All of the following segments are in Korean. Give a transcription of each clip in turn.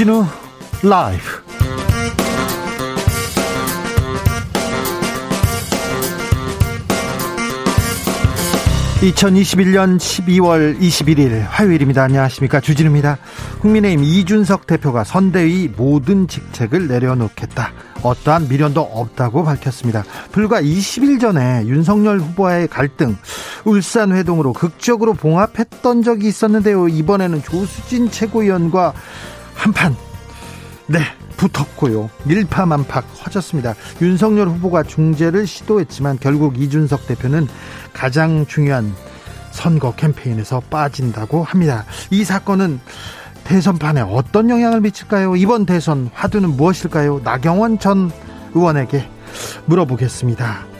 주진우 라이브. (2021년 12월 21일) 화요일입니다. 안녕하십니까, 주진우입니다. 국민의힘 이준석 대표가 선대위 모든 직책을 내려놓겠다, 어떠한 미련도 없다고 밝혔습니다. 불과 20일 전에 윤석열 후보와의 갈등, 울산 회동으로 극적으로 봉합했던 적이 있었는데요. 이번에는 조수진 최고위원과 한판, 네, 붙었고요. 일파만파 커졌습니다. 윤석열 후보가 중재를 시도했지만 결국 이준석 대표는 가장 중요한 선거 캠페인에서 빠진다고 합니다. 이 사건은 대선판에 어떤 영향을 미칠까요? 이번 대선 화두는 무엇일까요? 나경원 전 의원에게 물어보겠습니다.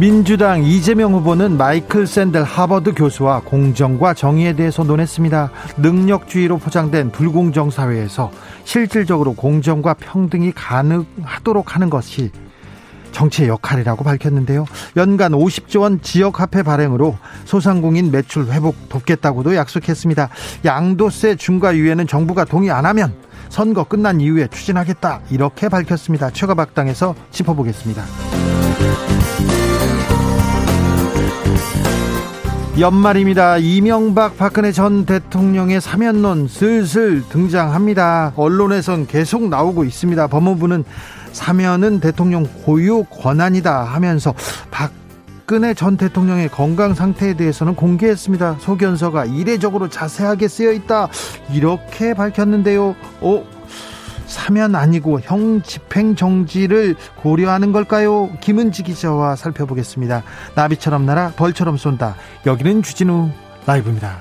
민주당 이재명 후보는 마이클 샌델 하버드 교수와 공정과 정의에 대해서 논했습니다. 능력주의로 포장된 불공정 사회에서 실질적으로 공정과 평등이 가능하도록 하는 것이 정치의 역할이라고 밝혔는데요. 연간 50조 원 지역화폐 발행으로 소상공인 매출 회복 돕겠다고도 약속했습니다. 양도세 중과 유예는 정부가 동의 안 하면 선거 끝난 이후에 추진하겠다, 이렇게 밝혔습니다. 최가박당에서 짚어보겠습니다. 연말입니다. 이명박 박근혜 전 대통령의 사면론 슬슬 등장합니다. 언론에선 계속 나오고 있습니다. 법무부는 사면은 대통령 고유 권한이다 하면서 박근혜 전 대통령의 건강 상태에 대해서는 공개했습니다. 소견서가 이례적으로 자세하게 쓰여있다, 이렇게 밝혔는데요. 사면 아니고 형 집행정지를 고려하는 걸까요? 김은지 기자와 살펴보겠습니다. 나비처럼 날아 벌처럼 쏜다. 여기는 주진우 라이브입니다.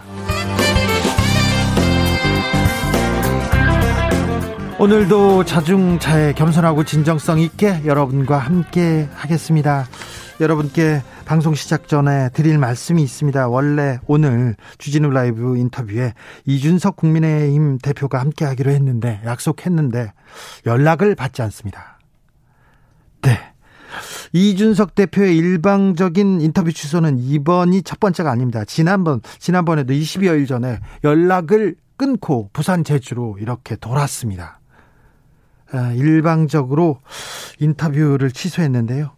오늘도 자중차에 겸손하고 진정성 있게 여러분과 함께 하겠습니다. 여러분께 방송 시작 전에 드릴 말씀이 있습니다. 원래 오늘 주진우 라이브 인터뷰에 이준석 국민의힘 대표가 함께 하기로 했는데, 약속했는데 연락을 받지 않습니다. 네, 이준석 대표의 일방적인 인터뷰 취소는 이번이 첫 번째가 아닙니다. 지난번에도 20여일 전에 연락을 끊고 부산 제주로 이렇게 돌았습니다. 일방적으로 인터뷰를 취소했는데요.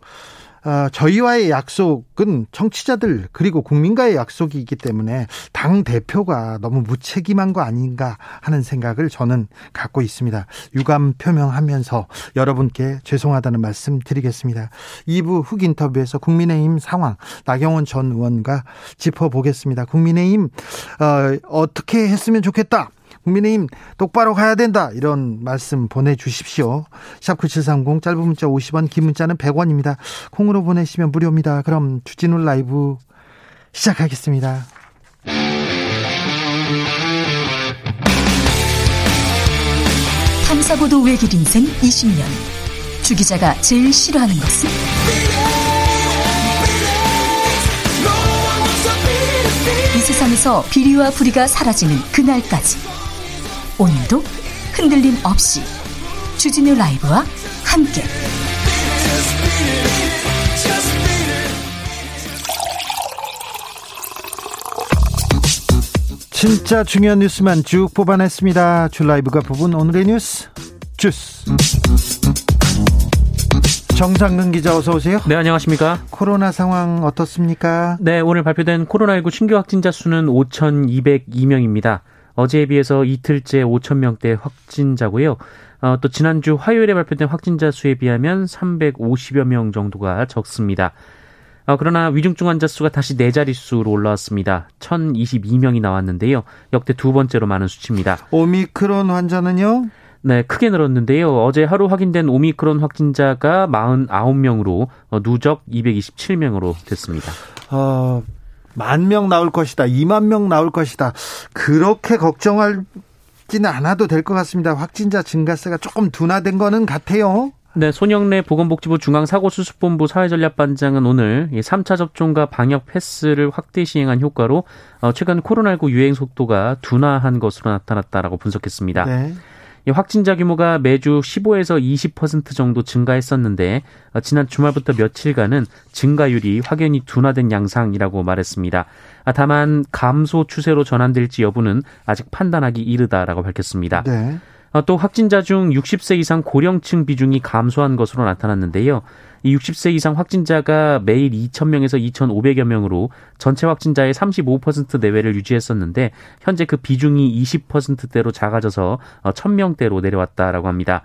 저희와의 약속은 청취자들 그리고 국민과의 약속이기 때문에 당대표가 너무 무책임한 거 아닌가 하는 생각을 저는 갖고 있습니다. 유감 표명하면서 여러분께 죄송하다는 말씀 드리겠습니다. 2부 흑 인터뷰에서 국민의힘 상황, 나경원 전 의원과 짚어보겠습니다. 국민의힘 어떻게 했으면 좋겠다, 국민의힘 똑바로 가야 된다, 이런 말씀 보내주십시오. 샵9730, 짧은 문자 50원, 긴 문자는 100원입니다. 콩으로 보내시면 무료입니다. 그럼 주진우 라이브 시작하겠습니다. 탐사보도 외길 인생 20년, 주 기자가 제일 싫어하는 것은? 이 세상에서 비리와 부리가 사라지는 그날까지, 오늘도 흔들림 없이 주진우 라이브와 함께 진짜 중요한 뉴스만 쭉 뽑아냈습니다. 주 라이브가 뽑은 오늘의 뉴스 주스, 정상근 기자 어서 오세요. 네, 안녕하십니까. 코로나 상황 어떻습니까? 네, 오늘 발표된 코로나19 신규 확진자 수는 5,202명입니다. 어제에 비해서 이틀째 5,000명대 확진자고요. 또 지난주 화요일에 발표된 확진자 수에 비하면 350여 명 정도가 적습니다. 그러나 위중증 환자 수가 다시 4자릿수로 올라왔습니다. 1,022명이 나왔는데요. 역대 두 번째로 많은 수치입니다. 오미크론 환자는요? 네, 크게 늘었는데요. 어제 하루 확인된 오미크론 확진자가 49명으로 누적 227명으로 됐습니다. 10,000명 나올 것이다, 20,000명 나올 것이다, 그렇게 걱정하지는 않아도 될 것 같습니다. 확진자 증가세가 조금 둔화된 거는 같아요. 네, 손영래 보건복지부 중앙사고수습본부 사회전략반장은 오늘 3차 접종과 방역 패스를 확대 시행한 효과로 최근 코로나19 유행 속도가 둔화한 것으로 나타났다라고 분석했습니다. 네. 이 확진자 규모가 매주 15에서 20% 정도 증가했었는데 지난 주말부터 며칠간은 증가율이 확연히 둔화된 양상이라고 말했습니다. 다만 감소 추세로 전환될지 여부는 아직 판단하기 이르다라고 밝혔습니다. 네. 또 확진자 중 60세 이상 고령층 비중이 감소한 것으로 나타났는데요. 이 60세 이상 확진자가 매일 2,000명에서 2,500여 명으로 전체 확진자의 35% 내외를 유지했었는데 현재 그 비중이 20%대로 작아져서 1,000명대로 내려왔다라고 합니다.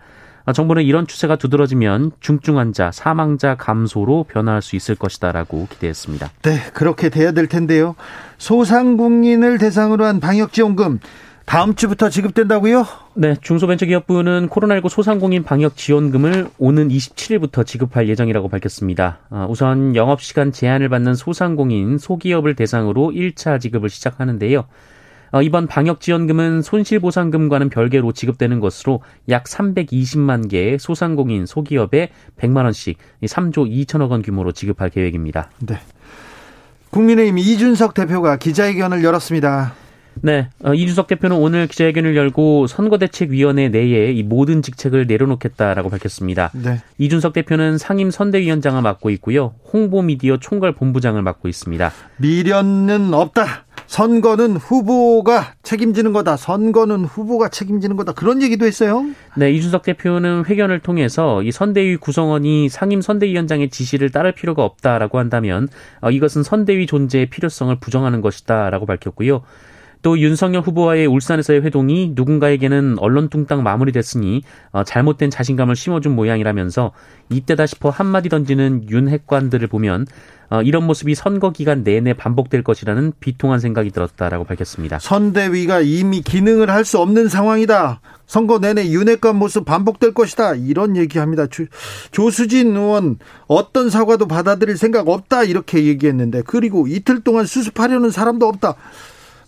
정부는 이런 추세가 두드러지면 중증 환자, 사망자 감소로 변화할 수 있을 것이다라고 기대했습니다. 네, 그렇게 돼야 될 텐데요. 소상공인을 대상으로 한 방역지원금 다음 주부터 지급된다고요? 네, 중소벤처기업부는 코로나19 소상공인 방역지원금을 오는 27일부터 지급할 예정이라고 밝혔습니다. 우선 영업시간 제한을 받는 소상공인, 소기업을 대상으로 1차 지급을 시작하는데요. 이번 방역지원금은 손실보상금과는 별개로 지급되는 것으로 약 320만 개의 소상공인, 소기업에 100만 원씩 3조 2천억 원 규모로 지급할 계획입니다. 네, 국민의힘 이준석 대표가 기자회견을 열었습니다. 네, 이준석 대표는 오늘 기자회견을 열고 선거대책위원회 내에 이 모든 직책을 내려놓겠다라고 밝혔습니다. 네. 이준석 대표는 상임선대위원장을 맡고 있고요. 홍보미디어 총괄본부장을 맡고 있습니다. 미련은 없다. 선거는 후보가 책임지는 거다. 선거는 후보가 책임지는 거다. 그런 얘기도 했어요. 네, 이준석 대표는 회견을 통해서 이 선대위 구성원이 상임선대위원장의 지시를 따를 필요가 없다라고 한다면 이것은 선대위 존재의 필요성을 부정하는 것이다라고 밝혔고요. 또 윤석열 후보와의 울산에서의 회동이 누군가에게는 언론 뚱땅 마무리됐으니 잘못된 자신감을 심어준 모양이라면서 이때다 싶어 한마디 던지는 윤 핵관들을 보면 이런 모습이 선거 기간 내내 반복될 것이라는 비통한 생각이 들었다라고 밝혔습니다. 선대위가 이미 기능을 할 수 없는 상황이다. 선거 내내 윤 핵관 모습 반복될 것이다. 이런 얘기합니다. 조수진 의원 어떤 사과도 받아들일 생각 없다 이렇게 얘기했는데 그리고 이틀 동안 수습하려는 사람도 없다.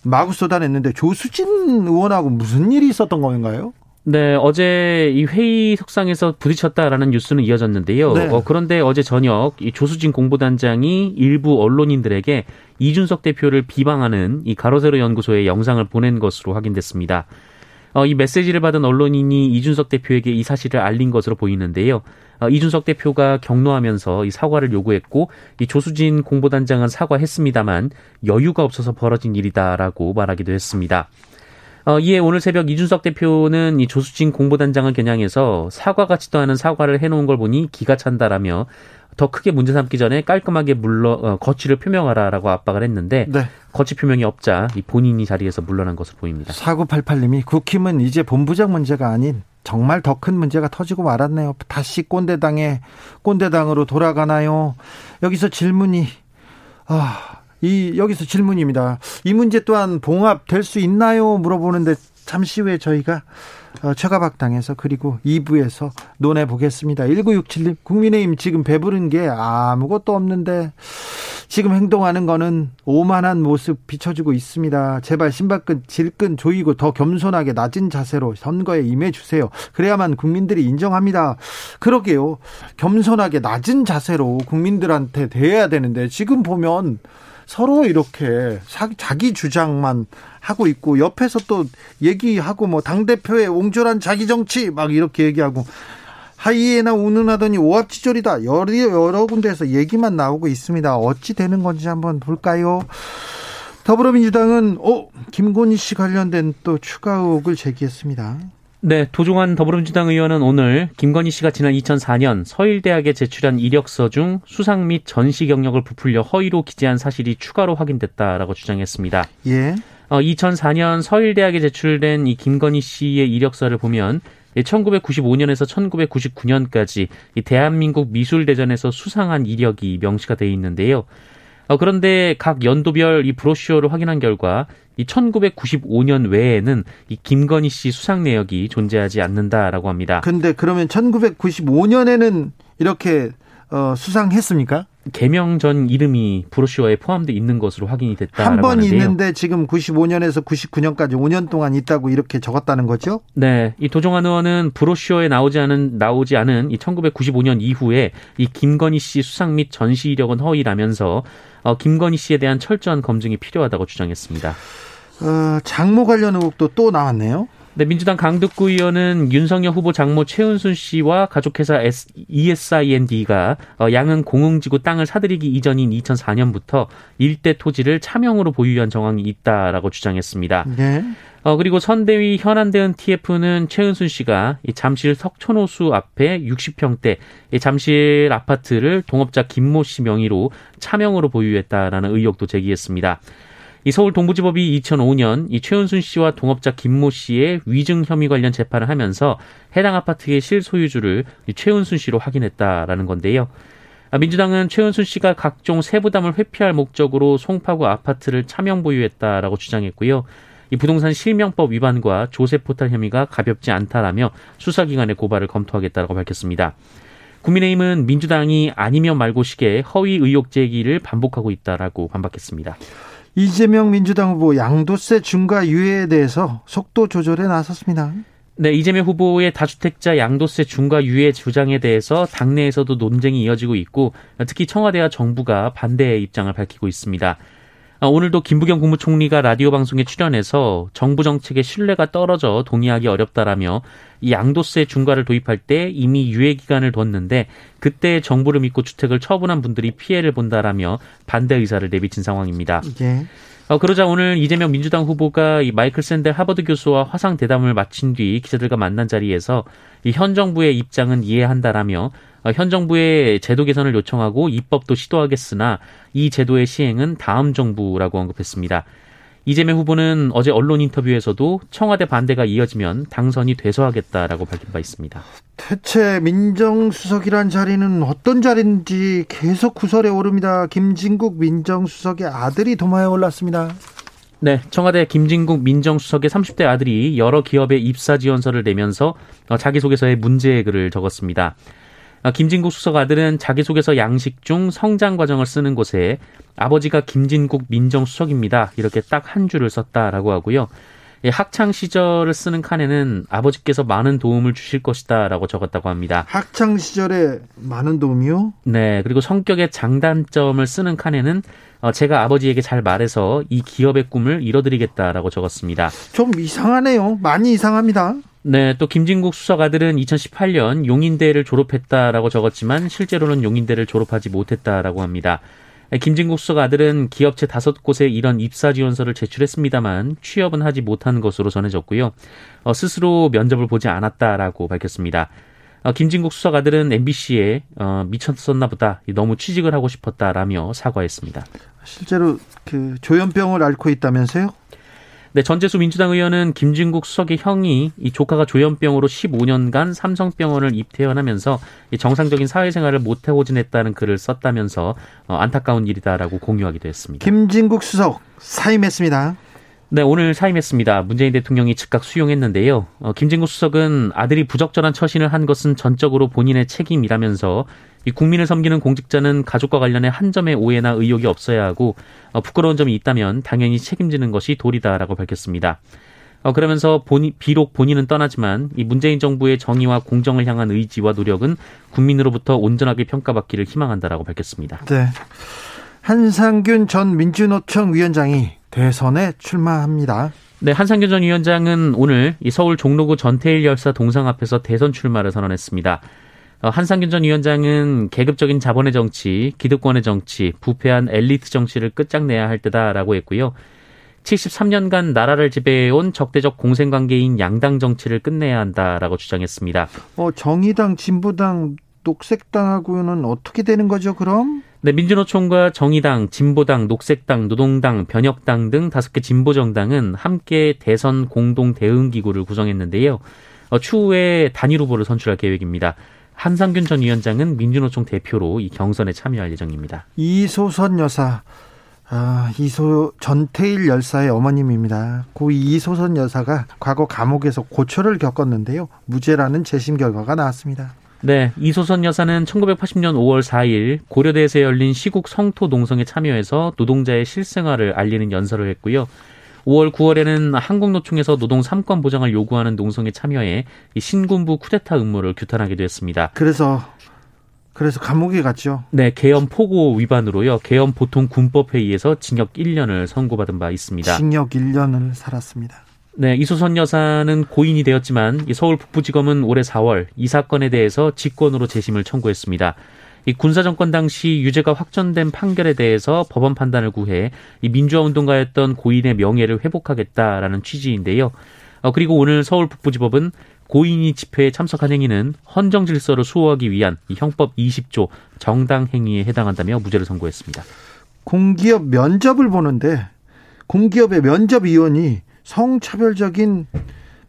마구 쏟아냈는데 조수진 의원하고 무슨 일이 있었던 건가요? 네, 어제 이 회의석상에서 부딪혔다라는 뉴스는 이어졌는데요. 네. 그런데 어제 저녁 이 조수진 공보단장이 일부 언론인들에게 이준석 대표를 비방하는 이 가로세로 연구소의 영상을 보낸 것으로 확인됐습니다. 이 메시지를 받은 언론인이 이준석 대표에게 이 사실을 알린 것으로 보이는데요. 이준석 대표가 격노하면서 이 사과를 요구했고 이 조수진 공보단장은 사과했습니다만 여유가 없어서 벌어진 일이다라고 말하기도 했습니다. 이에 오늘 새벽 이준석 대표는 이 조수진 공보단장을 겨냥해서 사과 같지도 않은 사과를 해놓은 걸 보니 기가 찬다라며 더 크게 문제 삼기 전에 깔끔하게 거취를 표명하라라고 압박을 했는데 네. 거취 표명이 없자 본인이 자리에서 물러난 것으로 보입니다. 4988님이 국힘은 이제 본부장 문제가 아닌 정말 더 큰 문제가 터지고 말았네요. 다시 꼰대당으로 돌아가나요? 여기서 질문입니다. 이 문제 또한 봉합될 수 있나요? 물어보는데 잠시 후에 저희가 처가박당에서 그리고 2부에서 논해보겠습니다. 1967님 국민의힘 지금 배부른 게 아무것도 없는데 지금 행동하는 거는 오만한 모습 비춰주고 있습니다. 제발 신발끈 질끈 조이고 더 겸손하게 낮은 자세로 선거에 임해주세요. 그래야만 국민들이 인정합니다. 그러게요. 겸손하게 낮은 자세로 국민들한테 대해야 되는데 지금 보면 서로 이렇게 자기 주장만 하고 있고 옆에서 또 얘기하고 뭐 당대표의 옹졸한 자기 정치 막 이렇게 얘기하고 하이에나 운운하더니 오합지졸이다 여러 군데에서 얘기만 나오고 있습니다. 어찌 되는 건지 한번 볼까요? 더불어민주당은 김건희 씨 관련된 또 추가 의혹을 제기했습니다. 네, 도종환 더불어민주당 의원은 오늘 김건희 씨가 지난 2004년 서일대학에 제출한 이력서 중 수상 및 전시 경력을 부풀려 허위로 기재한 사실이 추가로 확인됐다라고 주장했습니다. 예. 2004년 서일대학에 제출된 이 김건희 씨의 이력서를 보면 1995년에서 1999년까지 이 대한민국 미술대전에서 수상한 이력이 명시가 돼 있는데요. 그런데 각 연도별 이 브로슈어를 확인한 결과 이 1995년 외에는 이 김건희 씨 수상 내역이 존재하지 않는다라고 합니다. 근데 그러면 1995년에는 이렇게 수상했습니까? 개명 전 이름이 브로슈어에 포함돼 있는 것으로 확인이 됐다라고 하는데요. 한 번 있는데 지금 95년에서 99년까지 5년 동안 있다고 이렇게 적었다는 거죠? 네, 이 도종환 의원은 브로슈어에 나오지 않은 이 1995년 이후에 이 김건희 씨 수상 및 전시 이력은 허위라면서 김건희 씨에 대한 철저한 검증이 필요하다고 주장했습니다. 장모 관련 의혹도 또 나왔네요. 네, 민주당 강득구 의원은 윤석열 후보 장모 최은순 씨와 가족회사 ESIND가 양은 공흥지구 땅을 사들이기 이전인 2004년부터 일대 토지를 차명으로 보유한 정황이 있다라고 주장했습니다. 네. 그리고 선대위 현안대응 TF는 최은순 씨가 잠실 석촌호수 앞에 60평대 잠실 아파트를 동업자 김모 씨 명의로 차명으로 보유했다라는 의혹도 제기했습니다. 이 서울 동부지법이 2005년 이 최은순 씨와 동업자 김모 씨의 위증 혐의 관련 재판을 하면서 해당 아파트의 실소유주를 최은순 씨로 확인했다라는 건데요. 민주당은 최은순 씨가 각종 세부담을 회피할 목적으로 송파구 아파트를 차명 보유했다라고 주장했고요. 이 부동산 실명법 위반과 조세포탈 혐의가 가볍지 않다라며 수사기관의 고발을 검토하겠다라고 밝혔습니다. 국민의힘은 민주당이 아니면 말고식의 허위 의혹 제기를 반복하고 있다라고 반박했습니다. 이재명 민주당 후보 양도세 중과 유예에 대해서 속도 조절에 나섰습니다. 네, 이재명 후보의 다주택자 양도세 중과 유예 주장에 대해서 당내에서도 논쟁이 이어지고 있고, 특히 청와대와 정부가 반대의 입장을 밝히고 있습니다. 오늘도 김부겸 국무총리가 라디오 방송에 출연해서 정부 정책의 신뢰가 떨어져 동의하기 어렵다라며 이 양도세 중과를 도입할 때 이미 유예 기간을 뒀는데 그때 정부를 믿고 주택을 처분한 분들이 피해를 본다라며 반대 의사를 내비친 상황입니다. 예. 그러자 오늘 이재명 민주당 후보가 이 마이클 샌델 하버드 교수와 화상 대담을 마친 뒤 기자들과 만난 자리에서 이 현 정부의 입장은 이해한다라며 현 정부의 제도 개선을 요청하고 입법도 시도하겠으나 이 제도의 시행은 다음 정부라고 언급했습니다. 이재명 후보는 어제 언론 인터뷰에서도 청와대 반대가 이어지면 당선이 돼서하겠다라고 밝힌 바 있습니다. 대체 민정수석이란 자리는 어떤 자리인지 계속 구설에 오릅니다. 김진국 민정수석의 아들이 도마에 올랐습니다. 네, 청와대 김진국 민정수석의 30대 아들이 여러 기업의 입사 지원서를 내면서 자기소개서에 문제의 글을 적었습니다. 김진국 수석 아들은 자기소개서 양식 중 성장 과정을 쓰는 곳에 아버지가 김진국 민정수석입니다, 이렇게 딱 한 줄을 썼다라고 하고요. 학창 시절을 쓰는 칸에는 아버지께서 많은 도움을 주실 것이다 라고 적었다고 합니다. 학창 시절에 많은 도움이요? 네, 그리고 성격의 장단점을 쓰는 칸에는 제가 아버지에게 잘 말해서 이 기업의 꿈을 이뤄드리겠다라고 적었습니다. 좀 이상하네요. 많이 이상합니다. 네, 또 김진국 수석 아들은 2018년 용인대를 졸업했다라고 적었지만 실제로는 용인대를 졸업하지 못했다라고 합니다. 김진국 수석 아들은 기업체 5곳에 이런 입사 지원서를 제출했습니다만 취업은 하지 못한 것으로 전해졌고요. 스스로 면접을 보지 않았다라고 밝혔습니다. 김진국 수석 아들은 MBC에 미쳤었나 보다, 너무 취직을 하고 싶었다라며 사과했습니다. 실제로 그 조현병을 앓고 있다면서요? 네, 전재수 민주당 의원은 김진국 수석의 형이 이 조카가 조현병으로 15년간 삼성병원을 입퇴원하면서 정상적인 사회생활을 못해 호진했다는 글을 썼다면서 안타까운 일이다라고 공유하기도 했습니다. 김진국 수석 사임했습니다. 네, 오늘 사임했습니다. 문재인 대통령이 즉각 수용했는데요. 김진국 수석은 아들이 부적절한 처신을 한 것은 전적으로 본인의 책임이라면서 이 국민을 섬기는 공직자는 가족과 관련해 한 점의 오해나 의혹이 없어야 하고 부끄러운 점이 있다면 당연히 책임지는 것이 도리다라고 밝혔습니다. 그러면서 비록 본인은 떠나지만 이 문재인 정부의 정의와 공정을 향한 의지와 노력은 국민으로부터 온전하게 평가받기를 희망한다라고 밝혔습니다. 네, 한상균 전 민주노총 위원장이 대선에 출마합니다. 네, 한상균 전 위원장은 오늘 이 서울 종로구 전태일 열사 동상 앞에서 대선 출마를 선언했습니다. 한상균 전 위원장은 계급적인 자본의 정치, 기득권의 정치, 부패한 엘리트 정치를 끝장내야 할 때다라고 했고요. 73년간 나라를 지배해온 적대적 공생관계인 양당 정치를 끝내야 한다라고 주장했습니다. 정의당, 진보당, 녹색당하고는 어떻게 되는 거죠, 그럼? 네, 민주노총과 정의당, 진보당, 녹색당, 노동당, 변혁당 등 5개 진보정당은 함께 대선 공동대응기구를 구성했는데요. 추후에 단일 후보를 선출할 계획입니다. 한상균 전 위원장은 민주노총 대표로 이 경선에 참여할 예정입니다. 이소선 여사, 전태일 열사의 어머님입니다. 고 이소선 여사가 과거 감옥에서 고초를 겪었는데요. 무죄라는 재심 결과가 나왔습니다. 네, 이소선 여사는 1980년 5월 4일 고려대에서 열린 시국 성토 농성에 참여해서 노동자의 실생활을 알리는 연설을 했고요. 5월 9월에는 한국노총에서 노동 3권 보장을 요구하는 농성에 참여해 신군부 쿠데타 음모를 규탄하기도 했습니다. 그래서 감옥에 갔죠. 네, 계엄포고 위반으로요. 계엄보통군법회의에서 징역 1년을 선고받은 바 있습니다. 징역 1년을 살았습니다. 네, 이소선 여사는 고인이 되었지만 서울 북부지검은 올해 4월 이 사건에 대해서 직권으로 재심을 청구했습니다. 이 군사정권 당시 유죄가 확정된 판결에 대해서 법원 판단을 구해 이 민주화운동가였던 고인의 명예를 회복하겠다라는 취지인데요. 그리고 오늘 서울 북부지법은 고인이 집회에 참석한 행위는 헌정질서를 수호하기 위한 이 형법 20조 정당행위에 해당한다며 무죄를 선고했습니다. 공기업 면접을 보는데 공기업의 면접위원이 성차별적인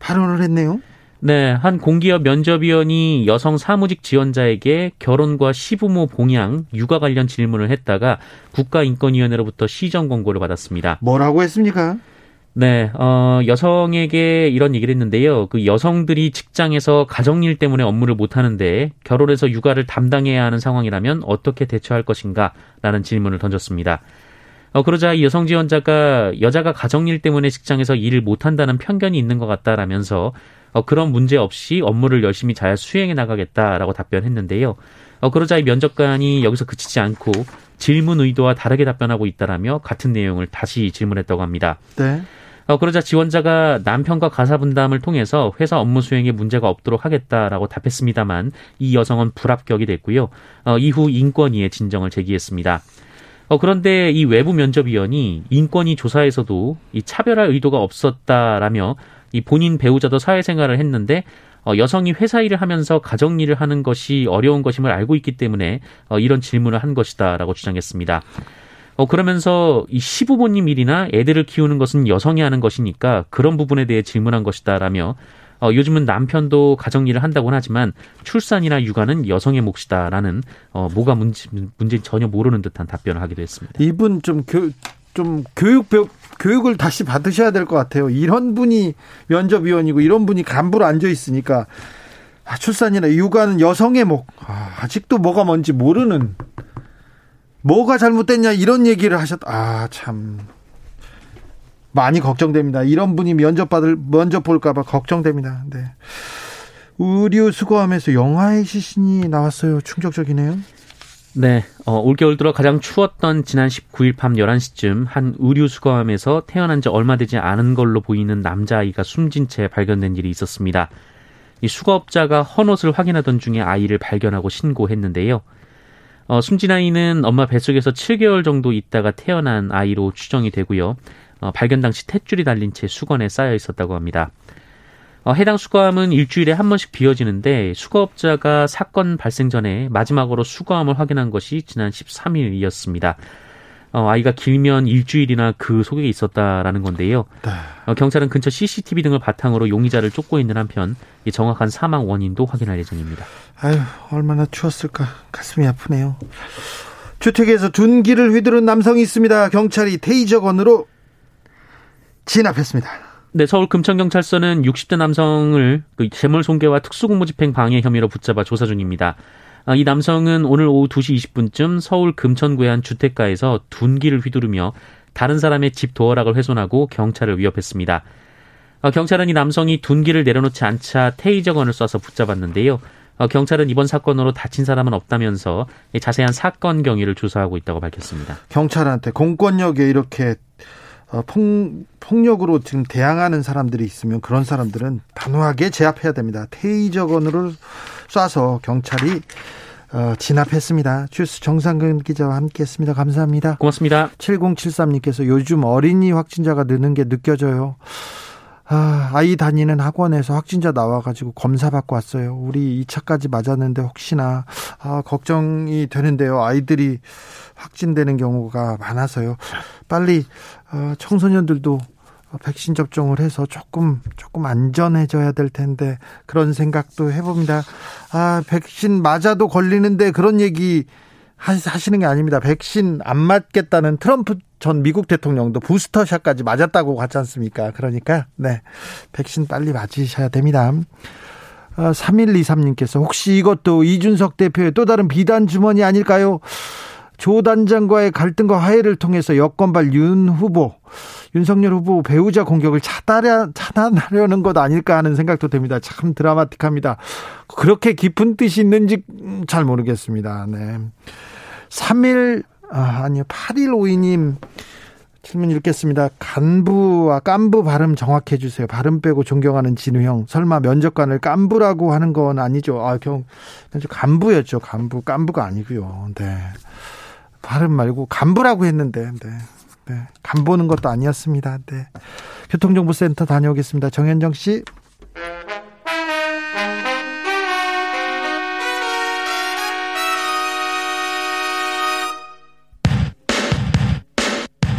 발언을 했네요. 네, 한 공기업 면접위원이 여성 사무직 지원자에게 결혼과 시부모 봉양, 육아 관련 질문을 했다가 국가인권위원회로부터 시정 권고를 받았습니다. 뭐라고 했습니까? 네, 여성에게 이런 얘기를 했는데요. 그 여성들이 직장에서 가정일 때문에 업무를 못하는데 결혼해서 육아를 담당해야 하는 상황이라면 어떻게 대처할 것인가? 라는 질문을 던졌습니다. 그러자 이 여성 지원자가 여자가 가정일 때문에 직장에서 일을 못한다는 편견이 있는 것 같다라면서 그런 문제 없이 업무를 열심히 잘 수행해 나가겠다라고 답변했는데요. 그러자 이 면접관이 여기서 그치지 않고 질문 의도와 다르게 답변하고 있다라며 같은 내용을 다시 질문했다고 합니다. 네. 그러자 지원자가 남편과 가사 분담을 통해서 회사 업무 수행에 문제가 없도록 하겠다라고 답했습니다만 이 여성은 불합격이 됐고요. 이후 인권위에 진정을 제기했습니다. 그런데 이 외부 면접위원이 인권위 조사에서도 이 차별할 의도가 없었다라며 이 본인 배우자도 사회생활을 했는데 여성이 회사 일을 하면서 가정 일을 하는 것이 어려운 것임을 알고 있기 때문에 이런 질문을 한 것이다라고 주장했습니다. 그러면서 이 시부모님 일이나 애들을 키우는 것은 여성이 하는 것이니까 그런 부분에 대해 질문한 것이다라며 요즘은 남편도 가정 일을 한다고는 하지만 출산이나 육아는 여성의 몫이다라는 뭐가 문제인지 전혀 모르는 듯한 답변을 하기도 했습니다. 이분 좀 교육을 다시 받으셔야 될 것 같아요. 이런 분이 면접위원이고 이런 분이 간부로 앉아 있으니까 출산이나 육아는 여성의 몫. 아직도 뭐가 뭔지 모르는, 뭐가 잘못됐냐 이런 얘기를 하셨다. 참 많이 걱정됩니다. 이런 분이 면접 볼까봐 걱정됩니다. 네. 의류 수거함에서 영화의 시신이 나왔어요. 충격적이네요. 네, 올겨울 들어 가장 추웠던 지난 19일 밤 11시쯤 한 의류 수거함에서 태어난 지 얼마 되지 않은 걸로 보이는 남자아이가 숨진 채 발견된 일이 있었습니다. 이 수거업자가 헌옷을 확인하던 중에 아이를 발견하고 신고했는데요. 숨진 아이는 엄마 뱃속에서 7개월 정도 있다가 태어난 아이로 추정이 되고요. 발견 당시 탯줄이 달린 채 수건에 쌓여 있었다고 합니다. 해당 수거함은 일주일에 한 번씩 비워지는데 수거업자가 사건 발생 전에 마지막으로 수거함을 확인한 것이 지난 13일이었습니다. 아이가 길면 일주일이나 그 속에 있었다라는 건데요. 경찰은 근처 CCTV 등을 바탕으로 용의자를 쫓고 있는 한편 정확한 사망 원인도 확인할 예정입니다. 아유, 얼마나 추웠을까. 가슴이 아프네요. 주택에서 둔기를 휘두른 남성이 있습니다. 경찰이 테이저건으로 진압했습니다. 네, 서울 금천경찰서는 60대 남성을 재물손괴와 특수공무집행 방해 혐의로 붙잡아 조사 중입니다. 이 남성은 오늘 오후 2시 20분쯤 서울 금천구의 한 주택가에서 둔기를 휘두르며 다른 사람의 집 도어락을 훼손하고 경찰을 위협했습니다. 경찰은 이 남성이 둔기를 내려놓지 않자 테이저건을 쏴서 붙잡았는데요. 경찰은 이번 사건으로 다친 사람은 없다면서 자세한 사건 경위를 조사하고 있다고 밝혔습니다. 경찰한테 공권력에 이렇게 폭력으로 지금 대항하는 사람들이 있으면 그런 사람들은 단호하게 제압해야 됩니다. 테이저건으로 쏴서 경찰이 진압했습니다. 주스 정상근 기자와 함께했습니다. 감사합니다. 고맙습니다. 7073님께서 요즘 어린이 확진자가 느는 게 느껴져요. 아이 다니는 학원에서 확진자 나와가지고 검사 받고 왔어요. 우리 2차까지 맞았는데 혹시나 걱정이 되는데요. 아이들이 확진되는 경우가 많아서요. 빨리 청소년들도 백신 접종을 해서 조금 안전해져야 될 텐데 그런 생각도 해봅니다. 백신 맞아도 걸리는데 그런 얘기 하시는 게 아닙니다. 백신 안 맞겠다는 트럼프 전 미국 대통령도 부스터샷까지 맞았다고 하지 않습니까? 그러니까 네, 백신 빨리 맞으셔야 됩니다. 3123님께서 혹시 이것도 이준석 대표의 또 다른 비단 주머니 아닐까요? 조 단장과의 갈등과 화해를 통해서 여권발 윤석열 후보 배우자 공격을 차단하려는 것 아닐까 하는 생각도 듭니다. 참 드라마틱합니다. 그렇게 깊은 뜻이 있는지 잘 모르겠습니다. 네. 815이님 질문 읽겠습니다. 간부와 깐부 발음 정확해 주세요. 발음 빼고 존경하는 진우 형. 설마 면접관을 깐부라고 하는 건 아니죠? 아, 간부였죠. 간부, 깐부가 아니고요. 네. 발음 말고 간부라고 했는데. 네. 네. 간 보는 것도 아니었습니다. 네. 교통정보센터 다녀오겠습니다. 정현정 씨.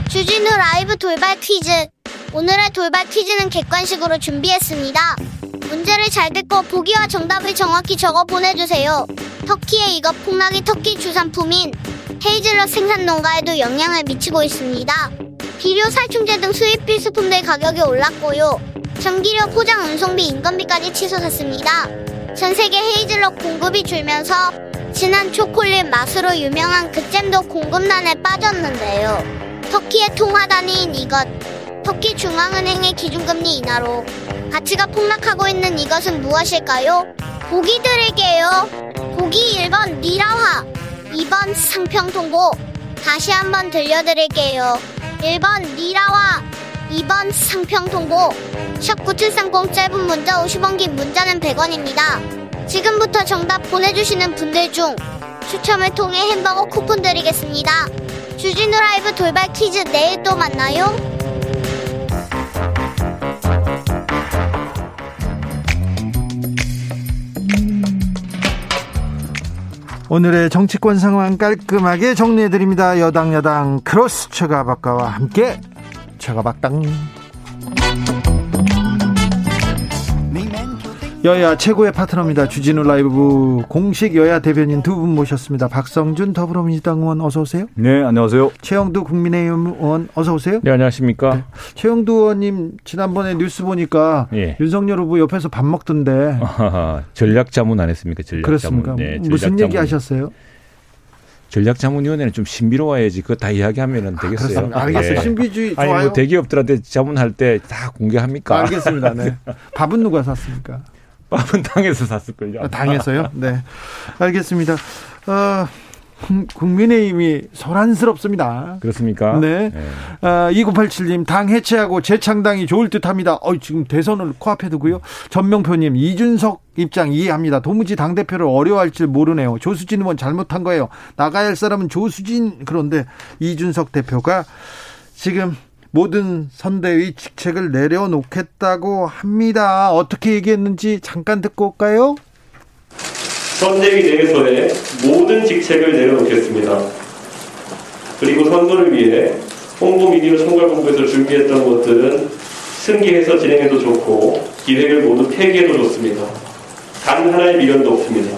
주진우 라이브 돌발 퀴즈. 오늘의 돌발 퀴즈는 객관식으로 준비했습니다. 문제를 잘 듣고 보기와 정답을 정확히 적어 보내주세요. 터키의 이것 폭락이 터키 주산품인 헤이즐넛 생산 농가에도 영향을 미치고 있습니다. 비료, 살충제 등 수입 필수품들 가격이 올랐고요. 전기료, 포장, 운송비, 인건비까지 치솟았습니다. 전세계 헤이즐넛 공급이 줄면서 진한 초콜릿 맛으로 유명한 그 잼도 공급난에 빠졌는데요. 터키의 통화단위인 이것, 터키 중앙은행의 기준금리 인하로 가치가 폭락하고 있는 이것은 무엇일까요? 보기 드릴게요. 보기 1번 리라화, 2번 상평통고. 다시 한번 들려드릴게요. 1번 리라화, 2번 상평통고. 샵9730 짧은 문자 50원, 긴 문자는 100원입니다. 지금부터 정답 보내주시는 분들 중 추첨을 통해 햄버거 쿠폰 드리겠습니다. 주진우 라이브 돌발 퀴즈, 내일 또 만나요. 오늘의 정치권 상황 깔끔하게 정리해드립니다. 여당 야당 크로스 최가박과와 함께 최가박당. 여야 최고의 파트너입니다. 주진우 라이브 공식 여야 대변인 두 분 모셨습니다. 박성준 더불어민주당 의원 어서 오세요. 네, 안녕하세요. 최영두 국민의힘 의원 어서 오세요. 네, 안녕하십니까. 네. 최영두 의원님 지난번에 뉴스 보니까 예. 윤석열 후보 옆에서 밥 먹던데. 아하, 전략 자문 안 했습니까? 전략 그렇습니까? 자문. 네, 전략 무슨 자문. 얘기 하셨어요? 전략자문위원회는 좀 신비로워야지 그거 다 이야기하면 되겠어요. 아, 알겠어요. 네. 신비주의 좋아요. 아니, 뭐 대기업들한테 자문할 때 다 공개합니까? 아, 알겠습니다. 네. 밥은 누가 샀습니까? 밥은 당에서 샀을걸요. 아, 당에서요? 네. 알겠습니다. 국민의힘이 소란스럽습니다. 그렇습니까? 네. 네. 2987님, 당 해체하고 재창당이 좋을 듯합니다. 지금 대선을 코앞에 두고요. 전명표님, 이준석 입장 이해합니다. 도무지 당대표를 어려워할 줄 모르네요. 조수진 의원 잘못한 거예요. 나가야 할 사람은 조수진. 그런데 이준석 대표가 지금 모든 선대위 직책을 내려놓겠다고 합니다. 어떻게 얘기했는지 잠깐 듣고 올까요? 선대위 내에서의 모든 직책을 내려놓겠습니다. 그리고 선거를 위해 홍보 미디어 총괄 공부에서 준비했던 것들은 승계해서 진행해도 좋고 기획을 모두 폐기해도 좋습니다. 단 하나의 미련도 없습니다.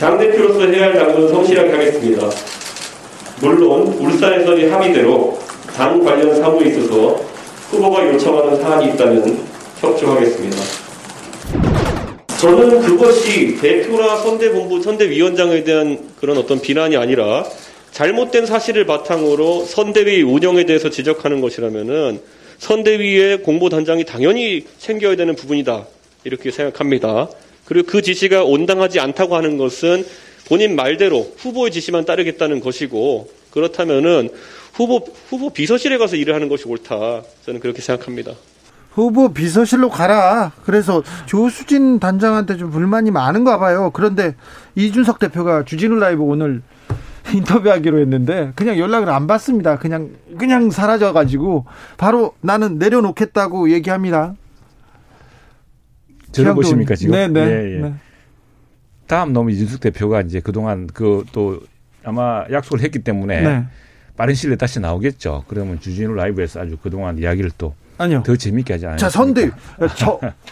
당대표로서 해야 할 당은 성실하게 하겠습니다. 물론 울산에서의 합의대로 당 관련 사무에 있어서 후보가 요청하는 사안이 있다면 협조하겠습니다. 저는 그것이 대표나 선대본부, 선대위원장에 대한 그런 어떤 비난이 아니라 잘못된 사실을 바탕으로 선대위 운영에 대해서 지적하는 것이라면은 선대위의 공보단장이 당연히 챙겨야 되는 부분이다. 이렇게 생각합니다. 그리고 그 지시가 온당하지 않다고 하는 것은 본인 말대로 후보의 지시만 따르겠다는 것이고, 그렇다면은 후보 비서실에 가서 일을 하는 것이 옳다. 저는 그렇게 생각합니다. 후보 비서실로 가라. 그래서 조수진 단장한테 좀 불만이 많은가 봐요. 그런데 이준석 대표가 주진우 라이브 오늘 인터뷰하기로 했는데 그냥 연락을 안 받습니다. 그냥 사라져가지고 바로 나는 내려놓겠다고 얘기합니다. 들어보십니까 지금? 네네. 예, 예. 네. 다음 너무 이준석 대표가 이제 그동안 또 아마 약속을 했기 때문에 네. 빠른 시일에 다시 나오겠죠. 그러면 주진우 라이브에서 아주 그동안 이야기를 또 아니요. 더 재미있게 하지 않아요. 자, 선대위.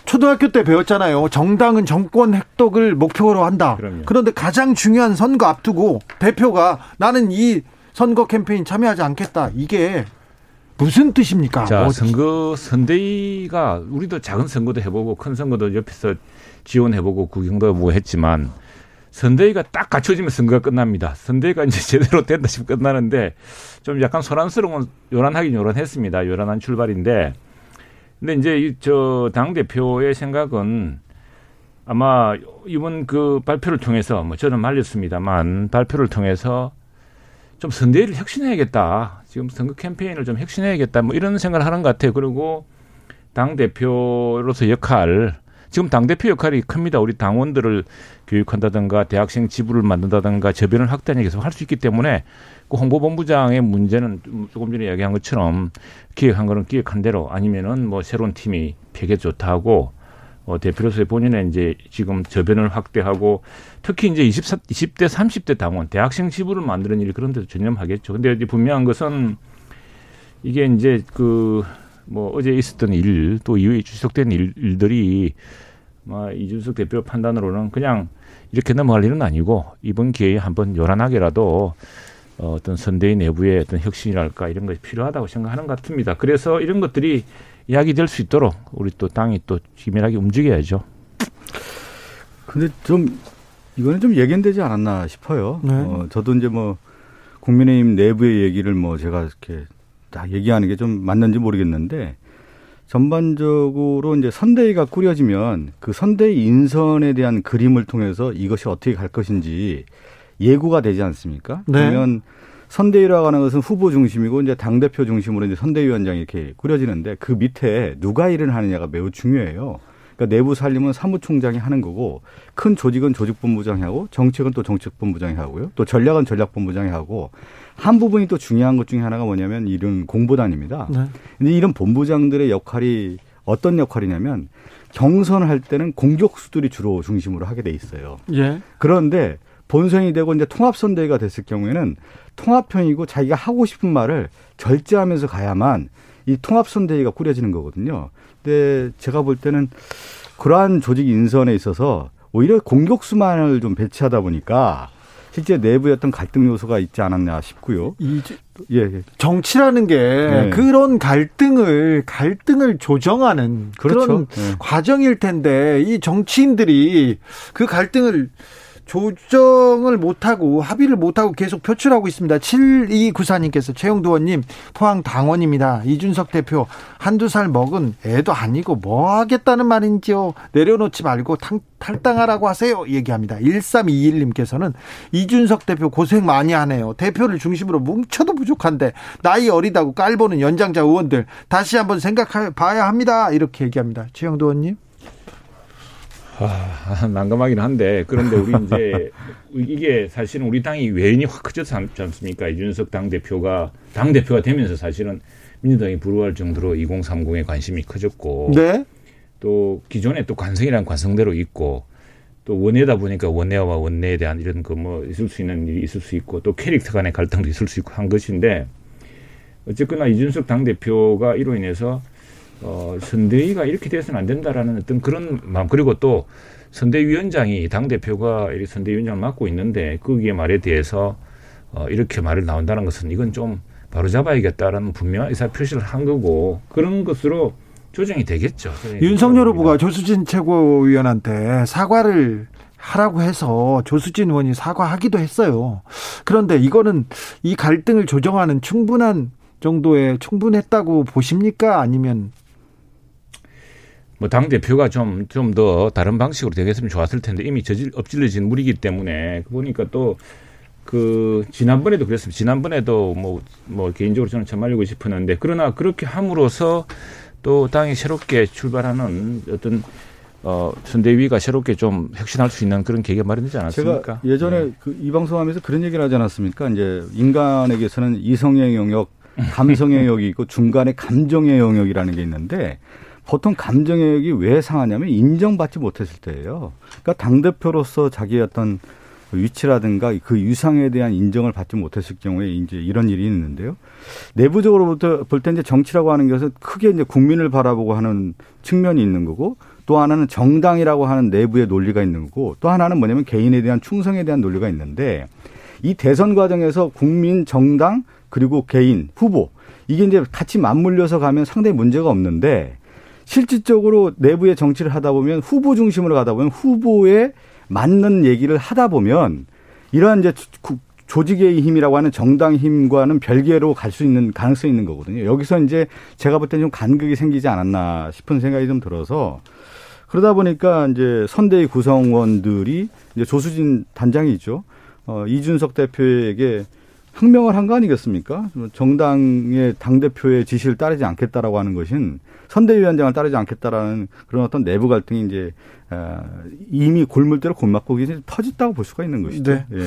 초등학교 때 배웠잖아요. 정당은 정권 획득을 목표로 한다. 그럼요. 그런데 가장 중요한 선거 앞두고 대표가 나는 이 선거 캠페인 참여하지 않겠다. 이게 무슨 뜻입니까? 자, 선대위가 우리도 작은 선거도 해보고 큰 선거도 옆에서 지원해보고 구경도 뭐 했지만 선대위가 딱 갖춰지면 선거가 끝납니다. 선대위가 이제 제대로 된다 싶으면 끝나는데 좀 약간 소란스러운, 요란하긴 요란했습니다. 요란한 출발인데. 근데 이제 저 당대표의 생각은 아마 이번 그 발표를 통해서 뭐 저는 말렸습니다만 발표를 통해서 좀 선대위를 혁신해야겠다. 지금 선거 캠페인을 좀 혁신해야겠다 뭐 이런 생각을 하는 것 같아요. 그리고 당대표로서 역할, 지금 당대표 역할이 큽니다. 우리 당원들을 교육한다든가 대학생 지부를 만든다든가 저변을 확대하는 게 계속 할 수 있기 때문에 그 홍보본부장의 문제는 조금 전에 이야기한 것처럼 기획한 거는 기획한 대로, 아니면은 뭐 새로운 팀이 되게 좋다고 대표로서의 본인의 이제 지금 저변을 확대하고, 특히 이제 20대, 30대 당원, 대학생 지부를 만드는 일이 그런 데도 전념하겠죠. 근데 이제 분명한 것은 이게 이제 그 뭐 어제 있었던 일, 또 이후에 지속된 일들이 막 이준석 대표 판단으로는 그냥 이렇게 넘어갈 일은 아니고 이번 기회에 한번 요란하게라도 어떤 선대위 내부의 어떤 혁신이랄까 이런 것이 필요하다고 생각하는 것 같습니다. 그래서 이런 것들이 이야기될 수 있도록 우리 또 당이 또 기밀하게 움직여야죠. 근데 좀 이거는 좀 예견되지 않았나 싶어요. 네. 저도 이제 뭐 국민의힘 내부의 얘기를 뭐 제가 이렇게 다 얘기하는 게 좀 맞는지 모르겠는데, 전반적으로 이제 선대위가 꾸려지면 그 선대위 인선에 대한 그림을 통해서 이것이 어떻게 갈 것인지 예고가 되지 않습니까? 네. 그러면 선대위라고 하는 것은 후보 중심이고 이제 당대표 중심으로 이제 선대위원장이 이렇게 꾸려지는데, 그 밑에 누가 일을 하느냐가 매우 중요해요. 그러니까 내부 살림은 사무총장이 하는 거고, 큰 조직은 조직본부장이 하고, 정책은 또 정책본부장이 하고요. 또 전략은 전략본부장이 하고, 한 부분이 또 중요한 것 중에 하나가 뭐냐면 이런 공보단입니다. 네. 근데 이런 본부장들의 역할이 어떤 역할이냐면, 경선할 때는 공격수들이 주로 중심으로 하게 돼 있어요. 예. 그런데 본선이 되고 이제 통합선대위가 됐을 경우에는 통합편이고 자기가 하고 싶은 말을 절제하면서 가야만 이 통합선대위가 꾸려지는 거거든요. 근데 제가 볼 때는 그러한 조직 인선에 있어서 오히려 공격수만을 좀 배치하다 보니까 실제 내부에 어떤 갈등 요소가 있지 않았나 싶고요. 예. 정치라는 게 네. 그런 갈등을 조정하는 그렇죠. 그런 네. 과정일 텐데, 이 정치인들이 그 갈등을 조정을 못하고 합의를 못하고 계속 표출하고 있습니다. 7294님께서 최영두 의원님, 포항 당원입니다. 이준석 대표 한두 살 먹은 애도 아니고 뭐 하겠다는 말인지요. 내려놓지 말고 탈당하라고 하세요. 얘기합니다. 1321님께서는 이준석 대표 고생 많이 하네요. 대표를 중심으로 뭉쳐도 부족한데 나이 어리다고 깔보는 연장자 의원들 다시 한번 생각해봐야 합니다. 이렇게 얘기합니다. 최영두 의원님. 난감하긴 한데, 그런데 우리 이제 이게 사실은 우리 당이 외연이 확 커졌지 않습니까? 이준석 당대표가 되면서 사실은 민주당이 부러워할 정도로 2030에 관심이 커졌고, 네? 또 기존에 또 관성이란 관성대로 있고, 또 원내다 보니까 원내와 원내에 대한 이런 그 뭐 있을 수 있는 일이 있을 수 있고, 또 캐릭터 간의 갈등도 있을 수 있고 한 것인데, 어쨌거나 이준석 당대표가 이로 인해서 선대위가 이렇게 돼서는 안 된다라는 어떤 그런 마음, 그리고 또 선대위원장이 당대표가 이렇게 선대위원장을 맡고 있는데 거기에 말에 대해서 이렇게 말을 나온다는 것은 이건 좀 바로잡아야겠다라는 분명한 의사표시를 한 거고, 그런 것으로 조정이 되겠죠. 윤석열 후보가 조수진 최고위원한테 사과를 하라고 해서 조수진 의원이 사과하기도 했어요. 그런데 이거는 이 갈등을 조정하는 충분한 정도에 충분했다고 보십니까? 아니면 뭐 당대표가 좀 더 다른 방식으로 되겠으면 좋았을 텐데, 이미 엎질러진 물이기 때문에, 보니까 또 그 지난번에도 그랬습니다. 지난번에도 뭐 개인적으로 저는 참 말리고 싶었는데, 그러나 그렇게 함으로써 또 당이 새롭게 출발하는 어떤 선대위가 새롭게 좀 혁신할 수 있는 그런 계기가 마련되지 않았습니까? 제가 예전에 네. 이 방송하면서 그런 얘기를 하지 않았습니까? 이제 인간에게서는 이성의 영역, 감성의 영역이 있고 중간에 감정의 영역이라는 게 있는데, 보통 감정의 영역이 왜 상하냐면 인정받지 못했을 때예요. 그러니까 당대표로서 자기의 어떤 위치라든가 그 유상에 대한 인정을 받지 못했을 경우에 이제 이런 일이 있는데요. 내부적으로부터 볼 때 이제 정치라고 하는 것은 크게 이제 국민을 바라보고 하는 측면이 있는 거고, 또 하나는 정당이라고 하는 내부의 논리가 있는 거고, 또 하나는 뭐냐면 개인에 대한 충성에 대한 논리가 있는데, 이 대선 과정에서 국민, 정당, 그리고 개인, 후보, 이게 이제 같이 맞물려서 가면 상당히 문제가 없는데, 실질적으로 내부의 정치를 하다 보면 후보 중심으로 가다 보면, 후보에 맞는 얘기를 하다 보면 이러한 이제 조직의 힘이라고 하는 정당 힘과는 별개로 갈 수 있는 가능성이 있는 거거든요. 여기서 이제 제가 볼 때는 좀 간극이 생기지 않았나 싶은 생각이 좀 들어서, 그러다 보니까 이제 선대위 구성원들이 이제 조수진 단장이 있죠. 이준석 대표에게 항명을 한 거 아니겠습니까? 정당의 당대표의 지시를 따르지 않겠다라고 하는 것은 선대위원장을 따르지 않겠다라는 그런 어떤 내부 갈등이 이제 이미 골물대로 곪맞고 터졌다고 볼 수가 있는 것이죠. 네. 예.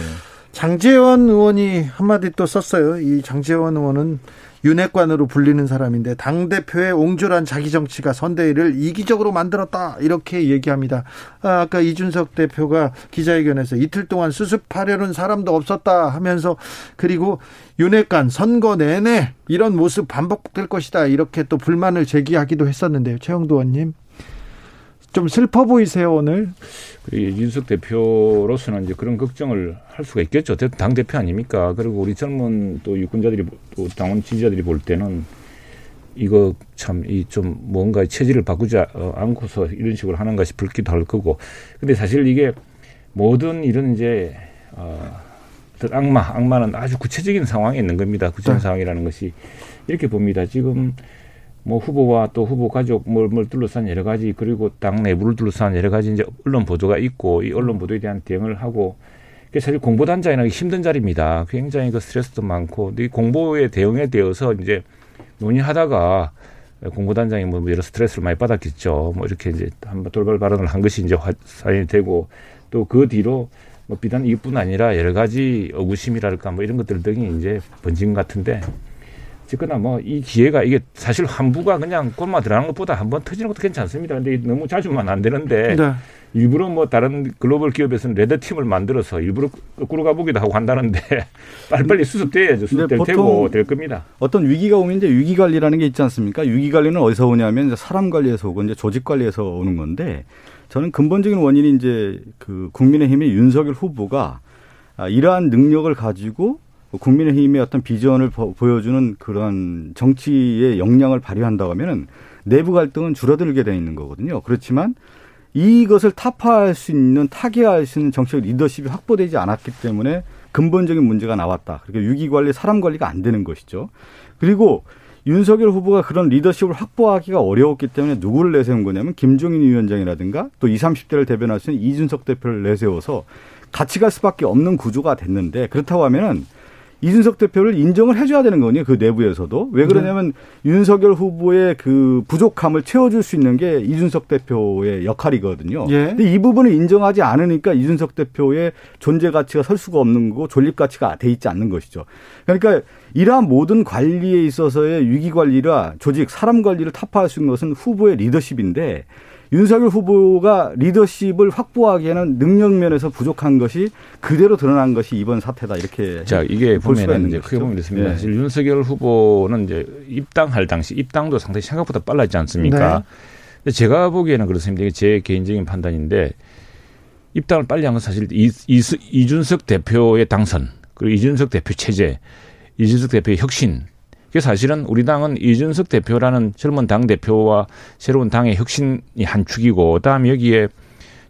장제원 의원이 한마디 또 썼어요. 이 장제원 의원은 윤핵관으로 불리는 사람인데 당대표의 옹졸한 자기 정치가 선대위를 이기적으로 만들었다 이렇게 얘기합니다. 아까 이준석 대표가 기자회견에서 이틀 동안 수습하려는 사람도 없었다 하면서, 그리고 윤핵관 선거 내내 이런 모습 반복될 것이다 이렇게 또 불만을 제기하기도 했었는데요. 최영두 의원님, 좀 슬퍼 보이세요 오늘? 이준석 대표로서는 이제 그런 걱정을 할 수가 있겠죠. 당 대표 아닙니까? 그리고 우리 젊은 또 유권자들이 또 당원 지지자들이 볼 때는 이거 참 이 좀 뭔가 체질을 바꾸지 않고서 이런 식으로 하는가 싶기도 할 거고. 근데 사실 이게 모든 이런 이제 악마는 아주 구체적인 상황에 있는 겁니다. 구체적인 상황이라는 것이 이렇게 봅니다. 지금. 뭐 후보와 또 후보 가족 뭘 둘러싼 여러 가지, 그리고 당 내부를 둘러싼 여러 가지 이제 언론 보도가 있고, 이 언론 보도에 대한 대응을 하고, 그게 사실 공보단장이나 힘든 자리입니다. 굉장히 그 스트레스도 많고, 이 공보의 대응에 대해서 이제 논의하다가 공보단장이 뭐 여러 스트레스를 많이 받았겠죠. 뭐 이렇게 이제 한번 돌발 발언을 한 것이 이제 사연이 되고, 또 그 뒤로 뭐 비단 이뿐 아니라 여러 가지 의구심이랄까 뭐 이런 것들 등이 이제 번진 것 같은데. 그러나 뭐 이 기회가 이게 사실 한부가 그냥 꼴마 들어가는 것보다 한번 터지는 것도 괜찮습니다. 근데 너무 자주만 안 되는데 네. 일부러 뭐 다른 글로벌 기업에서는 레드팀을 만들어서 일부러 거꾸로 가보기도 하고 한다는데 빨리빨리 수습돼야죠. 수습되고 될 겁니다. 어떤 위기가 오면 이제 위기관리라는 게 있지 않습니까? 위기관리는 어디서 오냐면 이제 사람 관리에서 오고 이제 조직 관리에서 오는 건데, 저는 근본적인 원인이 이제 그 국민의힘의 윤석열 후보가 이러한 능력을 가지고 국민의힘의 어떤 비전을 보여주는 그런 정치의 역량을 발휘한다고 하면은 내부 갈등은 줄어들게 돼 있는 거거든요. 그렇지만 이것을 타개할 수 있는 정치적 리더십이 확보되지 않았기 때문에 근본적인 문제가 나왔다. 그러니까 위기관리, 사람 관리가 안 되는 것이죠. 그리고 윤석열 후보가 그런 리더십을 확보하기가 어려웠기 때문에 누구를 내세운 거냐면 김종인 위원장이라든가 또 20, 30대를 대변할 수 있는 이준석 대표를 내세워서 같이 갈 수밖에 없는 구조가 됐는데, 그렇다고 하면은 이준석 대표를 인정을 해줘야 되는 거거든요. 그 내부에서도. 왜 그러냐면 윤석열 후보의 그 부족함을 채워줄 수 있는 게 이준석 대표의 역할이거든요. 예. 근데 이 부분을 인정하지 않으니까 이준석 대표의 존재 가치가 설 수가 없는 거고 존립 가치가 돼 있지 않는 것이죠. 그러니까 이러한 모든 관리에 있어서의 위기 관리라 조직, 사람 관리를 타파할 수 있는 것은 후보의 리더십인데, 윤석열 후보가 리더십을 확보하기에는 능력 면에서 부족한 것이 그대로 드러난 것이 이번 사태다 이렇게. 자, 이게 보면 이제 크게 보면 있습니다. 네. 사실 윤석열 후보는 이제 입당할 당시 입당도 상당히 생각보다 빨랐지 않습니까? 네. 근데 제가 보기에는 그렇습니다. 이게 제 개인적인 판단인데, 입당을 빨리 한 건 사실 이준석 대표의 당선, 그리고 이준석 대표 체제, 이준석 대표의 혁신. 그 사실은 우리 당은 이준석 대표라는 젊은 당 대표와 새로운 당의 혁신이 한 축이고, 다음 여기에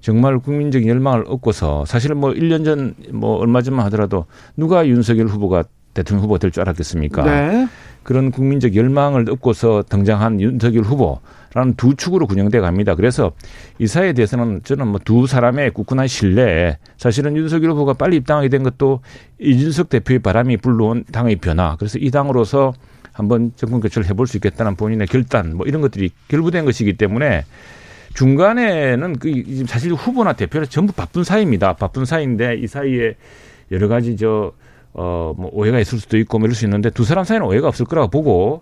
정말 국민적인 열망을 얻고서, 사실 뭐 1년 전 뭐 얼마 전만 하더라도 누가 윤석열 후보가 대통령 후보가 될 줄 알았겠습니까? 네. 그런 국민적 열망을 얻고서 등장한 윤석열 후보라는 두 축으로 구성돼 갑니다. 그래서 이 사회에 대해서는 저는 뭐 두 사람의 굳건한 신뢰에, 사실은 윤석열 후보가 빨리 입당하게 된 것도 이준석 대표의 바람이 불러온 당의 변화, 그래서 이 당으로서 한번 정권 교체를 해볼 수 있겠다는 본인의 결단, 뭐 이런 것들이 결부된 것이기 때문에, 중간에는 그 사실 후보나 대표는 전부 바쁜 사이입니다. 바쁜 사이인데 이 사이에 여러 가지 뭐 오해가 있을 수도 있고 뭐 이럴 수 있는데, 두 사람 사이는 오해가 없을 거라고 보고,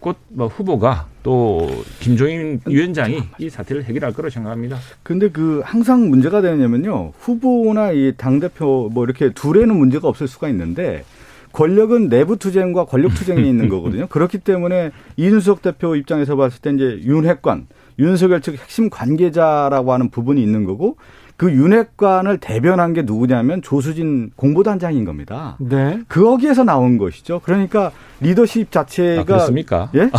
곧 뭐 후보가 또 김종인 위원장이 이 사태를 해결할 거라고 생각합니다. 그런데 그 항상 문제가 되냐면요, 후보나 이 당대표 뭐 이렇게 둘에는 문제가 없을 수가 있는데, 권력은 내부 투쟁과 권력 투쟁이 있는 거거든요. 그렇기 때문에 이준석 대표 입장에서 봤을 때 이제 윤핵관, 윤석열 측 핵심 관계자라고 하는 부분이 있는 거고, 그 윤핵관을 대변한 게 누구냐면 조수진 공보단장인 겁니다. 네. 거기에서 나온 것이죠. 그러니까 리더십 자체가. 그렇습니까? 예?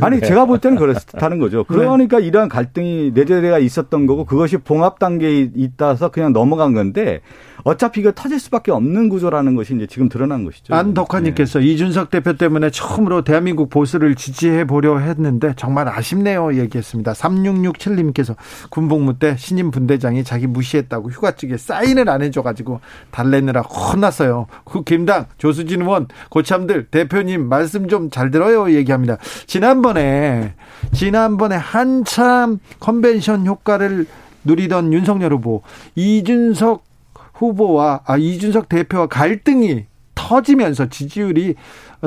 아니, 제가 볼 때는 그렇다는 거죠. 그러니까 네. 이러한 갈등이 내재가 있었던 거고, 그것이 봉합 단계에 있다서 그냥 넘어간 건데, 어차피 이거 터질 수밖에 없는 구조라는 것이 이제 지금 드러난 것이죠. 안덕환님께서 네. 이준석 대표 때문에 처음으로 대한민국 보수를 지지해 보려 했는데 정말 아쉽네요 얘기했습니다. 3667님께서 군복무 때 신임 분대장이 자기 무시 무시했다고 휴가증에 사인을 안 해줘가지고 달래느라 혼났어요. 국힘당 조수진 의원, 고참들, 대표님 말씀 좀 잘 들어요 얘기합니다. 지난번에 한참 컨벤션 효과를 누리던 윤석열 후보, 이준석 대표와 갈등이 터지면서 지지율이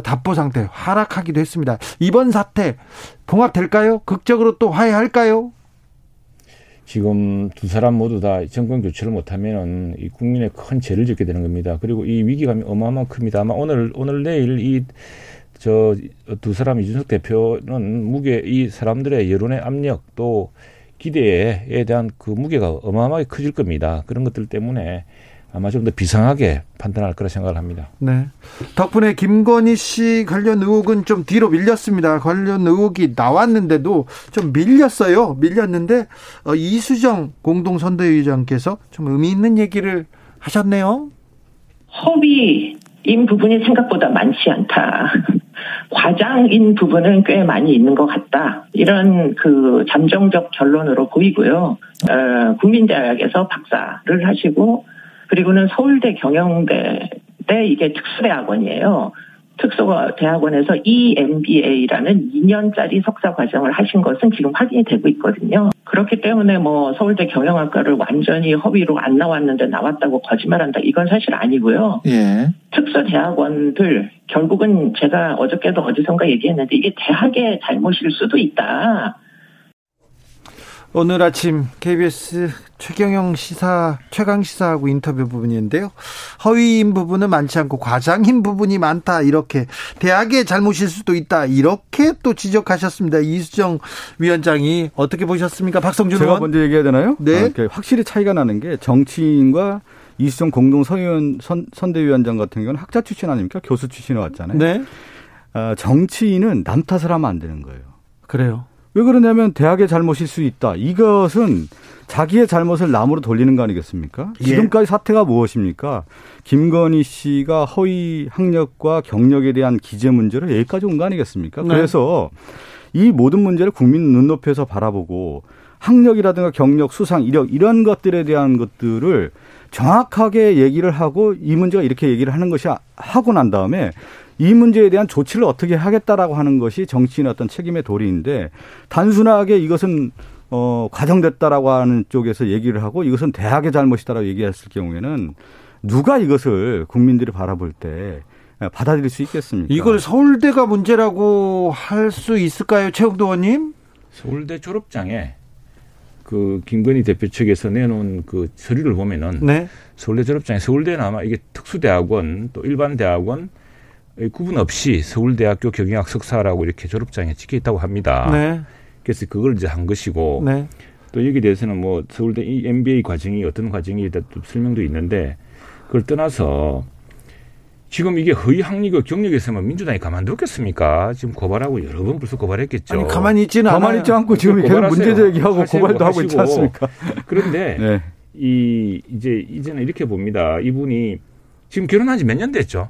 답보 상태 하락하기도 했습니다. 이번 사태 봉합될까요? 극적으로 또 화해할까요? 지금 두 사람 모두 다 정권 교체를 못하면 이 국민의 큰 죄를 짓게 되는 겁니다. 그리고 이 위기감이 어마어마한 큽니다. 아마 오늘 내일 두 사람 이준석 대표는 무게, 이 사람들의 여론의 압력 또 기대에 대한 그 무게가 어마어마하게 커질 겁니다. 그런 것들 때문에 아마 좀 더 비상하게 판단할 거라 생각을 합니다. 네. 덕분에 김건희 씨 관련 의혹은 좀 뒤로 밀렸습니다. 관련 의혹이 나왔는데도 좀 밀렸어요. 밀렸는데 이수정 공동선대위원장께서 좀 의미 있는 얘기를 하셨네요. 허위인 부분이 생각보다 많지 않다. 과장인 부분은 꽤 많이 있는 것 같다. 이런 그 잠정적 결론으로 보이고요. 국민대학에서 박사를 하시고 그리고는 서울대 경영대 때 이게 특수대학원이에요. 특수대학원에서 EMBA라는 2년짜리 석사 과정을 하신 것은 지금 확인이 되고 있거든요. 그렇기 때문에 뭐 서울대 경영학과를 완전히 허위로 안 나왔는데 나왔다고 거짓말한다, 이건 사실 아니고요. 예. 특수대학원들 결국은 제가 어저께도 어디선가 얘기했는데 이게 대학의 잘못일 수도 있다. 오늘 아침 KBS 최경영 최강 시사하고 인터뷰 부분인데요. 허위인 부분은 많지 않고 과장인 부분이 많다, 이렇게 대학의 잘못일 수도 있다, 이렇게 또 지적하셨습니다. 이수정 위원장이 어떻게 보셨습니까? 박성준 의원. 제가 먼저 얘기해야 되나요? 네. 확실히 차이가 나는 게 정치인과 이수정 공동선대위원장 같은 경우는 학자 출신 아닙니까? 교수 출신으로 왔잖아요. 네. 정치인은 남 탓을 하면 안 되는 거예요. 그래요. 왜 그러냐면 대학의 잘못일 수 있다. 이것은 자기의 잘못을 남으로 돌리는 거 아니겠습니까? 예. 지금까지 사태가 무엇입니까? 김건희 씨가 허위 학력과 경력에 대한 기재 문제로 여기까지 온 거 아니겠습니까? 네. 그래서 이 모든 문제를 국민 눈높이에서 바라보고 학력이라든가 경력, 수상, 이력 이런 것들에 대한 것들을 정확하게 얘기를 하고 이 문제가 이렇게 얘기를 하는 것이 하고 난 다음에 이 문제에 대한 조치를 어떻게 하겠다라고 하는 것이 정치인의 어떤 책임의 도리인데, 단순하게 이것은 과정됐다라고 하는 쪽에서 얘기를 하고 이것은 대학의 잘못이다라고 얘기했을 경우에는 누가 이것을 국민들이 바라볼 때 받아들일 수 있겠습니까? 이걸 서울대가 문제라고 할 수 있을까요? 최영두 의원님? 서울대 졸업장에 그 김건희 대표 측에서 내놓은 그 서류를 보면은, 네? 서울대 졸업장에, 서울대는 아마 이게 특수대학원 또 일반 대학원 구분 없이 서울대학교 경영학 석사라고 이렇게 졸업장에 찍혀 있다고 합니다. 네. 그래서 그걸 이제 한 것이고, 네. 또 여기에 대해서는 뭐 서울대 MBA 과정이 어떤 과정이 설명도 있는데, 그걸 떠나서 지금 이게 허위 학력과 경력에서만 민주당이 가만두겠습니까? 지금 고발하고 여러 번 벌써 고발했겠죠. 아니, 가만히 있지 않고 지금 계속 문제 제기하고 고발도 하고 있지 않습니까? 그런데 네. 이제는 이렇게 봅니다. 이분이 지금 결혼한 지 몇 년 됐죠?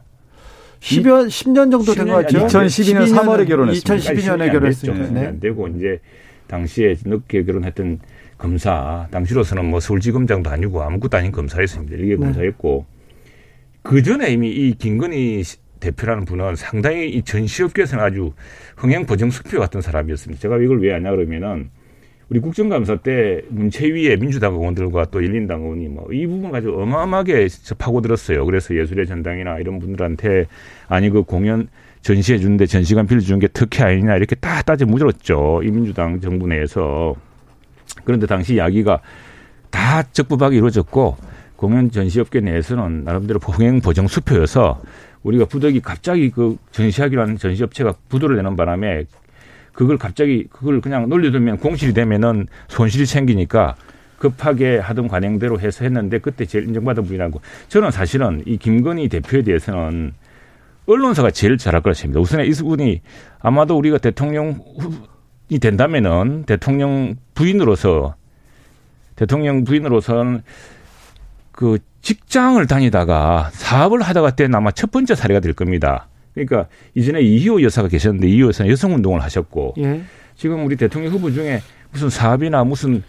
10년 정도 된 것 같죠. 2012년 3월에 결혼했습니다. 2012년에 결혼했습니다. 네. 안 되고 이제 당시에 늦게 결혼했던 검사, 당시로서는 뭐 서울지검장도 아니고 아무것도 아닌 검사였습니다. 이게 검사였고, 그 전에 이미 이 김건희 대표라는 분은 상당히 이 전 시업계에서는 아주 흥행 보정 숙표 같은 사람이었습니다. 제가 이걸 왜 아냐 그러면은, 우리 국정감사 때 문체위의 민주당 의원들과 또 열린당 의원이 뭐 이 부분 가지고 어마어마하게 파고들었어요. 그래서 예술의 전당이나 이런 분들한테 아니 그 공연 전시해 주는데 전시관 빌려주는 게 특혜 아니냐 이렇게 다 따져 무질렀죠. 이 민주당 정부 내에서. 그런데 당시 이야기가 다 적법하게 이루어졌고 공연 전시업계 내에서는 나름대로 흥행 보정 수표여서 우리가 부득이 갑자기 그 전시하기로 하는 전시업체가 부도를 내는 바람에 그걸 그냥 놀려두면 공실이 되면은 손실이 생기니까 급하게 하던 관행대로 해서 했는데 그때 제일 인정받은 분이라고. 저는 사실은 이 김건희 대표에 대해서는 언론사가 제일 잘할 거라 생각합니다. 우선 이분이 아마도 우리가 대통령이 된다면은 대통령 부인으로서는 그 직장을 다니다가 사업을 하다가 때 아마 첫 번째 사례가 될 겁니다. 그러니까 이전에 이희호 여사가 계셨는데 이희호 여사는 여성운동을 하셨고, 예. 지금 우리 대통령 후보 중에 무슨 사업이나 무슨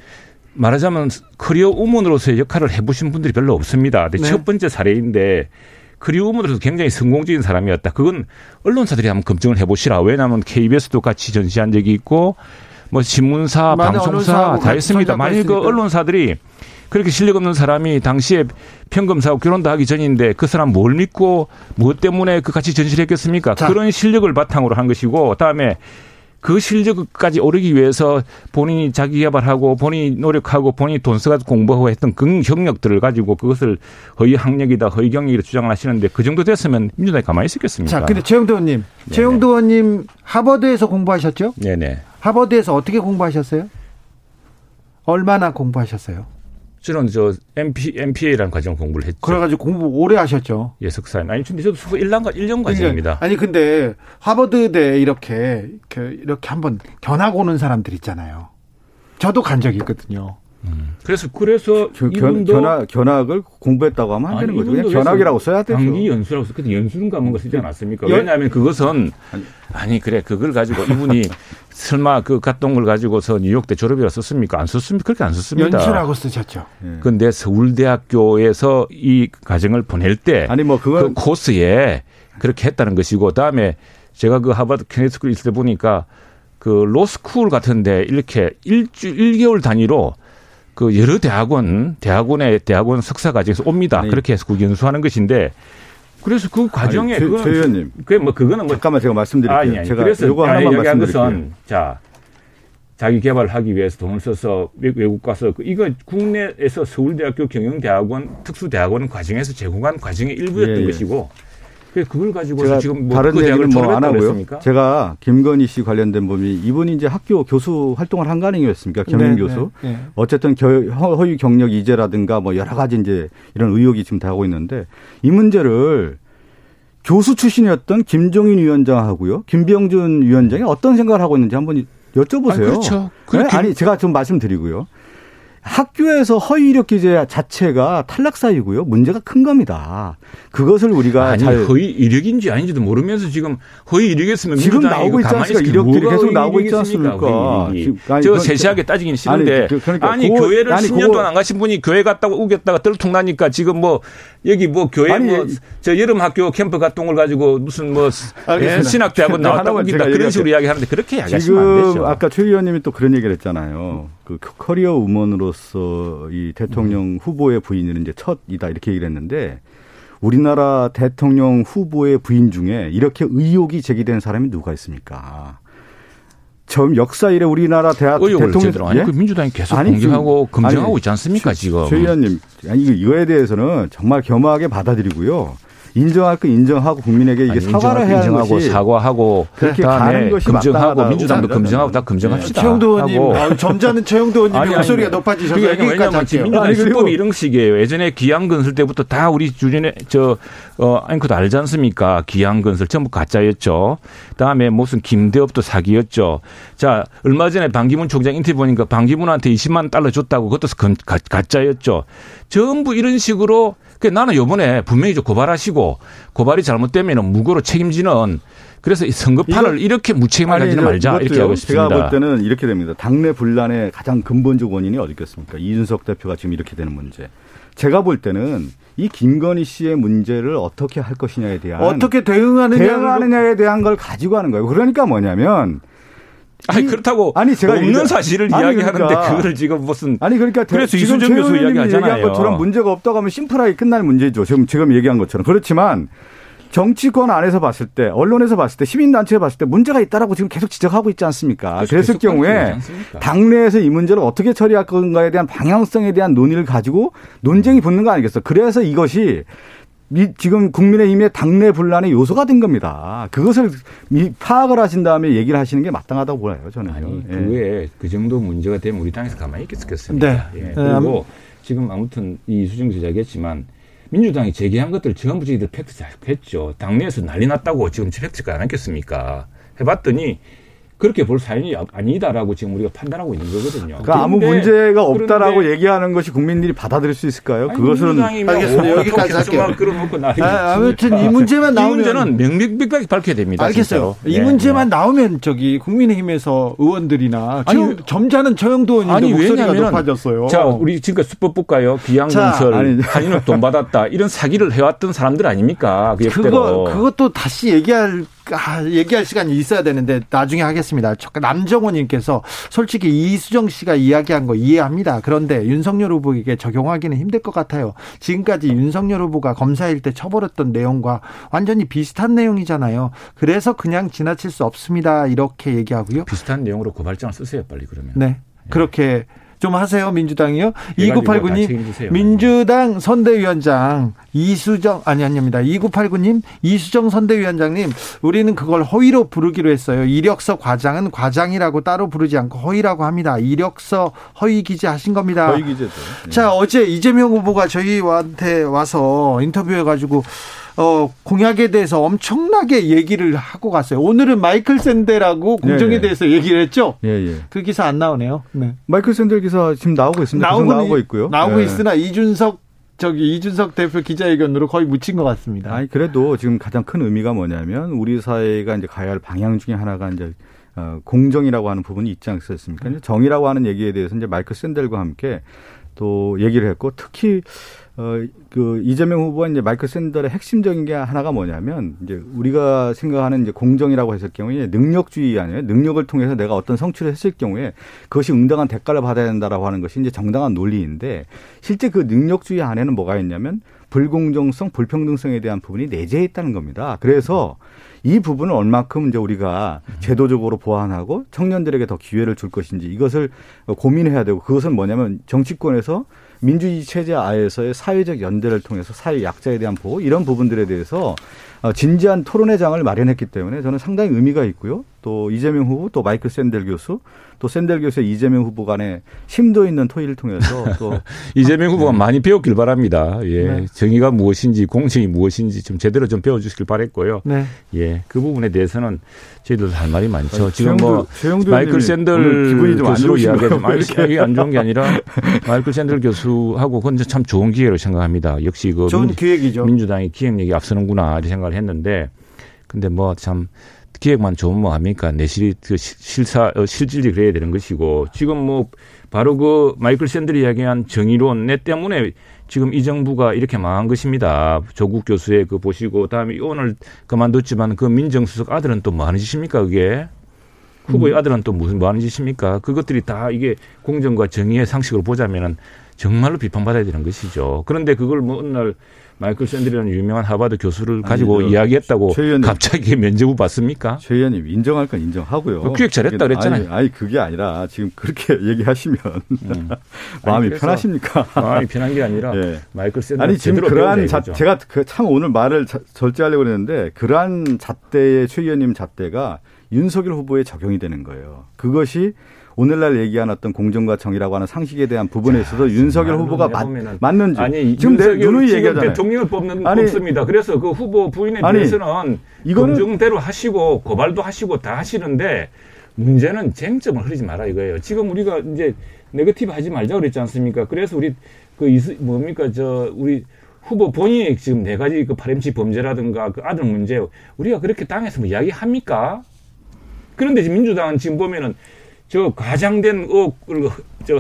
말하자면 커리어 우먼으로서의 역할을 해보신 분들이 별로 없습니다. 네. 첫 번째 사례인데 커리어 우먼으로서 굉장히 성공적인 사람이었다. 그건 언론사들이 한번 검증을 해보시라. 왜냐하면 KBS도 같이 전시한 적이 있고 뭐 신문사, 방송사 다 있습니다. 만일 그 언론사들이 그렇게 실력 없는 사람이 당시에 평검사하고 결혼도 하기 전인데 그 사람 뭘 믿고 뭐 때문에 그 같이 전시를 했겠습니까? 자. 그런 실력을 바탕으로 한 것이고 그다음에 그 실력까지 오르기 위해서 본인이 자기 개발하고 본인이 노력하고 본인이 돈 써가지고 공부하고 했던 그 경력들을 가지고 그것을 허위학력이다 허위경력이다 주장을 하시는데 그 정도 됐으면 민주당이 가만히 있었겠습니까? 자, 근데 최영두 의원님. 네네. 최영두 의원님 하버드에서 공부하셨죠? 네네. 하버드에서 어떻게 공부하셨어요? 얼마나 공부하셨어요? 저는 저 MPA라는 과정 공부를 했죠. 그래가지고 공부 오래 하셨죠. 예, 석사님. 아니, 근데 저도 수고 1년 과정입니다. 아니, 근데 하버드대 이렇게 한번 견학 오는 사람들 있잖아요. 저도 간 적이 있거든요. 그래서 이분도 견학을 공부했다고 하면 안 되는 거죠. 그냥 견학이라고 써야 되죠. 당기 연수라고 써. 근데 연수는 과목을 쓰지 않았습니까? 왜냐하면 그것은 그걸 가지고 이분이 설마 그 갔던 걸 가지고서 뉴욕대 졸업이라 썼습니까? 안 썼습니다. 그렇게 안 썼습니다. 연수라고 쓰셨죠. 그런데 서울대학교에서 이 과정을 보낼 때 그 코스에 그렇게 했다는 것이고 그다음에 제가 그 하버드 케네디 스쿨 있을 때 보니까 그 로스쿨 같은데 이렇게 1개월 단위로 그 여러 대학원의 대학원 석사 과정에서 옵니다. 아니. 그렇게 해서 연수하는 것인데 그래서 그 과정에 최 의원님, 그거는 잠깐만 제가 말씀드릴게요. 제가 그래서 요거 하나만 말씀드릴게요. 자, 자기 개발을 하기 위해서 돈을 써서 외국 가서 이거 국내에서 서울대학교 경영대학원 특수대학원 과정에서 제공한 과정의 일부였던 것이고. 그걸 가지고서 지금 다른 얘기는 뭐 안 하고요. 제가 김건희 씨 관련된 부분이 이분이 이제 학교 교수 활동을 한 거 아니겠습니까? 경영 교수. 네. 어쨌든 허위 경력 이재라든가 뭐 여러 가지 이제 이런 의혹이 지금 다 하고 있는데 이 문제를 교수 출신이었던 김종인 위원장하고요, 김병준 위원장이 어떤 생각을 하고 있는지 한번 여쭤보세요. 그렇죠. 그렇게. 아니 제가 좀 말씀드리고요. 학교에서 허위 이력 기재 자체가 탈락 사유고요. 문제가 큰 겁니다. 그것을 우리가 허위 이력인지 아닌지도 모르면서 지금 허위 이력했으면 지금 나오고 있지 않습니까? 이력들이 계속 나오고 있지 않습니까? 저 세세하게 따지긴 싫은데 교회를 10년 동안 안 가신 분이 교회 갔다가 우겼다가 덜통 나니까 지금 뭐 여기 뭐 교회 저 여름 학교 캠프 갔던 걸 가지고 무슨 뭐 신학대학원 나왔다고 우긴다 그런 식으로 이야기하는데 그렇게 이야기하시면 안 되죠. 지금 아까 최 의원님이 또 그런 얘기를 했잖아요. 그 커리어 우먼으로서 이 대통령 후보의 부인은 이제 첫이다 이렇게 얘기를 했는데 우리나라 대통령 후보의 부인 중에 이렇게 의혹이 제기된 사람이 누가 있습니까? 처음 역사 이래 우리나라 대통령 예? 그 민주당이 계속 공격하고 검증하고 있지 않습니까 지금? 최 의원님 이거에 대해서는 정말 겸허하게 받아들이고요. 인정할 거 인정하고 국민에게 이게 사과를 해야 하는 것이 사과하고 그렇게 가는 것이 맞다고 민주당도 검증하고 다 검증합시다. 최영두 의원님 점잖은 최영두 의원님 목소리가 높아지셔서 여기까지. 민주당의 수법이 이런 식이에요. 예전에 기양건설 때부터 다 우리 주변에 앵커도 알지 않습니까? 기양건설 전부 가짜였죠. 그다음에 무슨 김대업도 사기였죠. 자 얼마 전에 반기문 총장 인터뷰 보니까 반기문한테 20만 달러 줬다고 그것도 가짜였죠. 전부 이런 식으로 나는 이번에 분명히 고발하시고 고발이 잘못되면 무고로 책임지는 그래서 선거판을 이렇게 무책임하게 하지는 말자 이렇게 하고 싶습니다. 제가 볼 때는 이렇게 됩니다. 당내 분란의 가장 근본적 원인이 어디 있겠습니까? 이준석 대표가 지금 이렇게 되는 문제. 제가 볼 때는 이 김건희 씨의 문제를 어떻게 할 것이냐에 대한 어떻게 대응하느냐에 대한 걸 가지고 하는 거예요. 그러니까 뭐냐면 그렇다고 제가 없는 사실을 이야기하는데 그거를 지금 무슨 그래서 이수정 교수 이야기하잖아요. 얘기한 것처럼 문제가 없다고 하면 심플하게 끝날 문제죠. 지금 얘기한 것처럼. 그렇지만 정치권 안에서 봤을 때 언론에서 봤을 때 시민단체에 봤을 때 문제가 있다라고 지금 계속 지적하고 있지 않습니까? 그랬을 경우에 당내에서 이 문제를 어떻게 처리할 건가에 대한 방향성에 대한 논의를 가지고 논쟁이 붙는 거 아니겠어. 그래서 이것이 지금 국민의힘의 당내 분란의 요소가 된 겁니다. 그것을 파악을 하신 다음에 얘기를 하시는 게 마땅하다고 보아요. 저는. 그 외에 그 정도 문제가 되면 우리 당에서 가만히 있겠습니다. 네. 예. 그리고 지금 아무튼 이수정 지적했지만 민주당이 제기한 것들 전부 저희들 팩트 잘 했죠. 당내에서 난리 났다고 지금 팩트 안 했겠습니까? 해봤더니 그렇게 볼 사연이 아니다라고 지금 우리가 판단하고 있는 거거든요. 그러니까 아무 문제가 없다라고 얘기하는 것이 국민들이 받아들일 수 있을까요? 아니, 그것은 알겠습니다. 여기까지 할게요. 아무튼 이 문제만 나오면 이 문제는 명백하게 밝혀야 됩니다. 알겠어요. 진짜로. 이 문제만 나오면 저기 국민의힘에서 의원들이나 지금 점잖은 최영두 의원님도 목소리가 높아졌어요. 자, 우리 지금까지 수법국가요, 비양건설, 한인업 돈 받았다 이런 사기를 해왔던 사람들 아닙니까? 그것도 다시 얘기할 시간이 있어야 되는데 나중에 하겠습니다. 남정호님께서 솔직히 이수정 씨가 이야기한 거 이해합니다. 그런데 윤석열 후보에게 적용하기는 힘들 것 같아요. 지금까지 윤석열 후보가 검사일 때 처벌했던 내용과 완전히 비슷한 내용이잖아요. 그래서 그냥 지나칠 수 없습니다. 이렇게 얘기하고요. 비슷한 내용으로 고발장을 쓰세요. 빨리 그러면. 네. 그렇게 좀 하세요. 민주당이요. 2989님 민주당 선대위원장 이수정 아닙니다. 2989님 이수정 선대위원장님 우리는 그걸 허위로 부르기로 했어요. 이력서 과장은 과장이라고 따로 부르지 않고 허위라고 합니다. 이력서 허위 기재하신 겁니다. 허위 기재죠. 자, 어제 이재명 후보가 저희한테 와서 인터뷰해가지고 공약에 대해서 엄청나게 얘기를 하고 갔어요. 오늘은 마이클 샌델하고 공정에 대해서 얘기를 했죠. 그 기사 안 나오네요. 네. 마이클 샌델 기사 지금 나오고 있습니다. 나오고 있고요. 나오고 있으나 이준석 대표 기자회견으로 거의 묻힌 것 같습니다. 아니 그래도 지금 가장 큰 의미가 뭐냐면 우리 사회가 이제 가야 할 방향 중에 하나가 이제 공정이라고 하는 부분이 있지 않겠습니까? 정의라고 하는 얘기에 대해서 이제 마이클 샌델과 함께 또 얘기를 했고 특히 그 이재명 후보와 이제 마이클 샌델의 핵심적인 게 하나가 뭐냐면 이제 우리가 생각하는 이제 공정이라고 했을 경우에 능력주의 아니에요. 능력을 통해서 내가 어떤 성취를 했을 경우에 그것이 응당한 대가를 받아야 된다라고 하는 것이 이제 정당한 논리인데 실제 그 능력주의 안에는 뭐가 있냐면 불공정성, 불평등성에 대한 부분이 내재해 있다는 겁니다. 그래서 이 부분을 얼마큼 이제 우리가 제도적으로 보완하고 청년들에게 더 기회를 줄 것인지 이것을 고민해야 되고 그것은 뭐냐면 정치권에서 민주주의 체제 아에서의 사회적 연대를 통해서 사회 약자에 대한 보호 이런 부분들에 대해서 진지한 토론의 장을 마련했기 때문에 저는 상당히 의미가 있고요. 또 이재명 후보 또 마이클 샌델 교수 또 샌델 교수의 이재명 후보 간의 심도 있는 토의를 통해서 또 이재명 후보가 많이 배웠길 바랍니다. 예. 네. 정의가 무엇인지 공정이 무엇인지 좀 제대로 좀 배워주시길 바랬고요. 네. 예. 그 부분에 대해서는 저희들도 할 말이 많죠. 아니, 지금 최영두 마이클 샌델 기분이 좀 교수로 이야기하죠. 마이클이 안 좋은 게 아니라 마이클 샌델 교수하고 그건 참 좋은 기회로 생각합니다. 역시 그 좋은 기획이죠. 민주당이 기획력이 앞서는구나 이렇게 생각을 했는데 근데 뭐 참 기획만 좋으면 뭐 합니까? 내실이 실질이 그래야 되는 것이고 지금 뭐 바로 그 마이클 샌델이 이야기한 정의론 내 때문에 지금 이 정부가 이렇게 망한 것입니다. 조국 교수의 그 보시고 다음에 오늘 그만뒀지만 그 민정수석 아들은 또 뭐 하는 짓입니까? 그게 후보의 아들은 또 무슨 뭐 하는 짓입니까? 그것들이 다 이게 공정과 정의의 상식으로 보자면은 정말로 비판받아야 되는 것이죠. 그런데 그걸 뭐 어느 날 마이클 샌델이라는 유명한 하버드 교수를 가지고 이야기했다고 갑자기 면접을 받습니까? 최 의원님 인정할 건 인정하고요. 기획 잘했다 그랬잖아요. 아니 그게 아니라 지금 그렇게 얘기하시면 마음이 편하십니까? 마음이 편한 게 아니라 네. 마이클 샌델 아니 지금 그러한 제가 참 오늘 말을 절제하려고 했는데 그러한 잣대의 최 의원님 잣대가 윤석열 후보에 적용이 되는 거예요. 그것이 오늘날 얘기한 어떤 공정과 정의라고 하는 상식에 대한 부분에서도 윤석열 후보가 맞는지. 아니, 지금 내 눈의 얘기잖아요. 대통령을 뽑는 뽑습니다. 그래서 그 후보 부인에 대해서는 검증대로 하시고 고발도 하시고 다 하시는데 문제는 쟁점을 흐리지 마라 이거예요. 지금 우리가 이제 네거티브 하지 말자 그랬지 않습니까? 그래서 우리 우리 후보 본인이 지금 네 가지 그 파렴치 범죄라든가 그 아들 문제 우리가 그렇게 당에서 뭐 이야기합니까? 그런데 지금 민주당은 지금 보면은 저 과장된 의혹을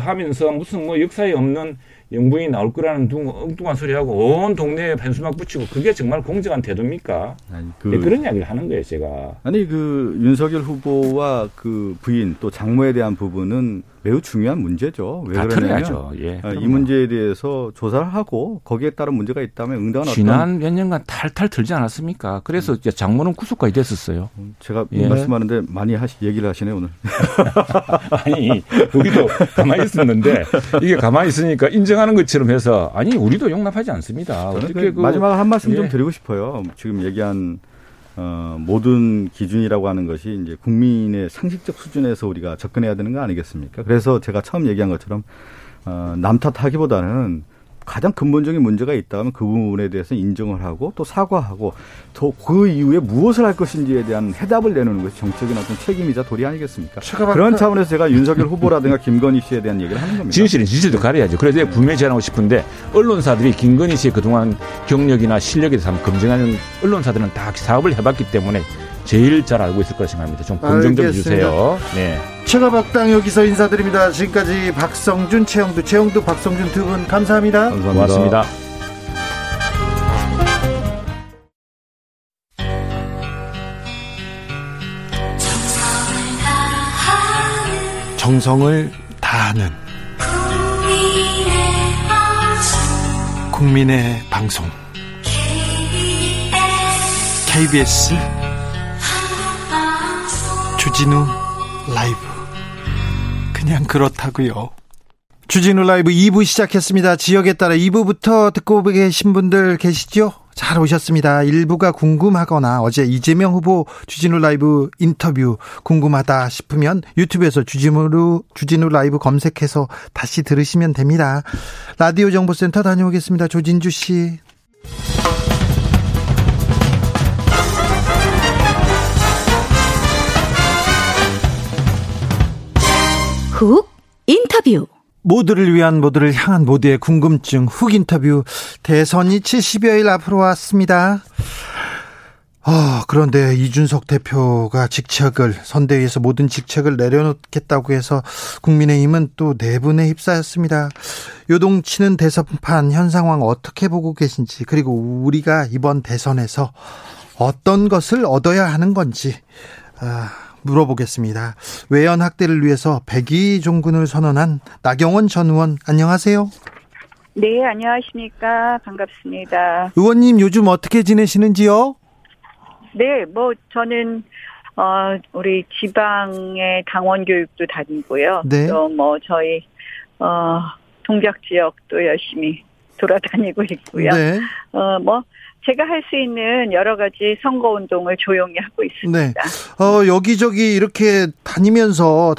하면서 무슨 뭐 역사에 없는 영부인이 나올 거라는 엉뚱한 소리하고 온 동네에 펜수막 붙이고 그게 정말 공정한 태도입니까? 아니, 그런 이야기를 하는 거예요, 제가. 아니, 그 윤석열 후보와 그 부인 또 장모에 대한 부분은 매우 중요한 문제죠. 왜 그러냐면 이 문제에 대해서 조사를 하고 거기에 따른 문제가 있다면 응당한 지난 몇 년간 탈탈 들지 않았습니까? 그래서 장모는 구속까지 됐었어요. 제가 말씀하는데 많이 얘기를 하시네요 오늘. 아니 우리도 가만히 있었는데 이게 가만히 있으니까 인정하는 것처럼 해서 아니 우리도 용납하지 않습니다. 마지막 한 말씀 좀 드리고 싶어요. 지금 얘기한 모든 기준이라고 하는 것이 이제 국민의 상식적 수준에서 우리가 접근해야 되는 거 아니겠습니까? 그래서 제가 처음 얘기한 것처럼 남 탓하기보다는 가장 근본적인 문제가 있다면 그 부분에 대해서 인정을 하고 또 사과하고 또 그 이후에 무엇을 할 것인지에 대한 해답을 내놓는 것이 정책인 어떤 책임이자 도리 아니겠습니까? 그런 차원에서 제가 윤석열 후보라든가 김건희 씨에 대한 얘기를 하는 겁니다. 진실은 진실도 가려야죠. 그래서 분명히 제안하고 싶은데 언론사들이 김건희 씨의 그동안 경력이나 실력에 대해서 한번 검증하는 언론사들은 다 사업을 해봤기 때문에 제일 잘 알고 있을 거라 생각합니다. 좀 공정 좀 해주세요. 네. 최가박당 여기서 인사드립니다. 지금까지 박성준, 최영두, 박성준 두 분 감사합니다. 감사합니다. 고맙습니다. 정성을 다하는 국민의 방송 KBS 주진우 라이브. 그냥 그렇다고요. 주진우 라이브 2부 시작했습니다. 지역에 따라 2부부터 듣고 계신 분들 계시죠? 잘 오셨습니다. 일부가 궁금하거나 어제 이재명 후보 주진우 라이브 인터뷰 궁금하다 싶으면 유튜브에서 주진우 라이브 검색해서 다시 들으시면 됩니다. 라디오 정보센터 다녀오겠습니다. 조진주 씨. 훅 인터뷰. 모두를 위한, 모두를 향한, 모두의 궁금증 훅 인터뷰. 대선이 70여일 앞으로 왔습니다. 그런데 이준석 대표가 직책을, 선대위에서 모든 직책을 내려놓겠다고 해서 국민의힘은 또 내분에 휩싸였습니다. 요동치는 대선판 현 상황 어떻게 보고 계신지, 그리고 우리가 이번 대선에서 어떤 것을 얻어야 하는 건지 물어보겠습니다. 외연 확대를 위해서 백의종군을 선언한 나경원 전 의원, 안녕하세요. 네, 안녕하십니까. 반갑습니다. 의원님, 요즘 어떻게 지내시는지요? 네, 저는 우리 지방의 당원 교육도 다니고요. 네. 또 저희 동작 지역도 열심히 돌아다니고 있고요. 네. 제가 할 수 있는 여러 가지 선거운동을 조용히 하고 있습니다. 네. 여기저기 이렇게 다니면서,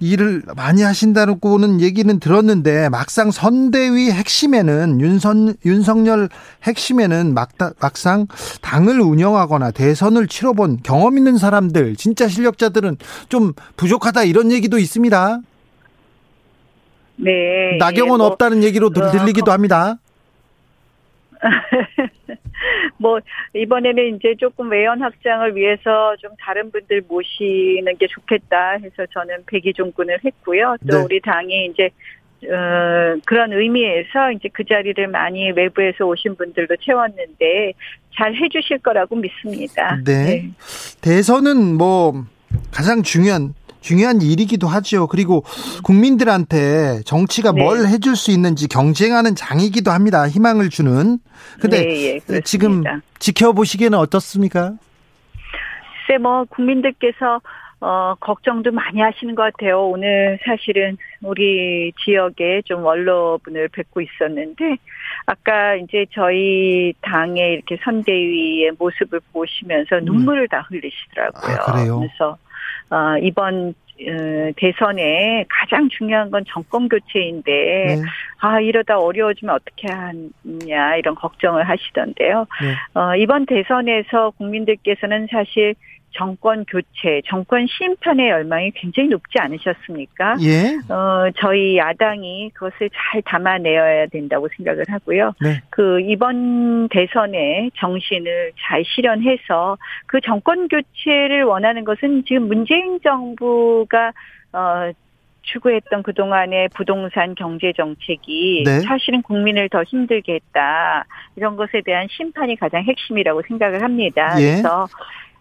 일을 많이 하신다고는 얘기는 들었는데, 막상 선대위 핵심에는, 윤석열 핵심에는 막상 당을 운영하거나 대선을 치러본 경험 있는 사람들, 진짜 실력자들은 좀 부족하다 이런 얘기도 있습니다. 네. 나경원 없다는 얘기로 들리기도 합니다. 이번에는 이제 조금 외연 확장을 위해서 좀 다른 분들 모시는 게 좋겠다 해서 저는 백의종군을 했고요. 또 네. 우리 당이 이제, 그런 의미에서 이제 그 자리를 많이 외부에서 오신 분들도 채웠는데 잘 해주실 거라고 믿습니다. 네. 네. 대선은 가장 중요한 일이기도 하죠. 그리고 국민들한테 정치가 네. 뭘 해줄 수 있는지 경쟁하는 장이기도 합니다. 희망을 주는. 그런데 네, 예, 지금 지켜보시기에는 어떻습니까? 글쎄, 국민들께서 걱정도 많이 하시는 것 같아요. 오늘 사실은 우리 지역에 좀 원로분을 뵙고 있었는데, 아까 이제 저희 당의 이렇게 선대위의 모습을 보시면서 눈물을 다 흘리시더라고요. 아, 그래요? 그래서 이번 대선에 가장 중요한 건 정권 교체인데 네. 이러다 어려워지면 어떻게 하냐 이런 걱정을 하시던데요. 네. 이번 대선에서 국민들께서는 사실 정권 교체, 정권 심판의 열망이 굉장히 높지 않으셨습니까? 예. 저희 야당이 그것을 잘 담아내야 된다고 생각을 하고요. 네. 이번 대선의 정신을 잘 실현해서 그 정권 교체를 원하는 것은 지금 문재인 정부가, 추구했던 그동안의 부동산 경제 정책이 네. 사실은 국민을 더 힘들게 했다. 이런 것에 대한 심판이 가장 핵심이라고 생각을 합니다. 예. 그래서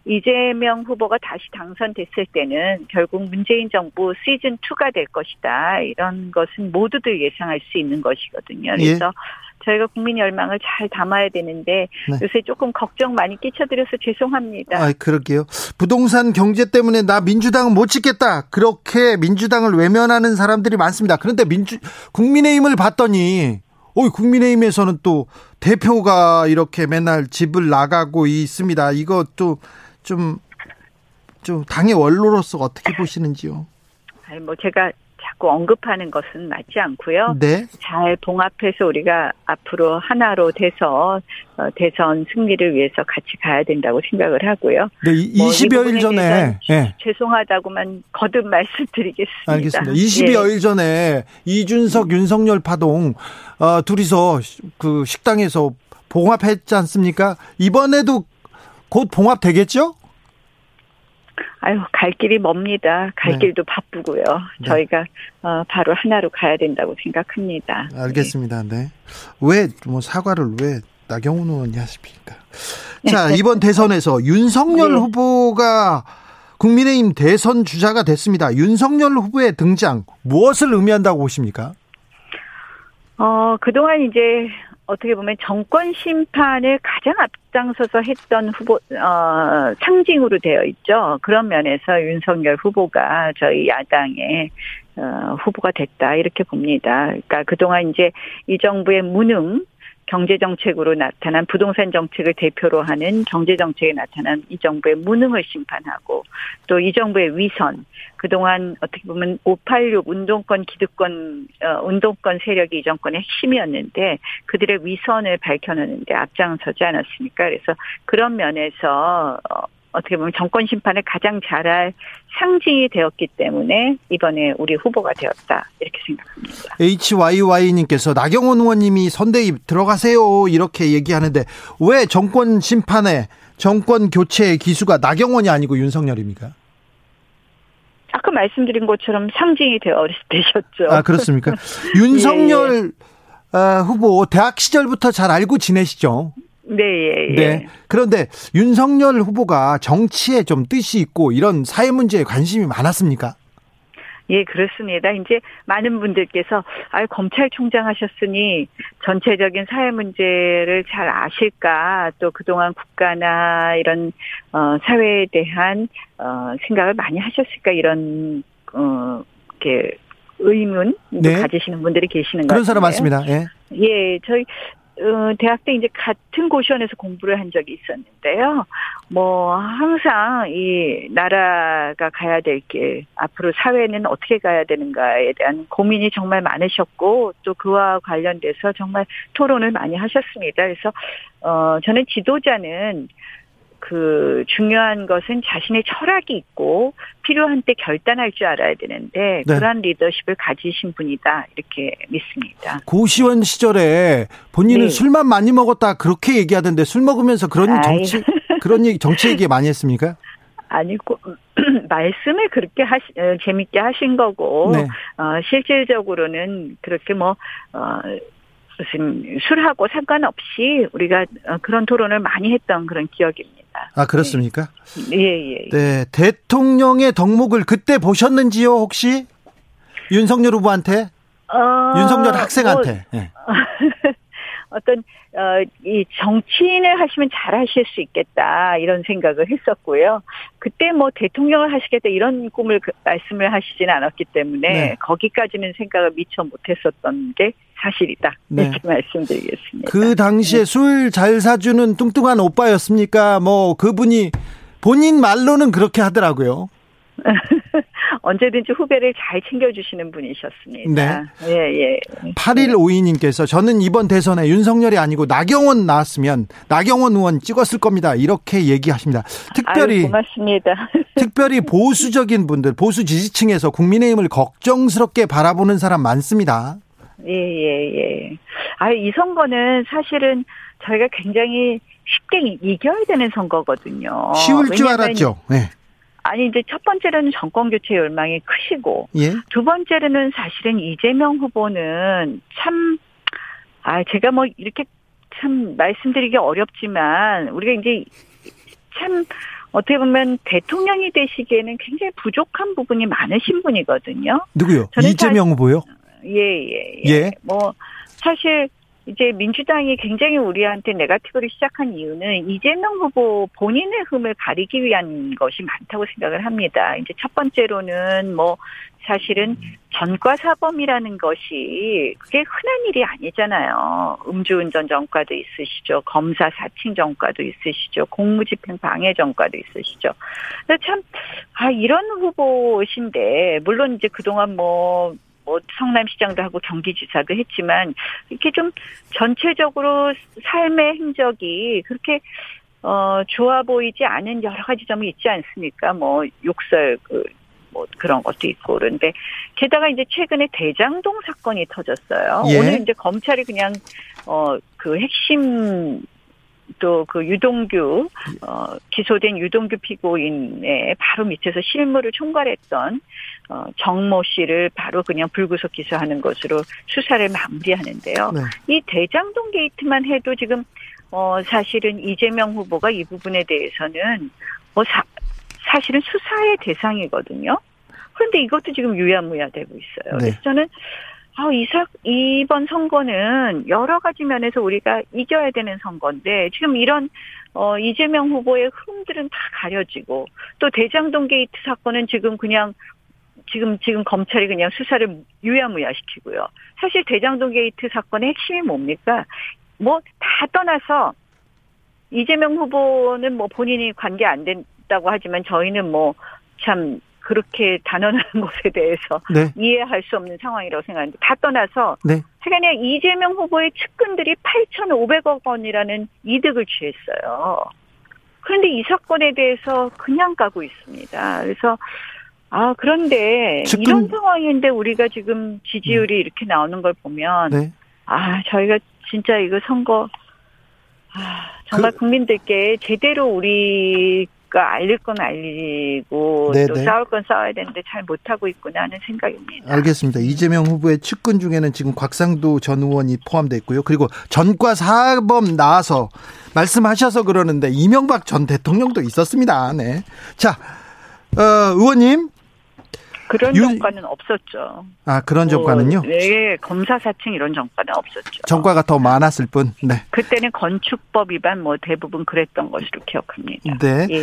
이재명 후보가 다시 당선됐을 때는 결국 문재인 정부 시즌2가 될 것이다. 이런 것은 모두들 예상할 수 있는 것이거든요. 그래서 예. 저희가 국민 열망을 잘 담아야 되는데 네. 요새 조금 걱정 많이 끼쳐드려서 죄송합니다. 그러게요. 부동산 경제 때문에 나 민주당은 못 지켰다. 그렇게 민주당을 외면하는 사람들이 많습니다. 그런데 국민의힘을 봤더니 국민의힘에서는 또 대표가 이렇게 맨날 집을 나가고 있습니다. 이거 좀 당의 원로로서 어떻게 보시는지요? 제가 자꾸 언급하는 것은 맞지 않고요. 네. 잘 봉합해서 우리가 앞으로 하나로 돼서 대선 승리를 위해서 같이 가야 된다고 생각을 하고요. 네, 20여일 전에 네. 죄송하다고만 거듭 말씀드리겠습니다. 알겠습니다. 20여일 네. 전에 이준석, 윤석열 파동 둘이서 그 식당에서 봉합했지 않습니까? 이번에도 곧 봉합되겠죠? 아유, 갈 길이 멉니다. 갈 네. 길도 바쁘고요. 네. 저희가 바로 하나로 가야 된다고 생각합니다. 알겠습니다. 네. 왜 뭐 사과를 왜 나경원 의원이 하십니까? 자, 이번 대선에서 윤석열 네. 후보가 국민의힘 대선 주자가 됐습니다. 윤석열 후보의 등장 무엇을 의미한다고 보십니까? 그동안 이제 어떻게 보면 정권 심판에 가장 앞장서서 했던 후보 상징으로 되어 있죠. 그런 면에서 윤석열 후보가 저희 야당의 후보가 됐다 이렇게 봅니다. 그러니까 그동안 이제 이 정부의 무능 경제정책으로 나타난 부동산 정책을 대표로 하는 경제정책에 나타난 이 정부의 무능을 심판하고 또 이 정부의 위선 그동안 어떻게 보면 586 운동권 기득권 운동권 세력이 이 정권의 핵심이었는데 그들의 위선을 밝혀내는데 앞장서지 않았습니까? 그래서 그런 면에서 어떻게 보면 정권 심판을 가장 잘할 상징이 되었기 때문에 이번에 우리 후보가 되었다 이렇게 생각합니다. HYY님께서 나경원 의원님이 선대위 들어가세요 이렇게 얘기하는데 왜 정권 심판에 정권 교체의 기수가 나경원이 아니고 윤석열입니까? 아까 말씀드린 것처럼 상징이 되셨죠. 아 그렇습니까? 윤석열 예. 후보 대학 시절부터 잘 알고 지내시죠? 네, 예, 예. 네. 그런데 윤석열 후보가 정치에 좀 뜻이 있고 이런 사회 문제에 관심이 많았습니까? 예, 그렇습니다. 이제 많은 분들께서 검찰총장 하셨으니 전체적인 사회 문제를 잘 아실까 또 그동안 국가나 이런 사회에 대한 생각을 많이 하셨을까 이런 이렇게 의문도 네. 가지시는 분들이 계시는 것 같아요. 그런 사람 많습니다. 예. 예, 저희 대학 때 이제 같은 고시원에서 공부를 한 적이 있었는데요. 항상 이 나라가 가야 될 길, 앞으로 사회는 어떻게 가야 되는가에 대한 고민이 정말 많으셨고, 또 그와 관련돼서 정말 토론을 많이 하셨습니다. 그래서, 저는 지도자는 중요한 것은 자신의 철학이 있고, 필요한 때 결단할 줄 알아야 되는데, 네. 그러한 리더십을 가지신 분이다, 이렇게 믿습니다. 고시원 시절에 본인은 네. 술만 많이 먹었다, 그렇게 얘기하던데, 술 먹으면서 그런 얘기, 정치 얘기 많이 했습니까? 아니고, 말씀을 그렇게 재밌게 하신 거고, 네. 실질적으로는 그렇게 무슨 술하고 상관없이 우리가 그런 토론을 많이 했던 그런 기억입니다. 아 그렇습니까? 네. 예. 네 대통령의 덕목을 그때 보셨는지요 혹시 윤석열 후보한테 윤석열 학생한테 네. 어떤 이 정치인을 하시면 잘하실 수 있겠다 이런 생각을 했었고요. 그때 대통령을 하시겠다 이런 꿈을 말씀을 하시진 않았기 때문에 네. 거기까지는 생각을 미처 못했었던 게. 사실이다. 이렇게 네. 말씀드리겠습니다. 그 당시에 네. 술 잘 사주는 뚱뚱한 오빠였습니까? 그분이 본인 말로는 그렇게 하더라고요. 언제든지 후배를 잘 챙겨주시는 분이셨습니다. 네. 예, 예. 8152님께서 저는 이번 대선에 윤석열이 아니고 나경원 나왔으면 나경원 의원 찍었을 겁니다. 이렇게 얘기하십니다. 특별히. 아유, 고맙습니다. 특별히 보수적인 분들, 보수 지지층에서 국민의힘을 걱정스럽게 바라보는 사람 많습니다. 예. 이 선거는 사실은 저희가 굉장히 쉽게 이겨야 되는 선거거든요. 쉬울 줄 알았죠. 네. 아니, 이제 첫 번째로는 정권교체 열망이 크시고, 예? 두 번째로는 사실은 이재명 후보는 참, 제가 이렇게 참 말씀드리기 어렵지만, 우리가 이제 참, 어떻게 보면 대통령이 되시기에는 굉장히 부족한 부분이 많으신 분이거든요. 누구요? 이재명 후보요? 예. 사실, 이제 민주당이 굉장히 우리한테 네거티브를 시작한 이유는 이재명 후보 본인의 흠을 가리기 위한 것이 많다고 생각을 합니다. 이제 첫 번째로는 사실은 전과사범이라는 것이 그게 흔한 일이 아니잖아요. 음주운전 전과도 있으시죠. 검사 사칭 전과도 있으시죠. 공무집행 방해 전과도 있으시죠. 근데 참, 이런 후보신데, 물론 이제 그동안 뭐 성남시장도 하고 경기지사도 했지만, 이렇게 좀 전체적으로 삶의 행적이 그렇게 좋아 보이지 않은 여러 가지 점이 있지 않습니까? 욕설, 그런 것도 있고. 그런데 게다가 이제 최근에 대장동 사건이 터졌어요. 예. 오늘 이제 검찰이 그냥 그 핵심 또 그 유동규 기소된 유동규 피고인의 바로 밑에서 실무를 총괄했던 정모 씨를 바로 그냥 불구속 기소하는 것으로 수사를 마무리하는데요. 네. 이 대장동 게이트만 해도 지금 사실은 이재명 후보가 이 부분에 대해서는 사실은 수사의 대상이거든요. 그런데 이것도 지금 유야무야 되고 있어요. 네. 그래서 저는 이번 선거는 여러 가지 면에서 우리가 이겨야 되는 선거인데 지금 이런 이재명 후보의 흐름들은 다 가려지고 또 대장동 게이트 사건은 지금 그냥 지금 검찰이 그냥 수사를 유야무야시키고요. 사실 대장동 게이트 사건의 핵심이 뭡니까? 다 떠나서 이재명 후보는 본인이 관계 안 된다고 하지만 저희는 참 그렇게 단언하는 것에 대해서 네. 이해할 수 없는 상황이라고 생각하는데 다 떠나서 네. 최근에 이재명 후보의 측근들이 8,500억 원이라는 이득을 취했어요. 그런데 이 사건에 대해서 그냥 가고 있습니다. 그래서 그런데 이런 상황인데 우리가 지금 지지율이 이렇게 나오는 걸 보면 네. 저희가 진짜 이거 선거 정말 국민들께 제대로 우리가 알릴 건 알리고 네네. 또 싸울 건 싸워야 되는데 잘 못하고 있구나 하는 생각입니다. 알겠습니다. 이재명 후보의 측근 중에는 지금 곽상도 전 의원이 포함되어 있고요. 그리고 전과 사범 나와서 말씀하셔서 그러는데 이명박 전 대통령도 있었습니다. 네. 자, 의원님. 그런 전과는 없었죠. 그런 전과는요? 네, 검사 사칭 이런 전과는 없었죠. 전과가 더 많았을 뿐. 네. 그때는 건축법 위반 대부분 그랬던 것으로 기억합니다. 네. 예.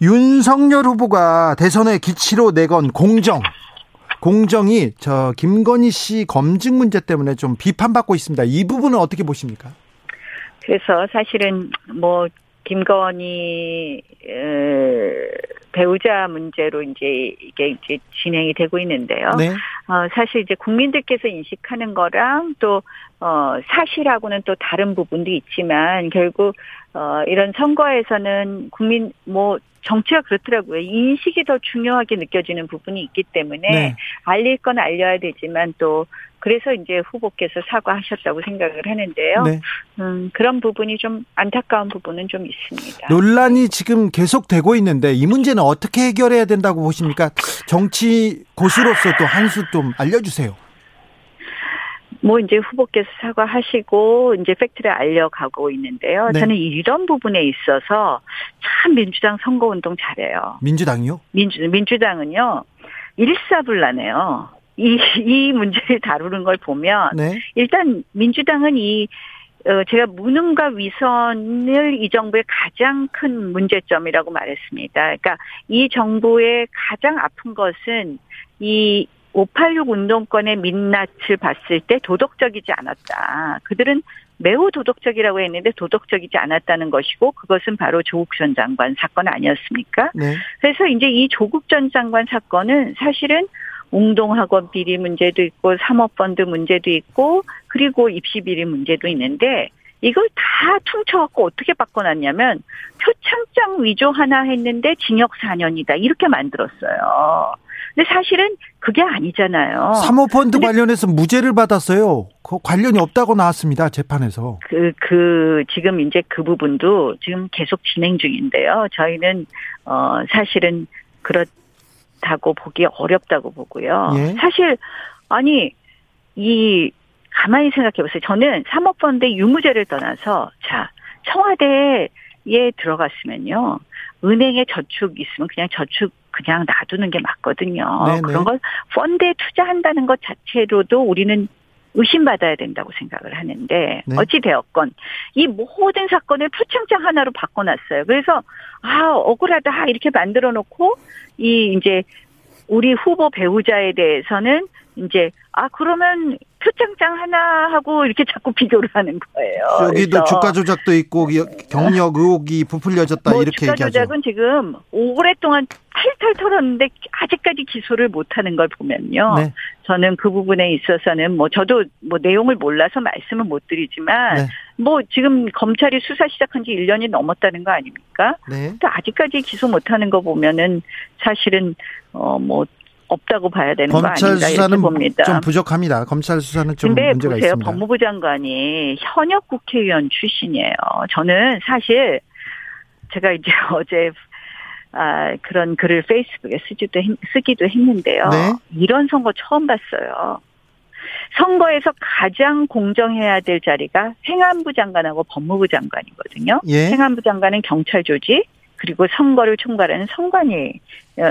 윤석열 후보가 대선의 기치로 내건 공정이 김건희 씨 검증 문제 때문에 좀 비판받고 있습니다. 이 부분은 어떻게 보십니까? 그래서 사실은 김건희 배우자 문제로 이제 이게 이제 진행이 되고 있는데요. 네. 사실 이제 국민들께서 인식하는 거랑 또 사실하고는 또 다른 부분도 있지만 결국 이런 선거에서는 국민 정치가 그렇더라고요. 인식이 더 중요하게 느껴지는 부분이 있기 때문에 네. 알릴 건 알려야 되지만 또 그래서 이제 후보께서 사과하셨다고 생각을 하는데요. 네. 그런 부분이 좀 안타까운 부분은 좀 있습니다. 논란이 지금 계속되고 있는데 이 문제는 어떻게 해결해야 된다고 보십니까? 정치 고수로서 또 한 수 좀 알려주세요. 이제 후보께서 사과하시고, 이제 팩트를 알려가고 있는데요. 네. 저는 이런 부분에 있어서 참 민주당 선거운동 잘해요. 민주당이요? 민주당은요, 일사불란해요. 이 문제를 다루는 걸 보면, 네. 일단 민주당은 제가 무능과 위선을 이 정부의 가장 큰 문제점이라고 말했습니다. 그러니까 이 정부의 가장 아픈 것은 586 운동권의 민낯을 봤을 때 도덕적이지 않았다. 그들은 매우 도덕적이라고 했는데 도덕적이지 않았다는 것이고 그것은 바로 조국 전 장관 사건 아니었습니까? 네. 그래서 이제 이 조국 전 장관 사건은 사실은 웅동학원 비리 문제도 있고 사모펀드 문제도 있고 그리고 입시 비리 문제도 있는데 이걸 다 퉁쳐갖고 어떻게 바꿔놨냐면 표창장 위조 하나 했는데 징역 4년이다 이렇게 만들었어요. 근데 사실은 그게 아니잖아요. 사모펀드 관련해서 무죄를 받았어요. 관련이 없다고 나왔습니다. 재판에서. 지금 이제 그 부분도 지금 계속 진행 중인데요. 저희는, 사실은 그렇다고 보기 어렵다고 보고요. 예? 사실, 가만히 생각해 보세요. 저는 사모펀드 유무죄를 떠나서, 청와대에 들어갔으면요. 은행에 저축 있으면 그냥 저축 놔두는 게 맞거든요. 네네. 그런 걸 펀드에 투자한다는 것 자체로도 우리는 의심받아야 된다고 생각을 하는데 네. 어찌 되었건 이 모든 사건을 표창장 하나로 바꿔놨어요. 그래서 억울하다 이렇게 만들어놓고 이제 우리 후보 배우자에 대해서는 이제 아 그러면 표창장 하나 하고 이렇게 자꾸 비교를 하는 거예요. 여기도 주가 조작도 있고 경력 의혹이 부풀려졌다 뭐 이렇게 얘기하죠. 주가 조작은 지금 오랫동안 탈탈 털었는데 아직까지 기소를 못하는 걸 보면요. 네. 저는 그 부분에 있어서는 뭐 저도 뭐 내용을 몰라서 말씀은 못 드리지만 네. 뭐 지금 검찰이 수사 시작한 지 1년이 넘었다는 거 아닙니까? 네. 근데 아직까지 기소 못하는 거 보면은 사실은 뭐 없다고 봐야 되는 거 아닌가 이렇게 봅니다. 좀 부족합니다. 검찰 수사는 좀 문제가 보세요. 있습니다. 근데 보세요. 법무부 장관이 현역 국회의원 출신이에요. 저는 사실 제가 이제 어제 그런 글을 페이스북에 쓰기도 했는데요. 네? 이런 선거 처음 봤어요. 선거에서 가장 공정해야 될 자리가 행안부 장관하고 법무부 장관이거든요. 예? 행안부 장관은 경찰 조직 그리고 선거를 총괄하는 선관위,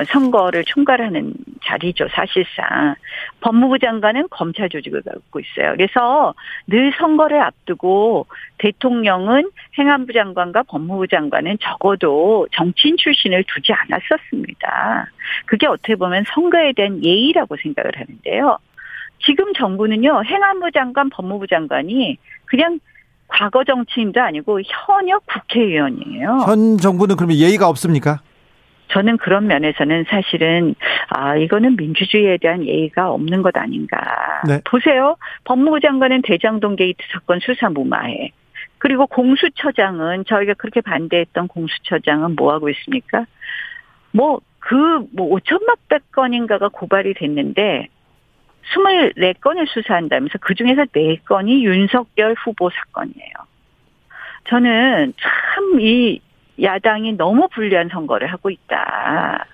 선거를 총괄하는 자리죠, 사실상. 법무부 장관은 검찰 조직을 갖고 있어요. 그래서 늘 선거를 앞두고 대통령은 행안부 장관과 법무부 장관은 적어도 정치인 출신을 두지 않았었습니다. 그게 어떻게 보면 선거에 대한 예의라고 생각을 하는데요. 지금 정부는요, 행안부 장관, 법무부 장관이 그냥 과거 정치인도 아니고 현역 국회의원이에요. 현 정부는 그러면 예의가 없습니까? 저는 그런 면에서는 사실은 이거는 민주주의에 대한 예의가 없는 것 아닌가. 네. 보세요. 법무부 장관은 대장동 게이트 사건 수사 무마해. 그리고 공수처장은 저희가 그렇게 반대했던 공수처장은 뭐하고 있습니까? 뭐 5천만 건인가가 고발이 됐는데 24건을 수사한다면서 그중에서 4건이 윤석열 후보 사건이에요. 저는 참 이 야당이 너무 불리한 선거를 하고 있다.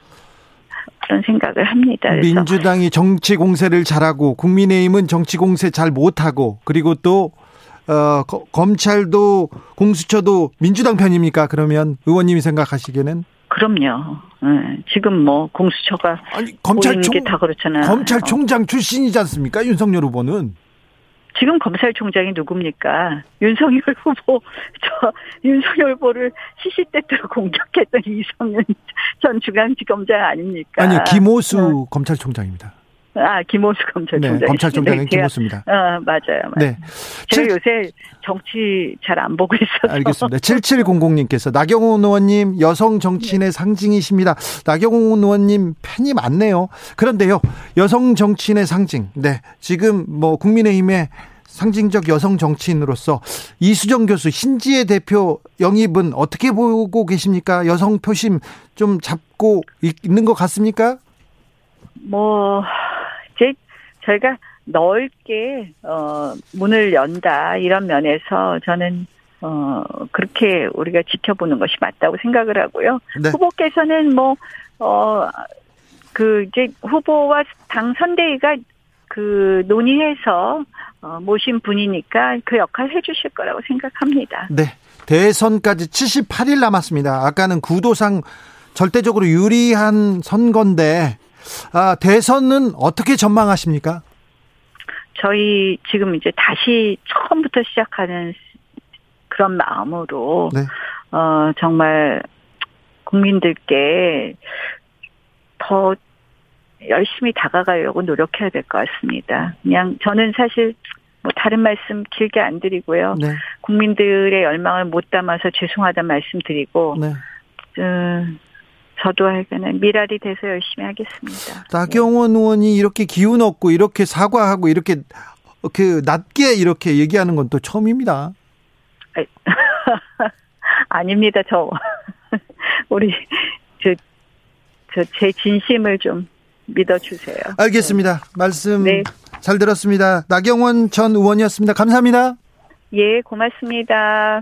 그런 생각을 합니다. 그래서 민주당이 정치 공세를 잘하고 국민의힘은 정치 공세 잘 못하고 그리고 또 검찰도 공수처도 민주당 편입니까? 그러면 의원님이 생각하시기에는? 그럼요. 지금 뭐 공수처가 보이는 게 다 그렇잖아요. 검찰총장 출신이지 않습니까? 윤석열 후보는. 지금 검찰총장이 누굽니까? 윤석열 후보를 시시때때로 공격했던 이성윤 전 중앙지검장 아닙니까? 아니요. 김오수 검찰총장입니다. 김오수 검찰총장. 네, 검찰총장은 김오수입니다. 맞아요. 네. 제가 요새 정치 잘 안 보고 있어서. 알겠습니다. 7700님께서 나경원 의원님 여성 정치인의 상징이십니다. 나경원 의원님 팬이 많네요. 그런데요, 여성 정치인의 상징. 네, 지금 뭐 국민의힘의 상징적 여성 정치인으로서 이수정 교수, 신지혜 대표 영입은 어떻게 보고 계십니까? 여성 표심 좀 잡고 있는 것 같습니까? 저희가 넓게 문을 연다 이런 면에서 저는 그렇게 우리가 지켜보는 것이 맞다고 생각을 하고요. 네. 후보께서는 후보와 당 선대위가 논의해서 모신 분이니까 그 역할 해주실 거라고 생각합니다. 네, 대선까지 78일 남았습니다. 아까는 구도상 절대적으로 유리한 선거인데. 대선은 어떻게 전망하십니까? 저희 지금 이제 다시 처음부터 시작하는 그런 마음으로 네. 정말 국민들께 더 열심히 다가가려고 노력해야 될 것 같습니다. 그냥 저는 사실 다른 말씀 길게 안 드리고요. 네. 국민들의 열망을 못 담아서 죄송하다는 말씀 드리고 네. 저도 하여간 미랄이 돼서 열심히 하겠습니다. 나경원 의원이 이렇게 기운 없고 이렇게 사과하고 이렇게 그 낮게 이렇게 얘기하는 건 또 처음입니다. 아닙니다. 제 진심을 좀 믿어주세요. 알겠습니다. 말씀 네. 잘 들었습니다. 나경원 전 의원이었습니다. 감사합니다. 예, 고맙습니다.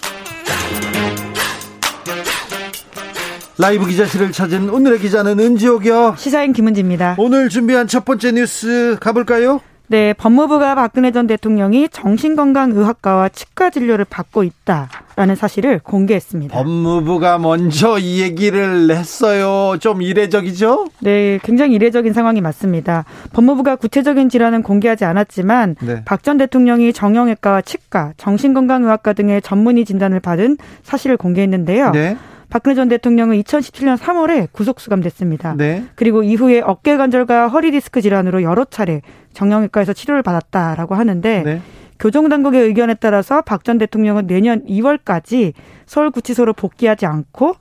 라이브 기자실을 찾은 오늘의 기자는 은지옥이요. 시사인 김은지입니다. 오늘 준비한 첫 번째 뉴스 가볼까요? 네, 법무부가 박근혜 전 대통령이 정신건강의학과와 치과 진료를 받고 있다라는 사실을 공개했습니다. 법무부가 먼저 이 얘기를 했어요. 좀 이례적이죠? 네, 굉장히 이례적인 상황이 맞습니다. 법무부가 구체적인 질환은 공개하지 않았지만 네. 박 전 대통령이 정형외과와 치과, 정신건강의학과 등의 전문의 진단을 받은 사실을 공개했는데요. 네. 박근혜 전 대통령은 2017년 3월에 구속 수감됐습니다. 네. 그리고 이후에 어깨 관절과 허리 디스크 질환으로 여러 차례 정형외과에서 치료를 받았다라고 하는데 네. 교정당국의 의견에 따라서 박 전 대통령은 내년 2월까지 서울구치소로 복귀하지 않고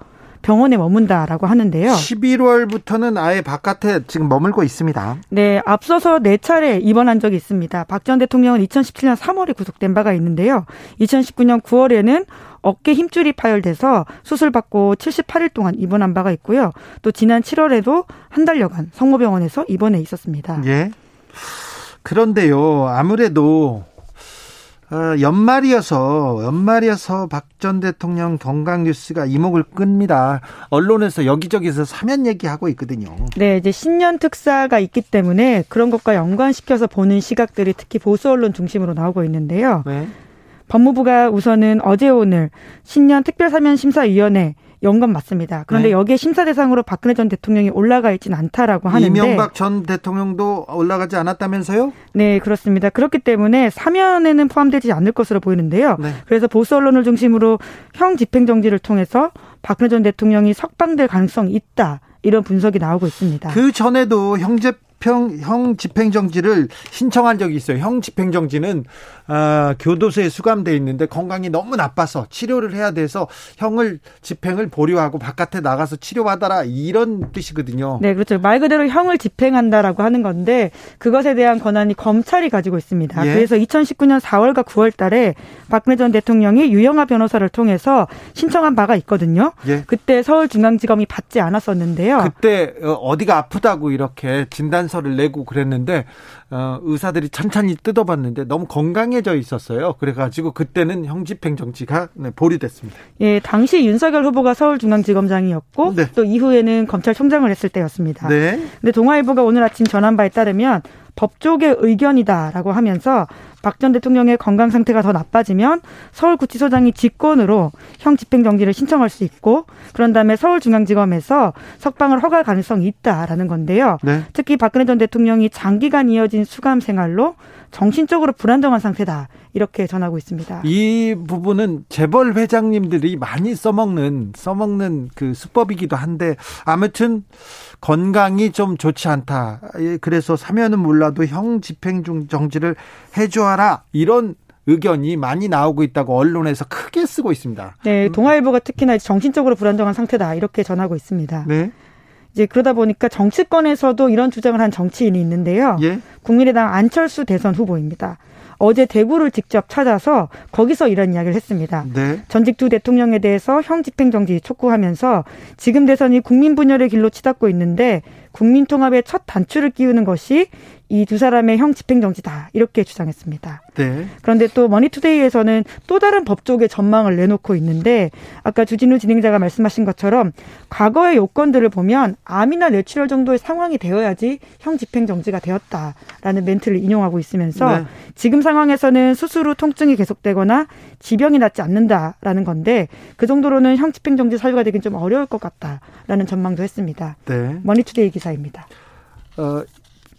병원에 머문다라고 하는데요. 11월부터는 아예 바깥에 지금 머물고 있습니다. 네, 앞서서 4차례 입원한 적이 있습니다. 박 전 대통령은 2017년 3월에 구속된 바가 있는데요. 2019년 9월에는 어깨 힘줄이 파열돼서 수술받고 78일 동안 입원한 바가 있고요. 또 지난 7월에도 한 달여간 성모병원에서 입원해 있었습니다. 예. 그런데요, 아무래도 연말이어서 박 전 대통령 건강 뉴스가 이목을 끕니다. 언론에서 여기저기서 사면 얘기하고 있거든요. 네, 이제 신년 특사가 있기 때문에 그런 것과 연관시켜서 보는 시각들이 특히 보수 언론 중심으로 나오고 있는데요. 네. 법무부가 우선은 어제 오늘 신년 특별사면심사위원회 연관 맞습니다. 그런데 네. 여기에 심사 대상으로 박근혜 전 대통령이 올라가 있지는 않다라고 하는데 이명박 전 대통령도 올라가지 않았다면서요? 네, 그렇습니다. 그렇기 때문에 사면에는 포함되지 않을 것으로 보이는데요. 네. 그래서 보수 언론을 중심으로 형 집행정지를 통해서 박근혜 전 대통령이 석방될 가능성이 있다. 이런 분석이 나오고 있습니다. 그 전에도 형 집행정지를 신청한 적이 있어요. 형 집행정지는 교도소에 수감돼 있는데 건강이 너무 나빠서 치료를 해야 돼서 형을 집행을 보류하고 바깥에 나가서 치료받아라 이런 뜻이거든요. 네, 그렇죠. 말 그대로 형을 집행한다라고 하는 건데 그것에 대한 권한이 검찰이 가지고 있습니다. 예. 그래서 2019년 4월과 9월 달에 박근혜 전 대통령이 유영하 변호사를 통해서 신청한 바가 있거든요. 예. 그때 서울중앙지검이 받지 않았었는데요. 그때 어디가 아프다고 이렇게 진단 서를 내고 그랬는데 의사들이 찬찬히 뜯어봤는데 너무 건강해져 있었어요. 그래가지고 그때는 형집행정지가 보류됐습니다. 예, 당시 윤석열 후보가 서울중앙지검장이었고 네. 또 이후에는 검찰총장을 했을 때였습니다. 네. 근데 동아일보가 오늘 아침 전한 바에 따르면 법조계 의견이다라고 하면서 박 전 대통령의 건강 상태가 더 나빠지면 서울구치소장이 직권으로 형 집행정지를 신청할 수 있고 그런 다음에 서울중앙지검에서 석방을 허가할 가능성이 있다라는 건데요. 네. 특히 박근혜 전 대통령이 장기간 이어진 수감 생활로 정신적으로 불안정한 상태다. 이렇게 전하고 있습니다. 이 부분은 재벌 회장님들이 많이 써먹는 그 수법이기도 한데 아무튼 건강이 좀 좋지 않다. 그래서 사면은 몰라도 형 집행정지를 해줘라. 이런 의견이 많이 나오고 있다고 언론에서 크게 쓰고 있습니다. 네, 동아일보가 특히나 정신적으로 불안정한 상태다. 이렇게 전하고 있습니다. 네. 이제 그러다 보니까 정치권에서도 이런 주장을 한 정치인이 있는데요. 예? 국민의당 안철수 대선 후보입니다. 어제 대구를 직접 찾아서 거기서 이런 이야기를 했습니다. 네. 전직 두 대통령에 대해서 형 집행정지 촉구하면서 지금 대선이 국민 분열의 길로 치닫고 있는데 국민 통합의 첫 단추를 끼우는 것이 이 두 사람의 형 집행정지다. 이렇게 주장했습니다. 네. 그런데 또 머니투데이에서는 또 다른 법조계 전망을 내놓고 있는데 아까 주진우 진행자가 말씀하신 것처럼 과거의 요건들을 보면 암이나 뇌출혈 정도의 상황이 되어야지 형 집행정지가 되었다라는 멘트를 인용하고 있으면서 네. 지금 상황에서는 수술 후 통증이 계속되거나 지병이 낫지 않는다라는 건데 그 정도로는 형 집행정지 사유가 되긴 좀 어려울 것 같다라는 전망도 했습니다. 네. 머니투데이 기사입니다.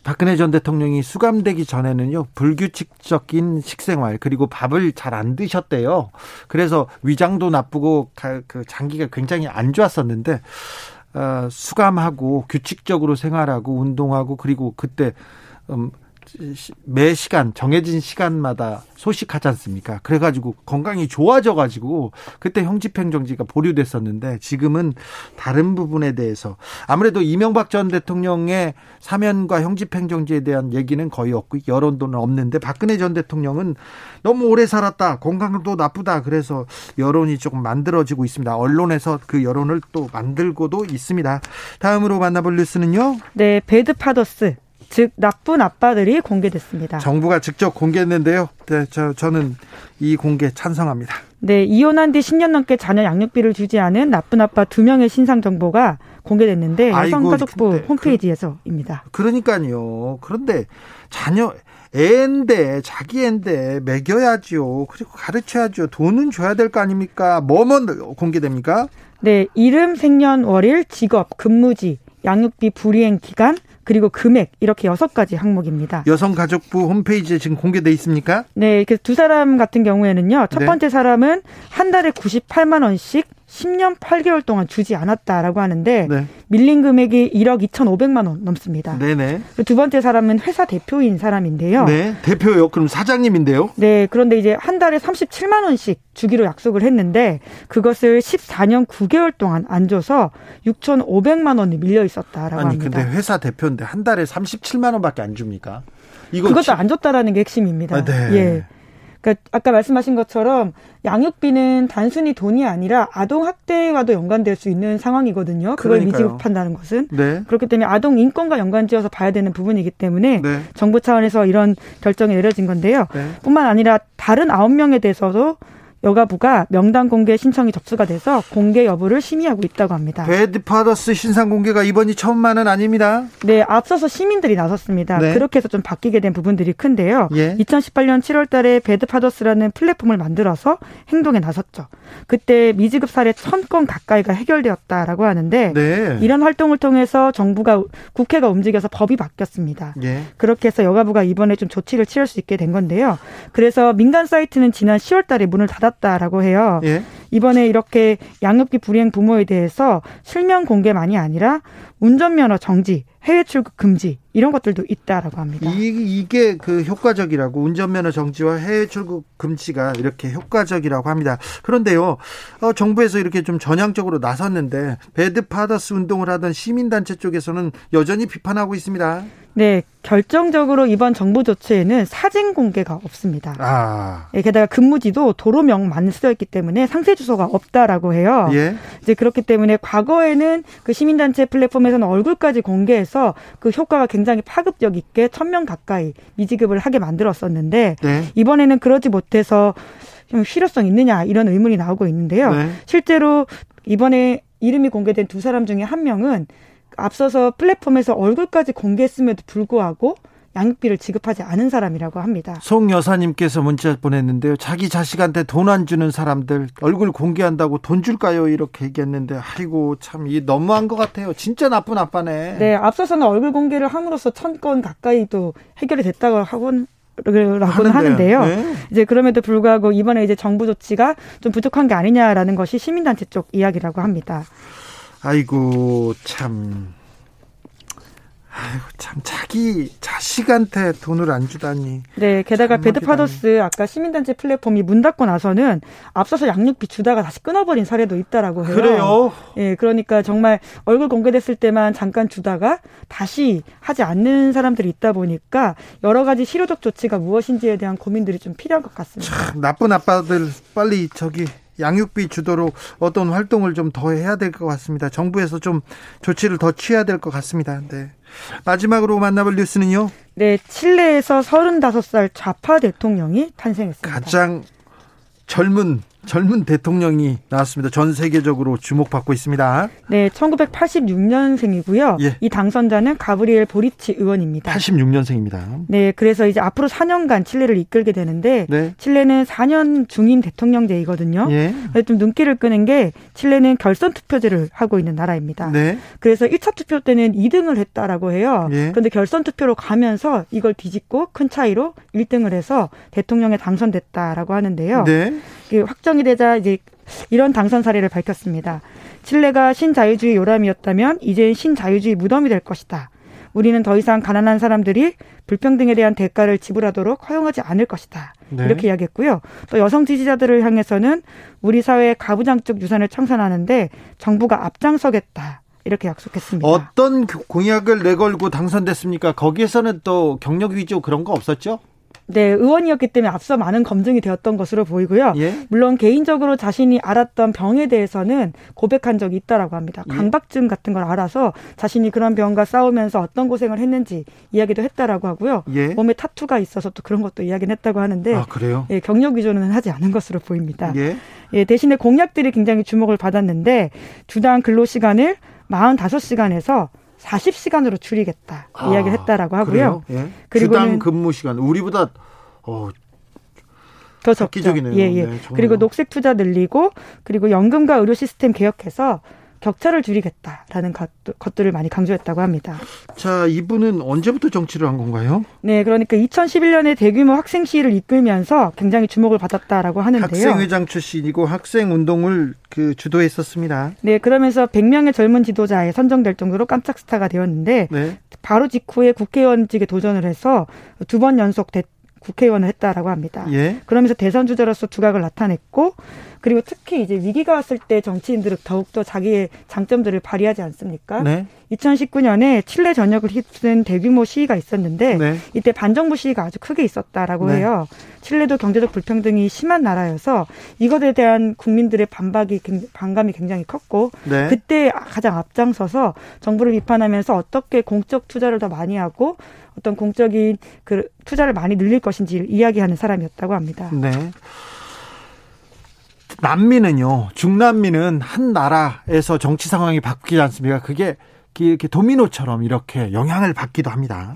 박근혜 전 대통령이 수감되기 전에는요 불규칙적인 식생활 그리고 밥을 잘 안 드셨대요. 그래서 위장도 나쁘고 장기가 굉장히 안 좋았었는데 수감하고 규칙적으로 생활하고 운동하고 그리고 그때 매 시간 정해진 시간마다 소식하지 않습니까? 그래가지고 건강이 좋아져가지고 그때 형집행정지가 보류됐었는데 지금은 다른 부분에 대해서 아무래도 이명박 전 대통령의 사면과 형집행정지에 대한 얘기는 거의 없고 여론도는 없는데 박근혜 전 대통령은 너무 오래 살았다 건강도 나쁘다 그래서 여론이 조금 만들어지고 있습니다. 언론에서 그 여론을 또 만들고도 있습니다. 다음으로 만나볼 뉴스는요? 네, 배드 파더스 즉 나쁜 아빠들이 공개됐습니다. 정부가 직접 공개했는데요. 네, 저는 이 공개 찬성합니다. 네, 이혼한 뒤 10년 넘게 자녀 양육비를 주지 않은 나쁜 아빠 2명의 신상 정보가 공개됐는데 여성가족부 홈페이지에서입니다. 그러니까요. 그런데 자녀 애인데 자기 애인데 먹여야지요. 그리고 가르쳐야지요. 돈은 줘야 될 거 아닙니까? 뭐만 공개됩니까? 네, 이름, 생년월일, 직업, 근무지, 양육비 불이행 기간, 그리고 금액, 이렇게 6가지 항목입니다. 여성가족부 홈페이지에 지금 공개돼 있습니까? 네, 그래서 2사람 같은 경우에는요. 첫 번째 사람은 한 달에 98만 원씩 10년 8개월 동안 주지 않았다라고 하는데 밀린 금액이 1억 2,500만 원 넘습니다. 네네. 두 번째 사람은 회사 대표인 사람인데요. 네, 대표요? 그럼 사장님인데요? 네, 그런데 이제 한 달에 37만 원씩 주기로 약속을 했는데 그것을 14년 9개월 동안 안 줘서 6,500만 원이 밀려 있었다라고 합니다. 아니, 근데 회사 대표인데 한 달에 37만 원밖에 안 줍니까? 그것도 안 줬다라는 게 핵심입니다. 아, 네. 예. 그러니까 아까 말씀하신 것처럼 양육비는 단순히 돈이 아니라 아동학대와도 연관될 수 있는 상황이거든요. 그걸 미지급한다는 것은. 네. 그렇기 때문에 아동 인권과 연관지어서 봐야 되는 부분이기 때문에 정부 차원에서 이런 결정이 내려진 건데요. 뿐만 아니라 다른 9명에 대해서도 여가부가 명단 공개 신청이 접수가 돼서 공개 여부를 심의하고 있다고 합니다. 배드파더스 신상 공개가 이번이 처음만은 아닙니다. 네, 앞서서 시민들이 나섰습니다. 네. 그렇게 해서 좀 바뀌게 된 부분들이 큰데요. 2018년 7월 달에 배드파더스라는 플랫폼을 만들어서 행동에 나섰죠. 그때 미지급 사례 1,000건 가까이가 해결되었다라고 하는데 이런 활동을 통해서 국회가 움직여서 법이 바뀌었습니다. 그렇게 해서 여가부가 이번에 좀 조치를 취할 수 있게 된 건데요. 그래서 민간 사이트는 지난 10월 달에 문을 닫았습니다. 다라고 해요. 이번에 이렇게 양육비 불이행 부모에 대해서 실명 공개만이 아니라 운전면허 정지, 해외 출국 금지 이런 것들도 있다라고 합니다. 이게 그 효과적이라고 운전면허 정지와 해외 출국 금지가 이렇게 효과적이라고 합니다. 그런데요, 정부에서 이렇게 좀 전향적으로 나섰는데 배드파더스 운동을 하던 시민단체 쪽에서는 여전히 비판하고 있습니다. 네, 결정적으로 이번 정부 조치에는 사진 공개가 없습니다. 게다가 근무지도 도로명만 쓰여있기 때문에 상세 주소가 없다라고 해요. 이제 그렇기 때문에 과거에는 그 시민단체 플랫폼에서는 얼굴까지 공개해서 그 효과가 굉장히 파급력 있게 1,000명 가까이 미지급을 하게 만들었었는데 이번에는 그러지 못해서 좀 실효성 있느냐 이런 의문이 나오고 있는데요. 실제로 이번에 이름이 공개된 2사람 중에 1명은 앞서서 플랫폼에서 얼굴까지 공개했음에도 불구하고 양육비를 지급하지 않은 사람이라고 합니다. 송 여사님께서 문자 보냈는데요. 자기 자식한테 돈 안 주는 사람들 얼굴 공개한다고 돈 줄까요? 이렇게 얘기했는데 아이고 참 이 너무한 것 같아요. 진짜 나쁜 아빠네. 네, 앞서서는 얼굴 공개를 함으로써 1,000건 가까이도 해결이 됐다고 라고는 하는데요. 이제 그럼에도 불구하고 이번에 이제 정부 조치가 좀 부족한 게 아니냐라는 것이 시민단체 쪽 이야기라고 합니다. 아이고 참 자기 자식한테 돈을 안 주다니. 네, 게다가 배드파더스 아까 시민단체 플랫폼이 문 닫고 나서는 앞서서 양육비 주다가 다시 끊어버린 사례도 있다라고 해요. 그래요? 예, 그러니까 정말 얼굴 공개됐을 때만 잠깐 주다가 다시 하지 않는 사람들이 있다 보니까 여러 가지 실효적 조치가 무엇인지에 대한 고민들이 좀 필요할 것 같습니다. 참, 나쁜 아빠들 빨리 양육비 주도록 어떤 활동을 좀 더 해야 될 것 같습니다. 정부에서 좀 조치를 더 취해야 될 것 같습니다. 네. 마지막으로 만나볼 뉴스는요. 네, 칠레에서 35살 좌파 대통령이 탄생했습니다. 가장 젊은 대통령이 나왔습니다. 전 세계적으로 주목받고 있습니다. 네, 1986년생이고요. 이 당선자는 가브리엘 보리치 의원입니다. 86년생입니다. 네, 그래서 이제 앞으로 4년간 칠레를 이끌게 되는데 칠레는 4년 중임 대통령제이거든요. 그래서 좀 눈길을 끄는 게 칠레는 결선 투표제를 하고 있는 나라입니다. 그래서 1차 투표 때는 2등을 했다라고 해요. 그런데 결선 투표로 가면서 이걸 뒤집고 큰 차이로 1등을 해서 대통령에 당선됐다라고 하는데요. 확정이 되자 이제 이런 당선 사례를 밝혔습니다. 칠레가 신자유주의 요람이었다면 이제는 신자유주의 무덤이 될 것이다. 우리는 더 이상 가난한 사람들이 불평등에 대한 대가를 지불하도록 허용하지 않을 것이다. 이렇게 이야기했고요. 또 여성 지지자들을 향해서는 우리 사회의 가부장적 유산을 청산하는데 정부가 앞장서겠다. 이렇게 약속했습니다. 어떤 공약을 내걸고 당선됐습니까? 거기에서는 또 경력 위조 그런 거 없었죠? 네, 의원이었기 때문에 앞서 많은 검증이 되었던 것으로 보이고요. 예? 물론 개인적으로 자신이 앓았던 병에 대해서는 고백한 적이 있다라고 합니다. 강박증 같은 걸 알아서 자신이 그런 병과 싸우면서 어떤 고생을 했는지 이야기도 했다라고 하고요. 예? 몸에 타투가 있어서 또 그런 것도 이야기는 했다고 하는데, 아, 그래요? 예, 경력 위조는 하지 않은 것으로 보입니다. 예? 예, 대신에 공약들이 굉장히 주목을 받았는데 주당 근로시간을 45시간에서 40시간으로 줄이겠다 이야기를 했다라고 하고요. 예. 그리고 주당 근무 시간 우리보다 더 적기적이네요. 예, 예. 네, 그리고 녹색 투자 늘리고 그리고 연금과 의료 시스템 개혁해서 격차를 줄이겠다라는 것들을 많이 강조했다고 합니다. 자, 이분은 언제부터 정치를 한 건가요? 네, 그러니까 2011년에 대규모 학생 시위를 이끌면서 굉장히 주목을 받았다라고 하는데요. 학생회장 출신이고 학생운동을 주도했었습니다. 네, 그러면서 100명의 젊은 지도자에 선정될 정도로 깜짝 스타가 되었는데, 네. 바로 직후에 국회의원직에 도전을 해서 2번 연속 국회의원을 했다라고 합니다. 예. 그러면서 대선 주자로서 두각을 나타냈고, 그리고 특히 이제 위기가 왔을 때 정치인들은 더욱더 자기의 장점들을 발휘하지 않습니까? 네. 2019년에 칠레 전역을 휩쓴 대규모 시위가 있었는데, 네. 이때 반정부 시위가 아주 크게 있었다라고, 네. 해요. 칠레도 경제적 불평등이 심한 나라여서 이것에 대한 국민들의 반감이 굉장히 컸고, 네. 그때 가장 앞장서서 정부를 비판하면서 어떻게 공적 투자를 더 많이 하고 어떤 공적인 투자를 많이 늘릴 것인지 이야기하는 사람이었다고 합니다. 네. 남미는요, 중남미는 한 나라에서 정치 상황이 바뀌지 않습니까? 그게 이렇게 도미노처럼 이렇게 영향을 받기도 합니다.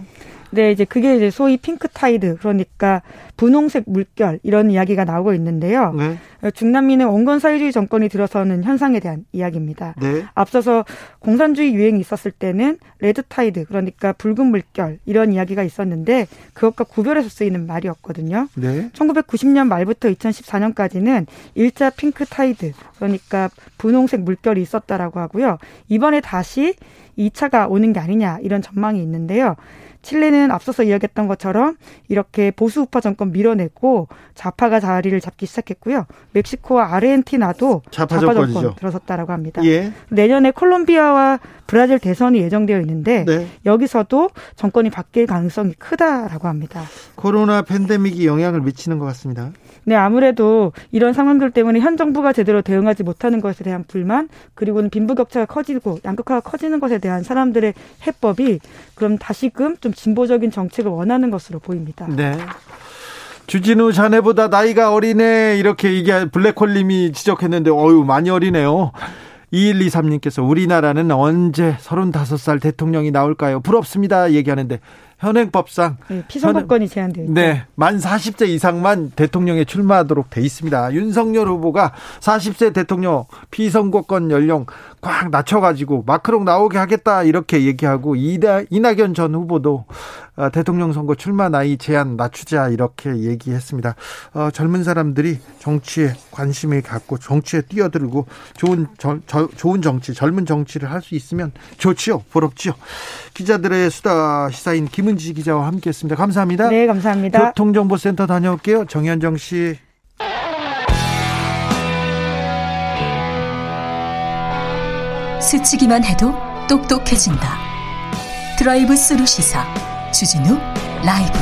네, 이제 그게 이제 소위 핑크 타이드, 그러니까 분홍색 물결, 이런 이야기가 나오고 있는데요. 네. 중남미는 온건 사회주의 정권이 들어서는 현상에 대한 이야기입니다. 네. 앞서서 공산주의 유행이 있었을 때는 레드 타이드, 그러니까 붉은 물결, 이런 이야기가 있었는데 그것과 구별해서 쓰이는 말이었거든요. 네. 1990년 말부터 2014년까지는 1차 핑크 타이드, 그러니까 분홍색 물결이 있었다라고 하고요. 이번에 다시 2차가 오는 게 아니냐, 이런 전망이 있는데요. 칠레는 앞서서 이야기했던 것처럼 이렇게 보수 우파 정권 밀어내고 좌파가 자리를 잡기 시작했고요. 멕시코와 아르헨티나도 좌파 정권 들어섰다라고 합니다. 예. 내년에 콜롬비아와 브라질 대선이 예정되어 있는데, 네. 여기서도 정권이 바뀔 가능성이 크다라고 합니다. 코로나 팬데믹이 영향을 미치는 것 같습니다. 네, 아무래도 이런 상황들 때문에 현 정부가 제대로 대응하지 못하는 것에 대한 불만, 그리고는 빈부격차가 커지고 양극화가 커지는 것에 대한 사람들의 해법이 그럼 다시금 좀 진보적인 정책을 원하는 것으로 보입니다. 네. 주진우, 자네보다 나이가 어리네, 이렇게 얘기한 블랙홀님이 지적했는데, 어유 많이 어리네요. 2123님께서 우리나라는 언제 35살 대통령이 나올까요? 부럽습니다. 얘기하는데 현행법상, 네, 피선거권이 제한되어 있죠. 네, 만 40세 이상만 대통령에 출마하도록 돼 있습니다. 윤석열 후보가 40세 대통령 피선거권 연령 꽉 낮춰가지고 마크롱 나오게 하겠다 이렇게 얘기하고, 이낙연 전 후보도 대통령 선거 출마 나이 제한 낮추자 이렇게 얘기했습니다. 젊은 사람들이 정치에 관심을 갖고 정치에 뛰어들고 좋은 정치, 젊은 정치를 할 수 있으면 좋지요, 부럽지요. 기자들의 수다 시사인 김은지 기자와 함께했습니다. 감사합니다. 네, 감사합니다. 교통정보센터 다녀올게요. 정현정 씨. 스치기만 해도 똑똑해진다. 드라이브 스루 시사 주진우 라이브.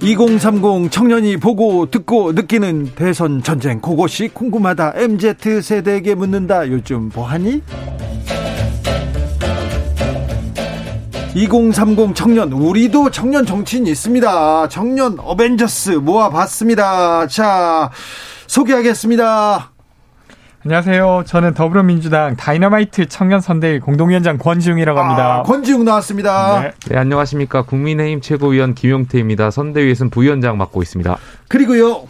(2030) 청년이 보고 듣고 느끼는 대선 전쟁, 그것이 궁금하다. MZ세대에게 묻는다. 요즘 뭐하니? 2030 청년, 우리도 청년 정치인 있습니다. 청년 어벤져스 모아봤습니다. 자, 소개하겠습니다. 안녕하세요. 저는 더불어민주당 다이너마이트 청년선대위 공동위원장 권지웅이라고 합니다. 아, 권지웅 나왔습니다. 네. 네, 안녕하십니까. 국민의힘 최고위원 김용태입니다. 선대위에서는 부위원장 맡고 있습니다. 그리고요.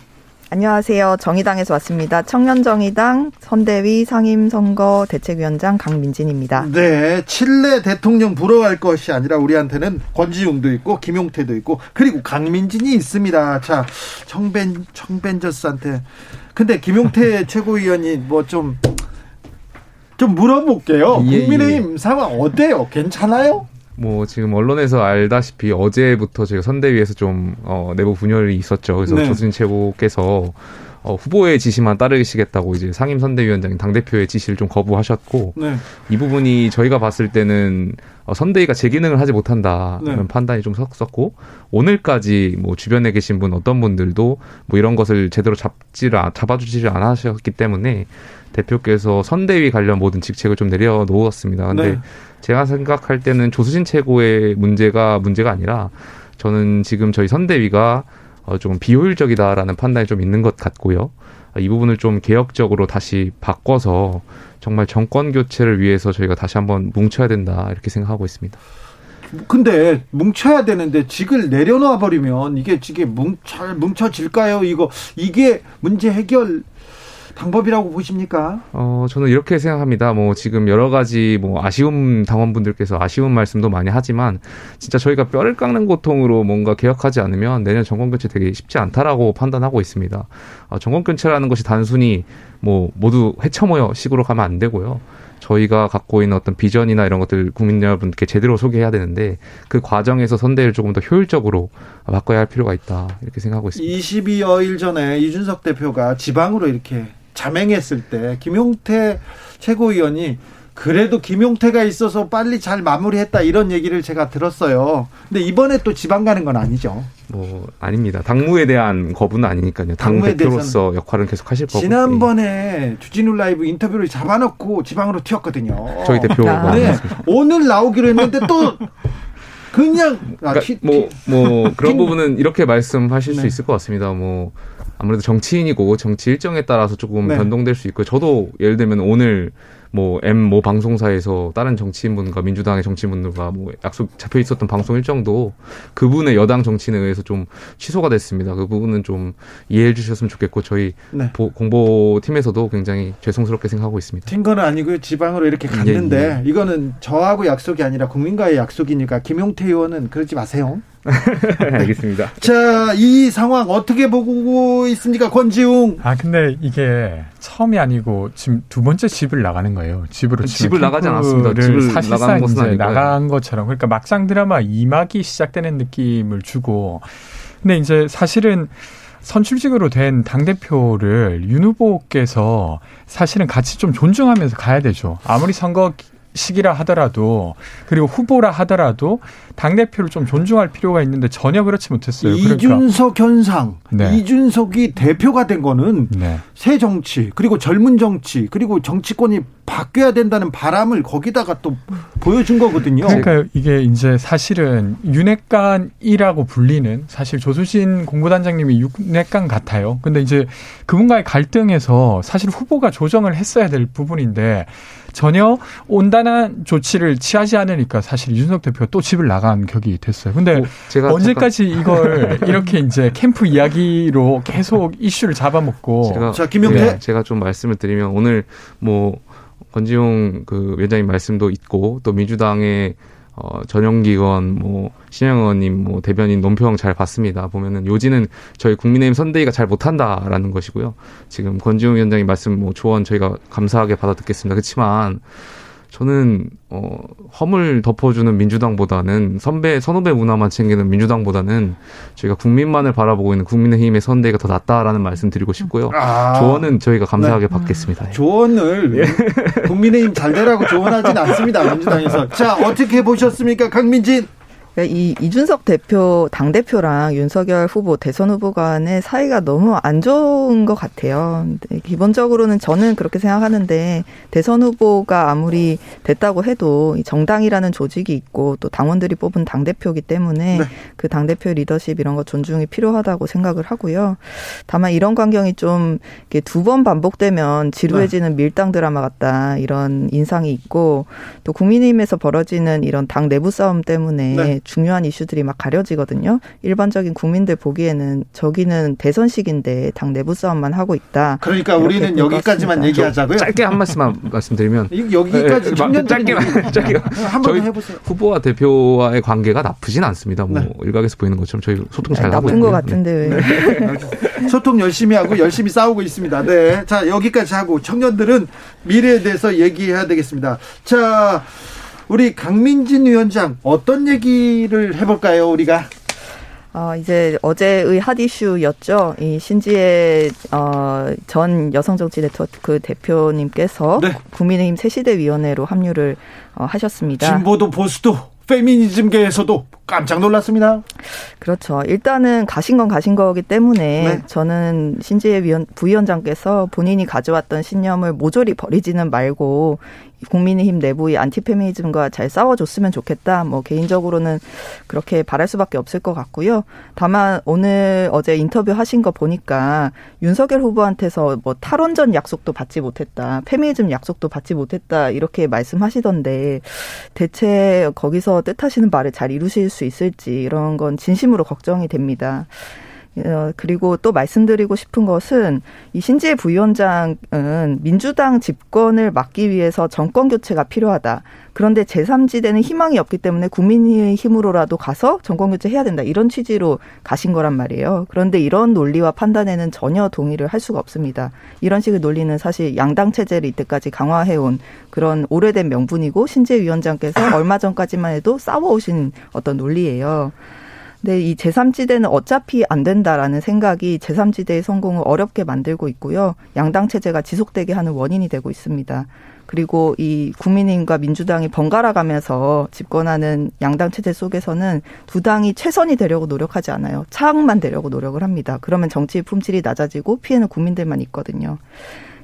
안녕하세요. 정의당에서 왔습니다. 청년정의당 선대위 상임선거 대책위원장 강민진입니다. 네. 칠레 대통령 부러워할 것이 아니라 우리한테는 권지웅도 있고 김용태도 있고 그리고 강민진이 있습니다. 자, 청벤저스한테. 근데 김용태 최고위원이 좀 물어볼게요. 예, 국민의힘 상황 어때요? 괜찮아요? 지금 언론에서 알다시피 어제부터 저희가 선대위에서 좀 내부 분열이 있었죠. 그래서, 네. 조수진 최고께서 후보의 지시만 따르시겠다고 이제 상임선대위원장인 당대표의 지시를 좀 거부하셨고, 네. 이 부분이 저희가 봤을 때는 선대위가 제 기능을 하지 못한다는 네. 판단이 좀 섰었고, 오늘까지 뭐 주변에 계신 분 어떤 분들도 뭐 이런 것을 제대로 잡아주지를 않으셨기 때문에 대표께서 선대위 관련 모든 직책을 좀 내려놓았습니다. 근데 네. 제가 생각할 때는 조수진 최고의 문제가 아니라 저는 지금 저희 선대위가 조금 비효율적이다라는 판단이 좀 있는 것 같고요. 이 부분을 좀 개혁적으로 다시 바꿔서 정말 정권 교체를 위해서 저희가 다시 한번 뭉쳐야 된다 이렇게 생각하고 있습니다. 근데 뭉쳐야 되는데 직을 내려놓아 버리면 이게 잘 뭉쳐질까요? 이게 문제 해결 방법이라고 보십니까? 저는 이렇게 생각합니다. 뭐 지금 여러 가지 뭐 아쉬운 당원분들께서 아쉬운 말씀도 많이 하지만 진짜 저희가 뼈를 깎는 고통으로 뭔가 개혁하지 않으면 내년 정권 교체 되게 쉽지 않다라고 판단하고 있습니다. 정권 교체라는 것이 단순히 뭐 모두 헤쳐모여 식으로 가면 안 되고요. 저희가 갖고 있는 어떤 비전이나 이런 것들 국민 여러분께 제대로 소개해야 되는데 그 과정에서 선대를 조금 더 효율적으로 바꿔야 할 필요가 있다 이렇게 생각하고 있습니다. 22여일 전에 이준석 대표가 지방으로 이렇게 자맹했을 때 김용태 최고위원이 그래도 김용태가 있어서 빨리 잘 마무리했다 이런 얘기를 제가 들었어요. 근데 이번에 또 지방 가는 건 아니죠? 뭐 아닙니다. 당무에 대한 거부는 아니니까요. 당 대표로서 역할은 계속 하실 거고. 지난번에 주진우 라이브 인터뷰를 잡아놓고 지방으로 튀었거든요. 저희 대표가. 네. 오늘 나오기로 했는데 또 그냥 그런 부분은 이렇게 말씀하실 네. 수 있을 것 같습니다. 뭐 아무래도 정치인이고 정치 일정에 따라서 조금 네. 변동될 수 있고, 저도 예를 들면 오늘 뭐 모 방송사에서 다른 정치인분과 민주당의 정치인분들과 뭐 약속 잡혀 있었던 방송 일정도 그분의 여당 정치인에 의해서 좀 취소가 됐습니다. 그 부분은 좀 이해해 주셨으면 좋겠고, 저희 네. 공보팀에서도 굉장히 죄송스럽게 생각하고 있습니다. 튄 건 아니고요. 지방으로 이렇게 갔는데 예. 이거는 저하고 약속이 아니라 국민과의 약속이니까 김용태 의원은 그러지 마세요. 알겠습니다. 자, 이 상황 어떻게 보고 있습니까, 권지웅? 근데 이게 처음이 아니고 지금 두 번째 집을 나가는 거예요. 집을 나가지 않았습니다. 집을 사실상 이제 나간 것처럼, 그러니까 막상 드라마 2막이 시작되는 느낌을 주고, 근데 이제 사실은 선출직으로 된 당대표를 윤 후보께서 사실은 같이 좀 존중하면서 가야 되죠. 아무리 선거 시기라 하더라도, 그리고 후보라 하더라도 당대표를 좀 존중할 필요가 있는데 전혀 그렇지 못했어요. 이준석 그러니까. 현상, 네. 이준석이 대표가 된 거는 네. 새 정치, 그리고 젊은 정치, 그리고 정치권이 바뀌어야 된다는 바람을 거기다가 또 보여준 거거든요. 그러니까 이게 이제 사실은 윤핵관이라고 불리는, 사실 조수진 공보단장님이 윤핵관 같아요. 근데 이제 그분과의 갈등에서 사실 후보가 조정을 했어야 될 부분인데 전혀 온단한 조치를 취하지 않으니까 사실 이준석 대표가 또 집을 나간 격이 됐어요. 근데 언제까지 이걸 이렇게 이제 캠프 이야기로 계속 이슈를 잡아먹고. 자, 김용태. 제가 좀 말씀을 드리면, 오늘 뭐 권지용 그 위원장님 말씀도 있고, 또 민주당의 전용기 의원, 뭐 신영 의원님, 뭐 대변인 논평 잘 봤습니다. 보면은 요지는 저희 국민의힘 선대위가 잘 못한다라는 것이고요. 지금 권지웅 위원장님 말씀, 뭐 조언 저희가 감사하게 받아 듣겠습니다. 그렇지만 저는 허물 덮어주는 민주당보다는, 선후배 문화만 챙기는 민주당보다는 저희가 국민만을 바라보고 있는 국민의힘의 선대위가 더 낫다라는 말씀 드리고 싶고요. 조언은 저희가 감사하게 네. 받겠습니다. 조언을 예. 국민의힘 잘 되라고 조언하진 않습니다. 민주당에서. 자, 어떻게 보셨습니까, 강민진? 이준석 대표, 당대표랑 윤석열 후보, 대선 후보 간의 사이가 너무 안 좋은 것 같아요. 기본적으로는 저는 그렇게 생각하는데, 대선 후보가 아무리 됐다고 해도 정당이라는 조직이 있고 또 당원들이 뽑은 당대표이기 때문에 네. 그 당대표 리더십 이런 거 존중이 필요하다고 생각을 하고요. 다만 이런 광경이 좀 두 번 반복되면 지루해지는 밀당 드라마 같다 이런 인상이 있고, 또 국민의힘에서 벌어지는 이런 당 내부 싸움 때문에 네. 중요한 이슈들이 막 가려지거든요. 일반적인 국민들 보기에는 저기는 대선식인데 당 내부 싸움만 하고 있다. 그러니까 우리는 여기까지만 얘기하자고요. 짧게 한 말씀만 말씀드리면, 여기까지 짧게 한 번 해보세요. 후보와 대표와의 관계가 나쁘진 않습니다. 뭐 네. 일각에서 보이는 것처럼 저희 소통 잘 하고 있는 것 같은데 네. 네. 소통 열심히 하고 열심히 싸우고 있습니다. 네, 자 여기까지 하고 청년들은 미래에 대해서 얘기해야 되겠습니다. 자. 우리 강민진 위원장 어떤 얘기를 해볼까요, 우리가? 이제 어제의 핫 이슈였죠. 이 신지혜 전 여성정치 네트워크 대표님께서 네. 국민의힘 새시대위원회로 합류를 하셨습니다. 진보도 보수도. 페미니즘계에서도 깜짝 놀랐습니다. 그렇죠. 일단은 가신 건 가신 거기 때문에 네. 저는 신지혜 부위원장께서 본인이 가져왔던 신념을 모조리 버리지는 말고 국민의힘 내부의 안티페미니즘과 잘 싸워줬으면 좋겠다. 뭐 개인적으로는 그렇게 바랄 수밖에 없을 것 같고요. 다만 오늘 어제 인터뷰하신 거 보니까 윤석열 후보한테서 뭐 탈원전 약속도 받지 못했다. 페미니즘 약속도 받지 못했다. 이렇게 말씀하시던데 대체 거기서 뜻하시는 말을 잘 이루실 수 있을지 이런 건 진심으로 걱정이 됩니다. 그리고 또 말씀드리고 싶은 것은 이 신지혜 부위원장은 민주당 집권을 막기 위해서 정권 교체가 필요하다. 그런데 제3지대는 희망이 없기 때문에 국민의힘으로라도 가서 정권 교체해야 된다. 이런 취지로 가신 거란 말이에요. 그런데 이런 논리와 판단에는 전혀 동의를 할 수가 없습니다. 이런 식의 논리는 사실 양당 체제를 이때까지 강화해온 그런 오래된 명분이고 신지혜 위원장께서 얼마 전까지만 해도 싸워오신 어떤 논리예요. 네, 이 제3지대는 어차피 안 된다라는 생각이 제3지대의 성공을 어렵게 만들고 있고요. 양당 체제가 지속되게 하는 원인이 되고 있습니다. 그리고 이 국민의힘과 민주당이 번갈아 가면서 집권하는 양당 체제 속에서는 두 당이 최선이 되려고 노력하지 않아요. 차악만 되려고 노력을 합니다. 그러면 정치의 품질이 낮아지고 피해는 국민들만 있거든요.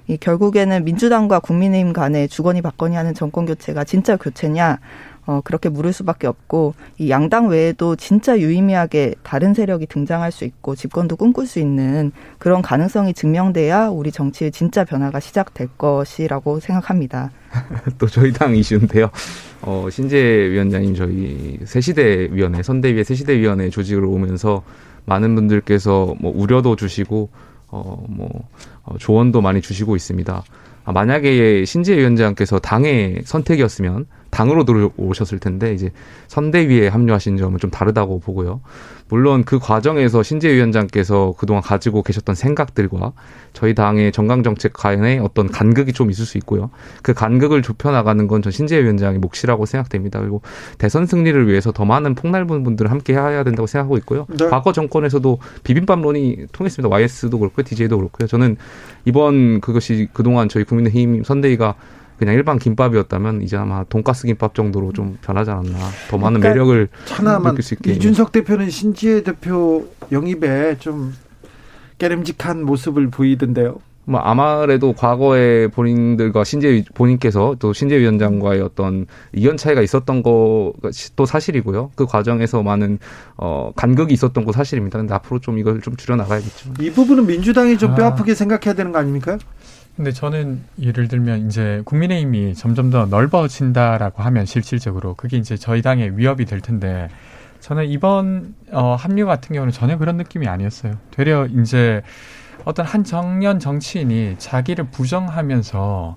이 결국에는 민주당과 국민의힘 간의 주거니 받거니 하는 정권 교체가 진짜 교체냐? 그렇게 물을 수밖에 없고 이 양당 외에도 진짜 유의미하게 다른 세력이 등장할 수 있고 집권도 꿈꿀 수 있는 그런 가능성이 증명돼야 우리 정치의 진짜 변화가 시작될 것이라고 생각합니다. 또 저희 당 이슈인데요. 신지혜 위원장님 저희 새시대위원회 선대위의 새시대위원회 조직으로 오면서 많은 분들께서 뭐 우려도 주시고 조언도 많이 주시고 있습니다. 만약에 신지혜 위원장께서 당의 선택이었으면 당으로 들어오셨을 텐데 이제 선대위에 합류하신 점은 좀 다르다고 보고요. 물론 그 과정에서 신지혜 위원장께서 그동안 가지고 계셨던 생각들과 저희 당의 정강정책 간의 어떤 간극이 좀 있을 수 있고요. 그 간극을 좁혀나가는 건 전 신지혜 위원장의 몫이라고 생각됩니다. 그리고 대선 승리를 위해서 더 많은 폭넓은 분들을 함께 해야 된다고 생각하고 있고요. 네. 과거 정권에서도 비빔밥론이 통했습니다. YS도 그렇고요. DJ도 그렇고요. 저는 이번 그것이 그동안 저희 국민의힘 선대위가 그냥 일반 김밥이었다면 이제 아마 돈가스 김밥 정도로 좀 변하지 않았나. 더 많은 그러니까 매력을 느낄 수 있게. 이준석 대표는 신지혜 대표 영입에 좀 깨름직한 모습을 보이던데요. 뭐 아마래도 과거에 본인들과 본인께서 또 신지혜 위원장과의 어떤 이견 차이가 있었던 것도 사실이고요. 그 과정에서 많은 간극이 있었던 것도 사실입니다. 그런데 앞으로 좀 이걸 좀 줄여나가야겠죠. 이 부분은 민주당이 좀 뼈아프게 생각해야 되는 거 아닙니까? 근데 저는 예를 들면 이제 국민의힘이 점점 더 넓어진다라고 하면 실질적으로 그게 이제 저희 당의 위협이 될 텐데 저는 이번 합류 같은 경우는 전혀 그런 느낌이 아니었어요. 되려 이제 어떤 한 청년 정치인이 자기를 부정하면서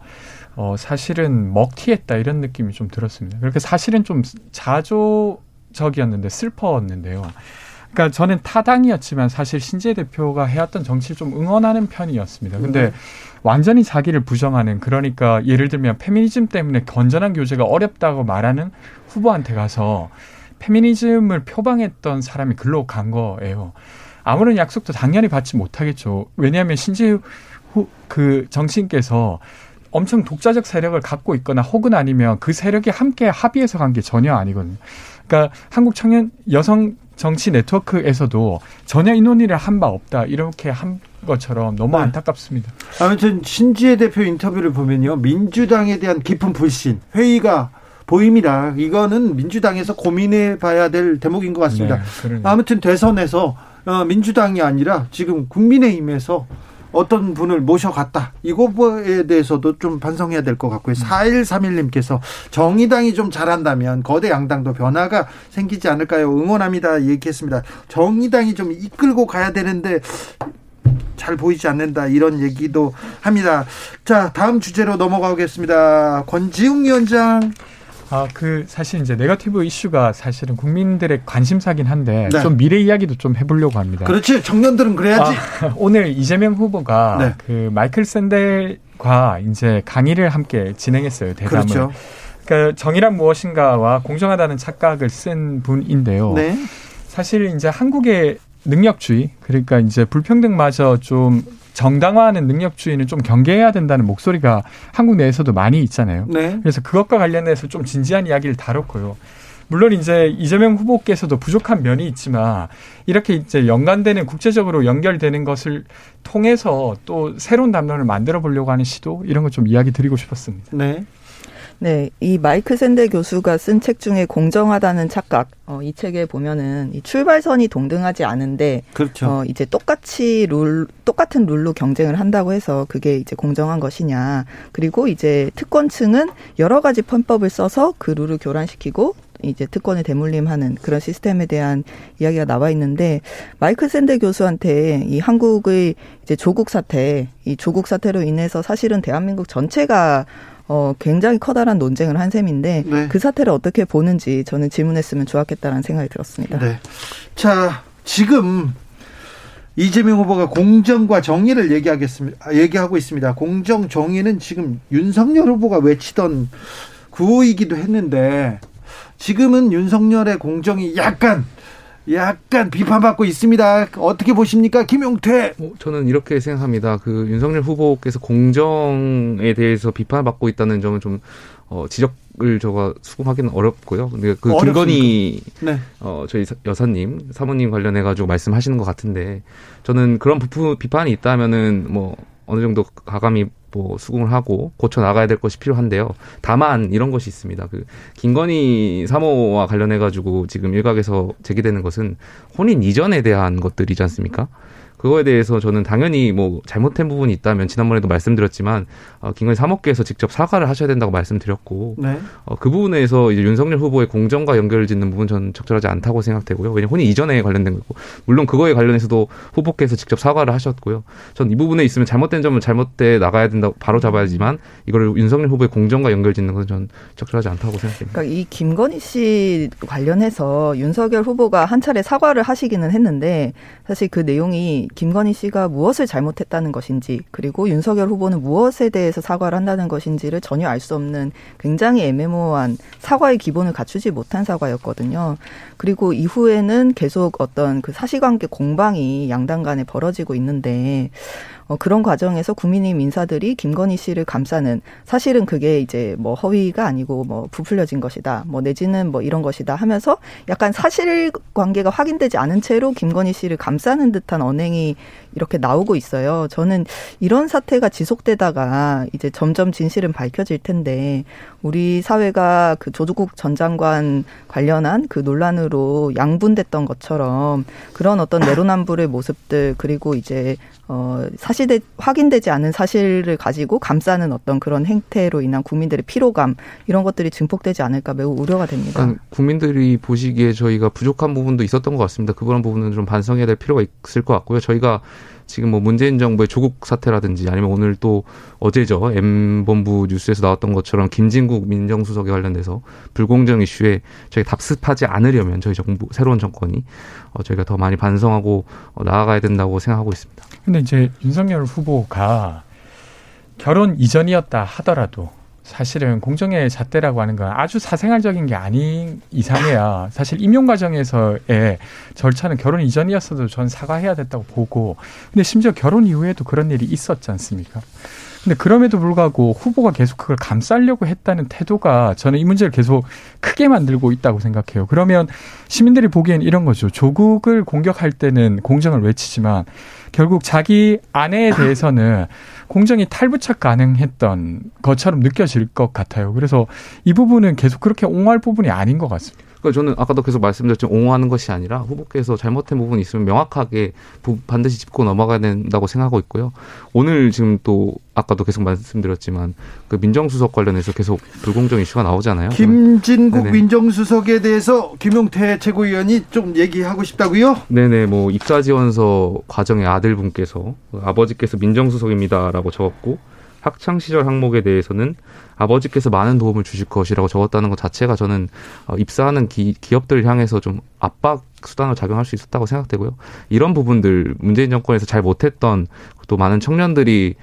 사실은 먹튀했다 이런 느낌이 좀 들었습니다. 그렇게 사실은 좀 자조적이었는데 슬퍼었는데요. 그러니까 저는 타당이었지만 사실 신지혜 대표가 해왔던 정치를 좀 응원하는 편이었습니다. 근데 완전히 자기를 부정하는 그러니까 예를 들면 페미니즘 때문에 건전한 교제가 어렵다고 말하는 후보한테 가서 페미니즘을 표방했던 사람이 글로 간 거예요. 아무런 약속도 당연히 받지 못하겠죠. 왜냐하면 신지혜 그 정치인께서 엄청 독자적 세력을 갖고 있거나 혹은 아니면 그 세력이 함께 합의해서 간 게 전혀 아니거든요. 그러니까 한국 청년 여성 정치 네트워크에서도 전혀 이 논의를 한 바 없다. 이렇게 한 것처럼 너무 안타깝습니다. 아무튼 신지혜 대표 인터뷰를 보면요. 민주당에 대한 깊은 불신, 회의가 보입니다. 이거는 민주당에서 고민해 봐야 될 대목인 것 같습니다. 네, 아무튼 대선에서 민주당이 아니라 지금 국민의힘에서 어떤 분을 모셔갔다. 이거에 대해서도 좀 반성해야 될 것 같고요. 4131님께서 정의당이 좀 잘한다면 거대 양당도 변화가 생기지 않을까요? 응원합니다. 얘기했습니다. 정의당이 좀 이끌고 가야 되는데 잘 보이지 않는다. 이런 얘기도 합니다. 자, 다음 주제로 넘어가겠습니다. 권지웅 위원장. 사실 이제 네거티브 이슈가 사실은 국민들의 관심사긴 한데 네. 좀 미래 이야기도 좀 해보려고 합니다. 그렇지. 청년들은 그래야지. 오늘 이재명 후보가 네. 그 마이클 샌델과 이제 강의를 함께 진행했어요. 대담을. 그렇죠. 그러니까 정의란 무엇인가와 공정하다는 착각을 쓴 분인데요. 네. 사실 이제 한국의 능력주의, 그러니까 이제 불평등마저 좀 정당화하는 능력주의는 좀 경계해야 된다는 목소리가 한국 내에서도 많이 있잖아요. 네. 그래서 그것과 관련해서 좀 진지한 이야기를 다뤘고요. 물론 이제 이재명 후보께서도 부족한 면이 있지만 이렇게 이제 연관되는 국제적으로 연결되는 것을 통해서 또 새로운 담론을 만들어 보려고 하는 시도, 이런 것 좀 이야기 드리고 싶었습니다. 네. 네, 이 마이클 샌델 교수가 쓴 책 중에 공정하다는 착각, 이 책에 보면은 이 출발선이 동등하지 않은데, 그렇죠. 이제 똑같은 룰로 경쟁을 한다고 해서 그게 이제 공정한 것이냐. 그리고 이제 특권층은 여러 가지 편법을 써서 그 룰을 교란시키고 이제 특권을 대물림하는 그런 시스템에 대한 이야기가 나와 있는데, 마이클 샌델 교수한테 이 한국의 이제 조국 사태로 인해서 사실은 대한민국 전체가 굉장히 커다란 논쟁을 한 셈인데, 네. 그 사태를 어떻게 보는지 저는 질문했으면 좋았겠다라는 생각이 들었습니다. 네. 자, 지금 이재명 후보가 공정과 정의를 얘기하고 있습니다. 공정, 정의는 지금 윤석열 후보가 외치던 구호이기도 했는데, 지금은 윤석열의 공정이 약간 비판받고 있습니다. 어떻게 보십니까? 김용태. 저는 이렇게 생각합니다. 그 윤석열 후보께서 공정에 대해서 비판받고 있다는 점은 좀 지적을 제가 수긍하기는 어렵고요. 근데 그 김건희 저희 여사님, 사모님 관련해가지고 말씀하시는 것 같은데, 저는 그런 비판이 있다면은 뭐 어느 정도 가감이 수긍을 하고 고쳐나가야 될 것이 필요한데요. 다만 이런 것이 있습니다. 그 김건희 사모와 관련해가지고 지금 일각에서 제기되는 것은 혼인 이전에 대한 것들이지 않습니까? 그거에 대해서 저는 당연히 잘못된 부분이 있다면 지난번에도 말씀드렸지만 김건희 사모께서 직접 사과를 하셔야 된다고 말씀드렸고, 네. 그 부분에서 이제 윤석열 후보의 공정과 연결을 짓는 부분 저는 적절하지 않다고 생각되고요. 왜냐하면 혼인 이전에 관련된 거고, 물론 그거에 관련해서도 후보께서 직접 사과를 하셨고요. 전 이 부분에 있으면 잘못된 점은 잘못돼 나가야 된다고 바로 잡아야지만, 이거를 윤석열 후보의 공정과 연결 짓는 건 저는 적절하지 않다고 생각됩니다. 그러니까 이 김건희 씨 관련해서 윤석열 후보가 한 차례 사과를 하시기는 했는데, 사실 그 내용이 김건희 씨가 무엇을 잘못했다는 것인지, 그리고 윤석열 후보는 무엇에 대해서 사과를 한다는 것인지를 전혀 알 수 없는 굉장히 애매모호한, 사과의 기본을 갖추지 못한 사과였거든요. 그리고 이후에는 계속 어떤 그 사실관계 공방이 양당 간에 벌어지고 있는데, 그런 과정에서 국민의힘 인사들이 김건희 씨를 감싸는, 사실은 그게 이제 허위가 아니고 부풀려진 것이다, 내지는 이런 것이다 하면서 약간 사실관계가 확인되지 않은 채로 김건희 씨를 감싸는 듯한 언행이 이렇게 나오고 있어요. 저는 이런 사태가 지속되다가 이제 점점 진실은 밝혀질 텐데, 우리 사회가 그 조국 전 장관 관련한 그 논란으로 양분됐던 것처럼 그런 어떤 내로남불의 모습들, 그리고 이제 확인되지 않은 사실을 가지고 감싸는 어떤 그런 행태로 인한 국민들의 피로감, 이런 것들이 증폭되지 않을까 매우 우려가 됩니다. 그러니까 국민들이 보시기에 저희가 부족한 부분도 있었던 것 같습니다. 그런 부분은 좀 반성해야 될 필요가 있을 것 같고요. 저희가 지금 문재인 정부의 조국 사태라든지, 아니면 오늘 또 어제죠, M본부 뉴스에서 나왔던 것처럼 김진국 민정수석에 관련돼서 불공정 이슈에 저희가 답습하지 않으려면 저희 정부, 새로운 정권이 저희가 더 많이 반성하고 나아가야 된다고 생각하고 있습니다. 근데 이제 윤석열 후보가 결혼 이전이었다 하더라도 사실은 공정의 잣대라고 하는 건 아주 사생활적인 게 아닌 이상해야, 사실 임용 과정에서의 절차는 결혼 이전이었어도 전 사과해야 됐다고 보고, 근데 심지어 결혼 이후에도 그런 일이 있었지 않습니까? 근데 그럼에도 불구하고 후보가 계속 그걸 감싸려고 했다는 태도가 저는 이 문제를 계속 크게 만들고 있다고 생각해요. 그러면 시민들이 보기엔 이런 거죠. 조국을 공격할 때는 공정을 외치지만 결국 자기 아내에 대해서는 공정이 탈부착 가능했던 것처럼 느껴질 것 같아요. 그래서 이 부분은 계속 그렇게 옹호할 부분이 아닌 것 같습니다. 그러니까 저는 아까도 계속 말씀드렸지만 옹호하는 것이 아니라 후보께서 잘못된 부분이 있으면 명확하게 반드시 짚고 넘어가야 된다고 생각하고 있고요. 오늘 지금 또 아까도 계속 말씀드렸지만 그 민정수석 관련해서 계속 불공정 이슈가 나오잖아요. 김진국 민정수석에 대해서 김용태 최고위원이 좀 얘기하고 싶다고요? 네네, 입사 지원서 과정의 아들분께서 아버지께서 민정수석입니다라고 적었고, 학창시절 항목에 대해서는 아버지께서 많은 도움을 주실 것이라고 적었다는 것 자체가 저는 입사하는 기업들 향해서 좀 압박 수단으로 작용할 수 있었다고 생각되고요. 이런 부분들 문재인 정권에서 잘 못했던 또 많은 청년들이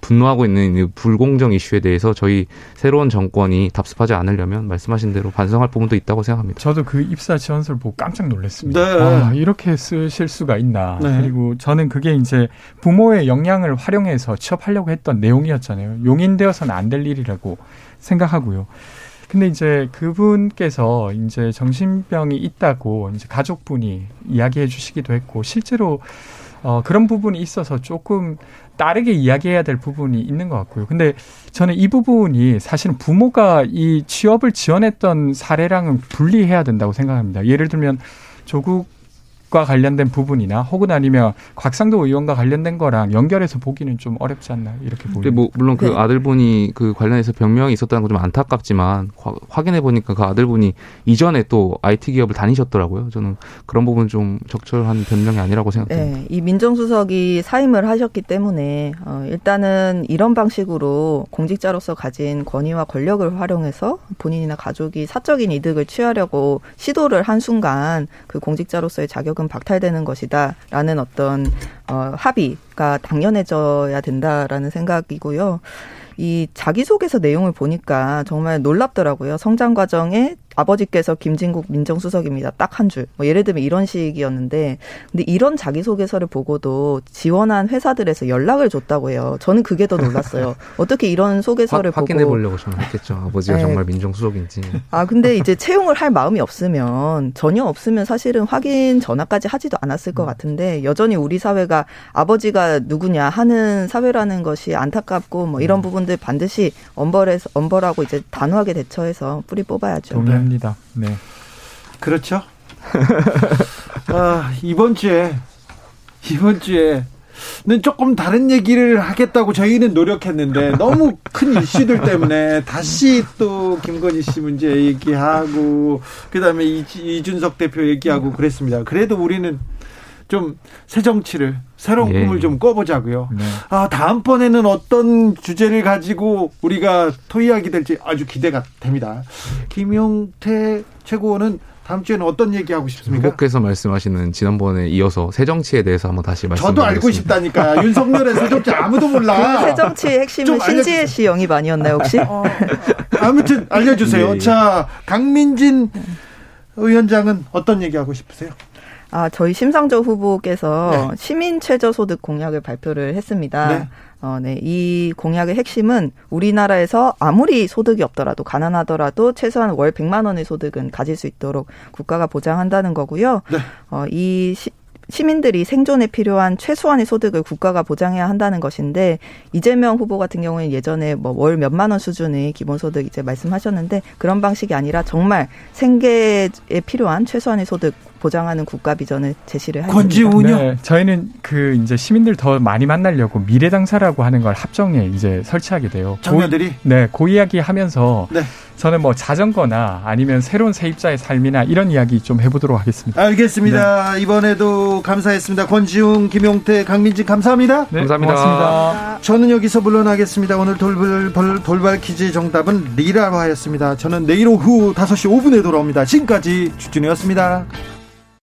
분노하고 있는 불공정 이슈에 대해서 저희 새로운 정권이 답습하지 않으려면 말씀하신 대로 반성할 부분도 있다고 생각합니다. 저도 그 입사 지원서를 보고 깜짝 놀랐습니다. 네. 아, 이렇게 쓰실 수가 있나. 네. 그리고 저는 그게 이제 부모의 역량을 활용해서 취업하려고 했던 내용이었잖아요. 용인되어서는 안 될 일이라고 생각하고요. 근데 이제 그분께서 이제 정신병이 있다고 이제 가족분이 이야기해 주시기도 했고, 실제로 그런 부분이 있어서 조금 다르게 이야기해야 될 부분이 있는 것 같고요. 근데 저는 이 부분이 사실은 부모가 이 취업을 지원했던 사례랑은 분리해야 된다고 생각합니다. 예를 들면 조국과 관련된 부분이나 혹은 아니면 곽상도 의원과 관련된 거랑 연결해서 보기는 좀 어렵지 않나 이렇게 보입니다. 뭐 물론 그 아들분이 그 관련해서 병명이 있었다는 건 좀 안타깝지만 확인해 보니까 그 아들분이 이전에 또 IT 기업을 다니셨더라고요. 저는 그런 부분 좀 적절한 변명이 아니라고 생각합니다. 네, 이 민정수석이 사임을 하셨기 때문에 일단은 이런 방식으로 공직자로서 가진 권위와 권력을 활용해서 본인이나 가족이 사적인 이득을 취하려고 시도를 한 순간 그 공직자로서의 자격은 박탈되는 것이다라는 어떤 합의가 당연해져야 된다라는 생각이고요. 이 자기소개서 내용을 보니까 정말 놀랍더라고요. 성장 과정에 아버지께서 김진국 민정수석입니다. 딱 한 줄. 뭐 예를 들면 이런 식이었는데, 근데 이런 자기소개서를 보고도 지원한 회사들에서 연락을 줬다고 해요. 저는 그게 더 놀랐어요. 어떻게 이런 소개서를 보고. 확인해 보려고 저는 했겠죠. 아버지가 네. 정말 민정수석인지. 아, 근데 이제 채용을 할 마음이 없으면, 전혀 없으면 사실은 확인 전화까지 하지도 않았을 것 같은데, 여전히 우리 사회가 아버지가 누구냐 하는 사회라는 것이 안타깝고, 뭐 이런 부분들 반드시 엄벌하고 이제 단호하게 대처해서 뿌리 뽑아야죠. 합니다. 네, 그렇죠. 아, 이번 주에는 조금 다른 얘기를 하겠다고 저희는 노력했는데 너무 큰 이슈들 때문에 다시 또 김건희 씨 문제 얘기하고 그다음에 이준석 대표 얘기하고 그랬습니다. 그래도 우리는 좀 새 정치를 새로운 꿈을 좀 꿔보자고요. 네. 아, 다음번에는 어떤 주제를 가지고 우리가 토의하게 될지 아주 기대가 됩니다. 김용태 최고원은 다음 주에는 어떤 얘기하고 싶습니까? 후보께서 말씀하시는 지난번에 이어서 새 정치에 대해서 한번 다시 말씀드리겠습니다. 저도 알고 싶다니까. 윤석열의 새 정치 아무도 몰라. 그 새 정치의 핵심은 신지혜 씨 영입 아니었나요 혹시? 아무튼 알려주세요. 네. 자, 강민진 위원장은 어떤 얘기하고 싶으세요? 아, 저희 심상정 후보께서 네. 시민 최저소득 공약을 발표를 했습니다. 네. 이 공약의 핵심은 우리나라에서 아무리 소득이 없더라도 가난하더라도 최소한 월 100만 원의 소득은 가질 수 있도록 국가가 보장한다는 거고요. 네. 시민들이 생존에 필요한 최소한의 소득을 국가가 보장해야 한다는 것인데, 이재명 후보 같은 경우에는 예전에 뭐 월 몇만 원 수준의 기본소득 이제 말씀하셨는데, 그런 방식이 아니라 정말 생계에 필요한 최소한의 소득 보장하는 국가 비전을 제시를 했습니다. 권지웅이요? 네, 저희는 그 이제 시민들 더 많이 만나려고 미래당사라고 하는 걸 합정에 이제 설치하게 돼요. 청년들이? 네, 그 이야기하면서 네. 저는 뭐 자전거나 아니면 새로운 세입자의 삶이나 이런 이야기 좀 해보도록 하겠습니다. 알겠습니다. 네. 이번에도 감사했습니다. 권지웅, 김용태, 강민진 감사합니다. 네, 감사합니다. 고맙습니다. 저는 여기서 물러나겠습니다. 오늘 돌발 퀴즈 정답은 리라화였습니다. 저는 내일 오후 5시 5분에 돌아옵니다. 지금까지 주진우였습니다.